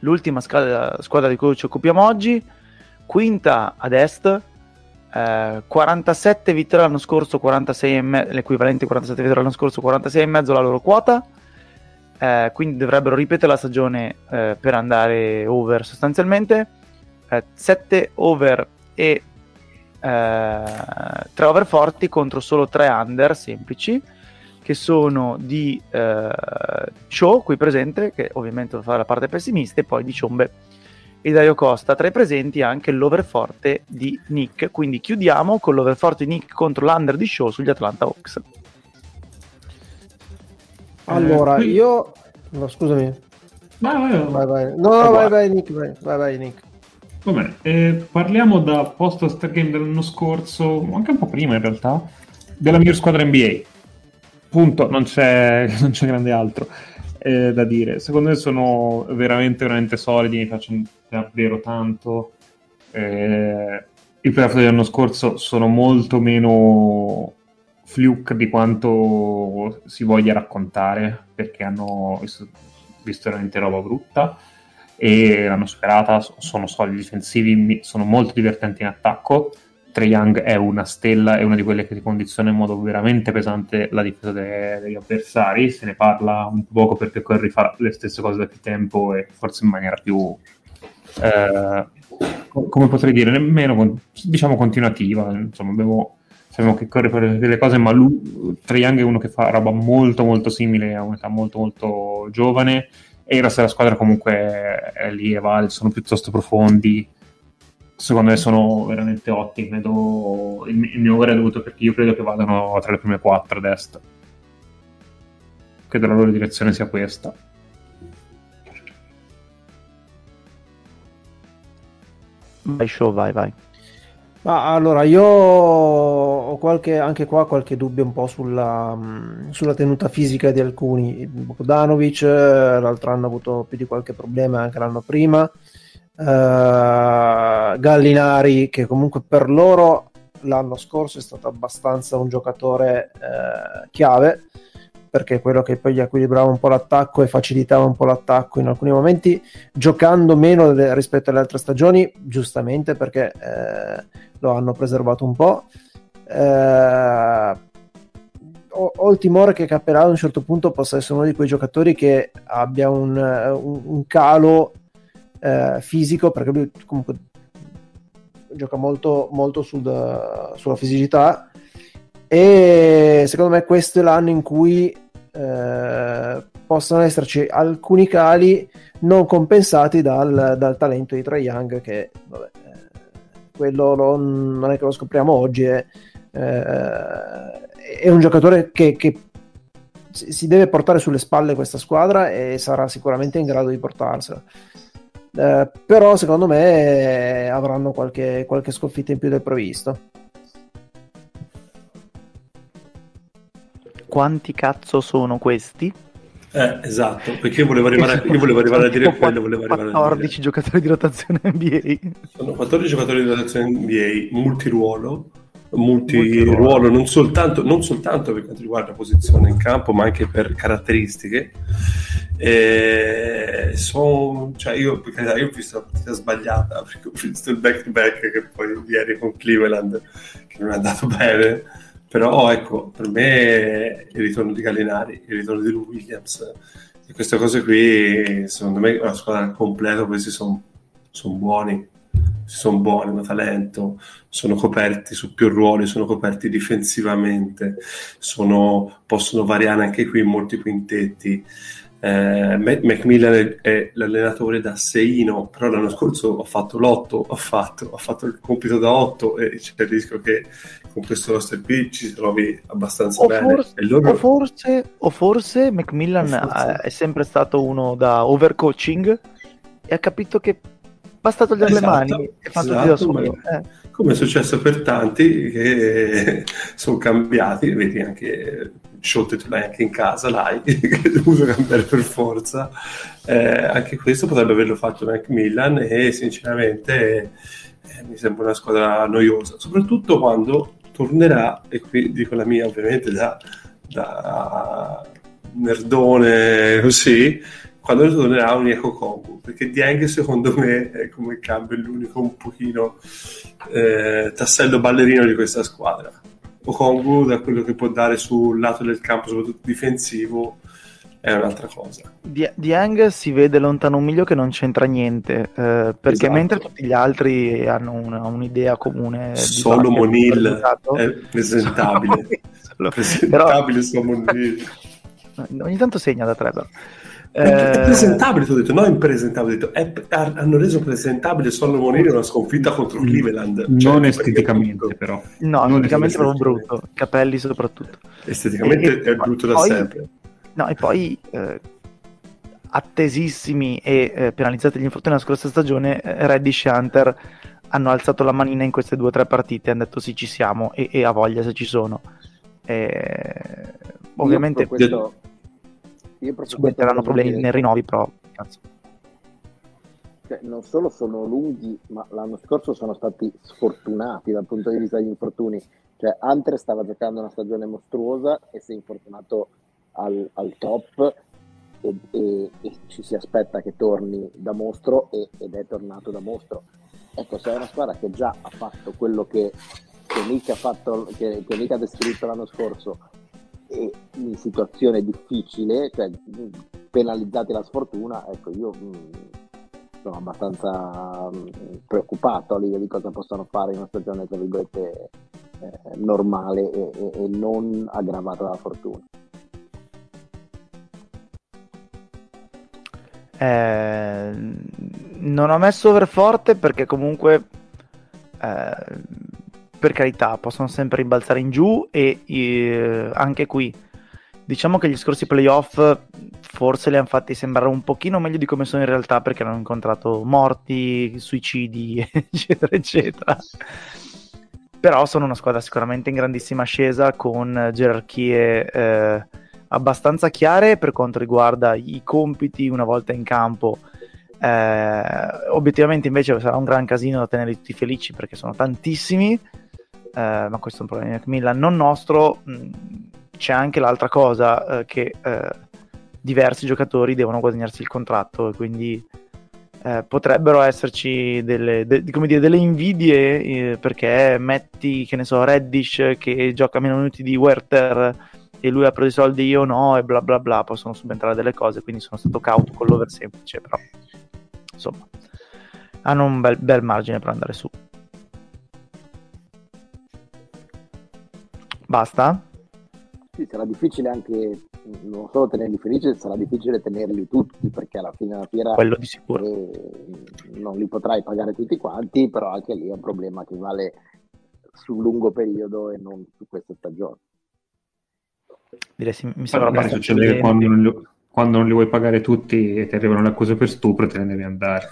l'ultima squadra, squadra di cui ci occupiamo oggi, quinta ad est, eh, quarantasette vittorie l'anno scorso, quarantasei e me- l'equivalente quarantasette vittorie l'anno scorso, quarantasei e mezzo la loro quota, eh, quindi dovrebbero ripetere la stagione eh, per andare over sostanzialmente, eh, sette over e Uh, tre over forti contro solo tre under semplici, che sono di uh, Cho qui presente, che ovviamente fa la parte pessimista, e poi di Ciombe e Dario Costa. Tra i presenti anche l'over forte di Nick, quindi chiudiamo con l'over forte di Nick contro l'under di Cho sugli Atlanta Hawks. Allora, eh, qui... io No, scusami. No, io... vai, vai. No, ah, vai, vai, vai, Nick, vai, vai, vai, Nick. Vabbè, eh, parliamo da post All-Star Game dell'anno scorso, anche un po' prima in realtà, della miglior squadra N B A. Punto, non c'è, non c'è grande altro eh, da dire. Secondo me sono veramente, veramente solidi, mi piacciono davvero tanto. Eh, I playoff dell'anno scorso sono molto meno fluke di quanto si voglia raccontare, perché hanno visto, visto veramente roba brutta. E l'hanno superata, sono solidi difensivi, sono molto divertenti in attacco. Trae Young è una stella, è una di quelle che ti condiziona in modo veramente pesante la difesa de- degli avversari. Se ne parla un poco perché Curry fa le stesse cose da più tempo e forse in maniera più eh, come potrei dire, nemmeno diciamo continuativa, insomma abbiamo, sappiamo che Curry fa delle cose, ma lui, Trae Young è uno che fa roba molto molto simile a un'età molto molto giovane. E la squadra comunque è lì e vale, sono piuttosto profondi. Secondo me sono veramente ottimi. Credo il mio ore è dovuto perché io credo che vadano tra le prime quattro a destra. Credo la loro direzione sia questa. Vai show, vai, vai. Ma allora io ho qualche, anche qua qualche dubbio un po' sulla, sulla tenuta fisica di alcuni. Bogdanovic l'altro anno ha avuto più di qualche problema, anche l'anno prima. uh, Gallinari, che comunque per loro l'anno scorso è stato abbastanza un giocatore uh, chiave, perché è quello che poi gli equilibrava un po' l'attacco e facilitava un po' l'attacco in alcuni momenti, giocando meno de- rispetto alle altre stagioni, giustamente, perché eh, lo hanno preservato un po'. Eh, ho, ho il timore che Capelà a un certo punto possa essere uno di quei giocatori che abbia un, un, un calo eh, fisico, perché lui comunque gioca molto, molto sul, sulla fisicità, e secondo me questo è l'anno in cui eh, possono esserci alcuni cali non compensati dal, dal talento di Trae Young, che vabbè, quello lo, non è che lo scopriamo oggi, è, eh, è un giocatore che, che si deve portare sulle spalle questa squadra e sarà sicuramente in grado di portarsela. Eh, però secondo me avranno qualche, qualche sconfitta in più del previsto. Quanti cazzo sono questi? Eh, esatto, perché io volevo arrivare, io volevo arrivare a dire quello, volevo arrivare quattordici a dire. Giocatori di rotazione N B A. Sono quattordici giocatori di rotazione N B A, multiruolo, multiruolo, multiruolo. Non, soltanto, non soltanto per quanto riguarda posizione in campo, ma anche per caratteristiche. E so, cioè io, io ho visto la partita sbagliata, perché ho visto il back-to-back che poi ieri con Cleveland, che non è andato bene. Però ecco, per me il ritorno di Gallinari, il ritorno di Williams e queste cose qui, secondo me la squadra al completo, questi sono son buoni, sono buoni, hanno talento, sono coperti su più ruoli, sono coperti difensivamente, sono, possono variare anche qui in molti quintetti. Eh, Macmillan è l'allenatore da seino, però l'anno scorso ha fatto l'otto, ha fatto, ha fatto il compito da otto, e c'è il rischio che con questo roster qui ci trovi abbastanza o bene forse, e loro... o forse, o forse Macmillan o forse. È sempre stato uno da overcoaching e ha capito che basta togliere esatto, le mani e fatto esatto, da solo eh. Come è successo per tanti che sono cambiati, vedi anche Sciolte tu l'hai anche in casa, l'hai che hai dovuto cambiare per forza. Eh, anche questo potrebbe averlo fatto Macmillan e sinceramente eh, mi sembra una squadra noiosa, soprattutto quando tornerà, e qui dico la mia ovviamente da, da nerdone così, quando tornerà un Eko Kongu, perché Dieng secondo me è come cambio l'unico un pochino eh, tassello ballerino di questa squadra. Kongu, da quello che può dare sul lato del campo, soprattutto difensivo, è un'altra cosa. Dieng si vede lontano un miglio che non c'entra niente, eh, perché esatto. Mentre tutti gli altri hanno una, un'idea comune, solo Monil è presentabile, solo... presentabile solo Monil. Ogni tanto segna da tre, però. È, è presentabile, ti ho detto, no, impresentabile. Detto, è, hanno reso presentabile solo Monino una sconfitta contro Cleveland. Cioè, non esteticamente, perché... però. No, non esteticamente è proprio brutto. Capelli, soprattutto. Esteticamente e, è brutto da poi, sempre. No, e poi eh, attesissimi e eh, penalizzati gli infortuni la scorsa stagione, eh, Reddish e Hunter hanno alzato la manina in queste due o tre partite, hanno detto sì, ci siamo, e, e a voglia se ci sono. E... ovviamente questo... subenteranno problemi dire... nei rinnovi, però cazzo. Cioè, non solo sono lunghi, ma l'anno scorso sono stati sfortunati dal punto di vista degli infortuni. Cioè, Hunter stava giocando una stagione mostruosa e si è infortunato al, al top, e, e, e ci si aspetta che torni da mostro, e, ed è tornato da mostro. Ecco, se è una squadra che già ha fatto quello che, che Nick ha fatto, che, che Nick ha descritto l'anno scorso, e in situazione difficile, cioè penalizzati la sfortuna, ecco, io... Mh, sono abbastanza mh, preoccupato a livello di cosa possono fare in una stagione tra virgolette eh, normale e, e, e non aggravata dalla fortuna. Eh, non ho messo Overforte perché comunque eh, per carità possono sempre rimbalzare in giù, e eh, anche qui diciamo che gli scorsi playoff forse li hanno fatti sembrare un pochino meglio di come sono in realtà, perché hanno incontrato morti, suicidi, eccetera, eccetera. Però sono una squadra sicuramente in grandissima ascesa, con gerarchie eh, abbastanza chiare per quanto riguarda i compiti una volta in campo. Eh, obiettivamente invece sarà un gran casino da tenere tutti felici, perché sono tantissimi, eh, ma questo è un problema di Milan, non nostro. C'è anche l'altra cosa, eh, che... Eh, diversi giocatori devono guadagnarsi il contratto, e quindi eh, potrebbero esserci delle, de, come dire, delle invidie, eh, perché metti, che ne so, Reddish che gioca meno minuti di Werther e lui ha preso i soldi, io no, e bla bla bla, possono subentrare delle cose, quindi sono stato cauto con l'over semplice, però insomma hanno un bel, bel margine per andare su. Basta? Sì, sarà difficile anche... non solo tenerli felici, sarà difficile tenerli tutti, perché alla fine della fiera quello di sicuro eh, non li potrai pagare tutti quanti, però anche lì è un problema che vale sul lungo periodo e non su questa stagione. Direi sì, mi sembra abbastanza. Succede che quando non, li, quando non li vuoi pagare tutti e ti arrivano le accuse per stupro, te ne devi andare.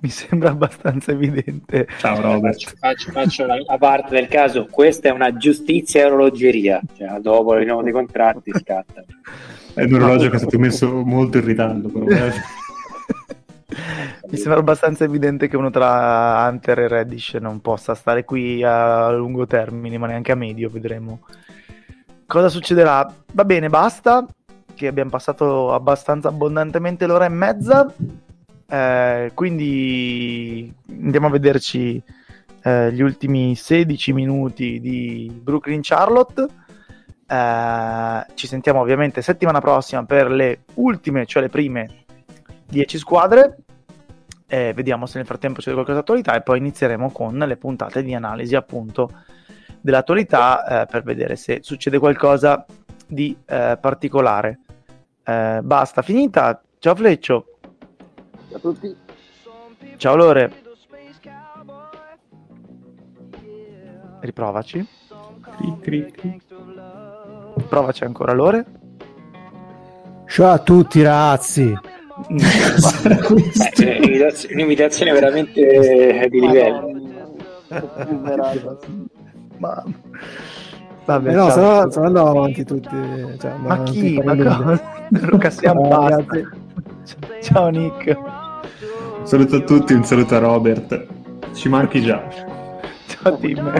Mi sembra abbastanza evidente. Ciao Robert. Faccio, faccio la, la parte del caso. Questa è una giustizia e orologeria, cioè, dopo il rinnovo dei contratti scatta. È un orologio che è stato messo molto in ritardo, però. Mi sembra abbastanza evidente che uno tra Hunter e Reddish non possa stare qui a lungo termine, ma neanche a medio. Vedremo cosa succederà. Va bene, basta, che abbiamo passato abbastanza abbondantemente l'ora e mezza. Eh, quindi andiamo a vederci eh, gli ultimi sedici minuti di Brooklyn Charlotte. Eh, ci sentiamo ovviamente settimana prossima per le ultime, cioè le prime dieci squadre. Eh, vediamo se nel frattempo c'è qualcosa d'attualità, e poi inizieremo con le puntate di analisi appunto dell'attualità, eh, per vedere se succede qualcosa di eh, particolare. Eh, basta, finita. Ciao Fleccio. A tutti. Ciao Lore. Riprovaci. Cri, cri, cri. Provaci ancora Lore. Ciao a tutti ragazzi. eh, un'imitazione veramente eh, di livello. Ma vabbè, no, sono, sono andando avanti tutti, cioè, ma chi? Ma cosa? Luca siamo basta. Ciao Nick. Saluto a tutti, un saluto a Robert. Ci manchi già. Ciao Tim.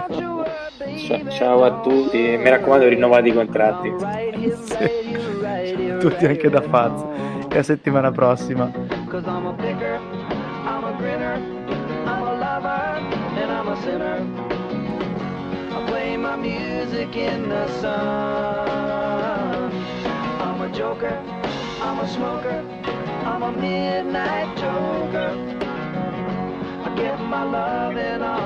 Ciao, ciao a tutti, mi raccomando rinnovate i contratti. Sì. Tutti anche da Fazio. E a settimana prossima. I'm a smoker, I'm a midnight joker. I get my love in all.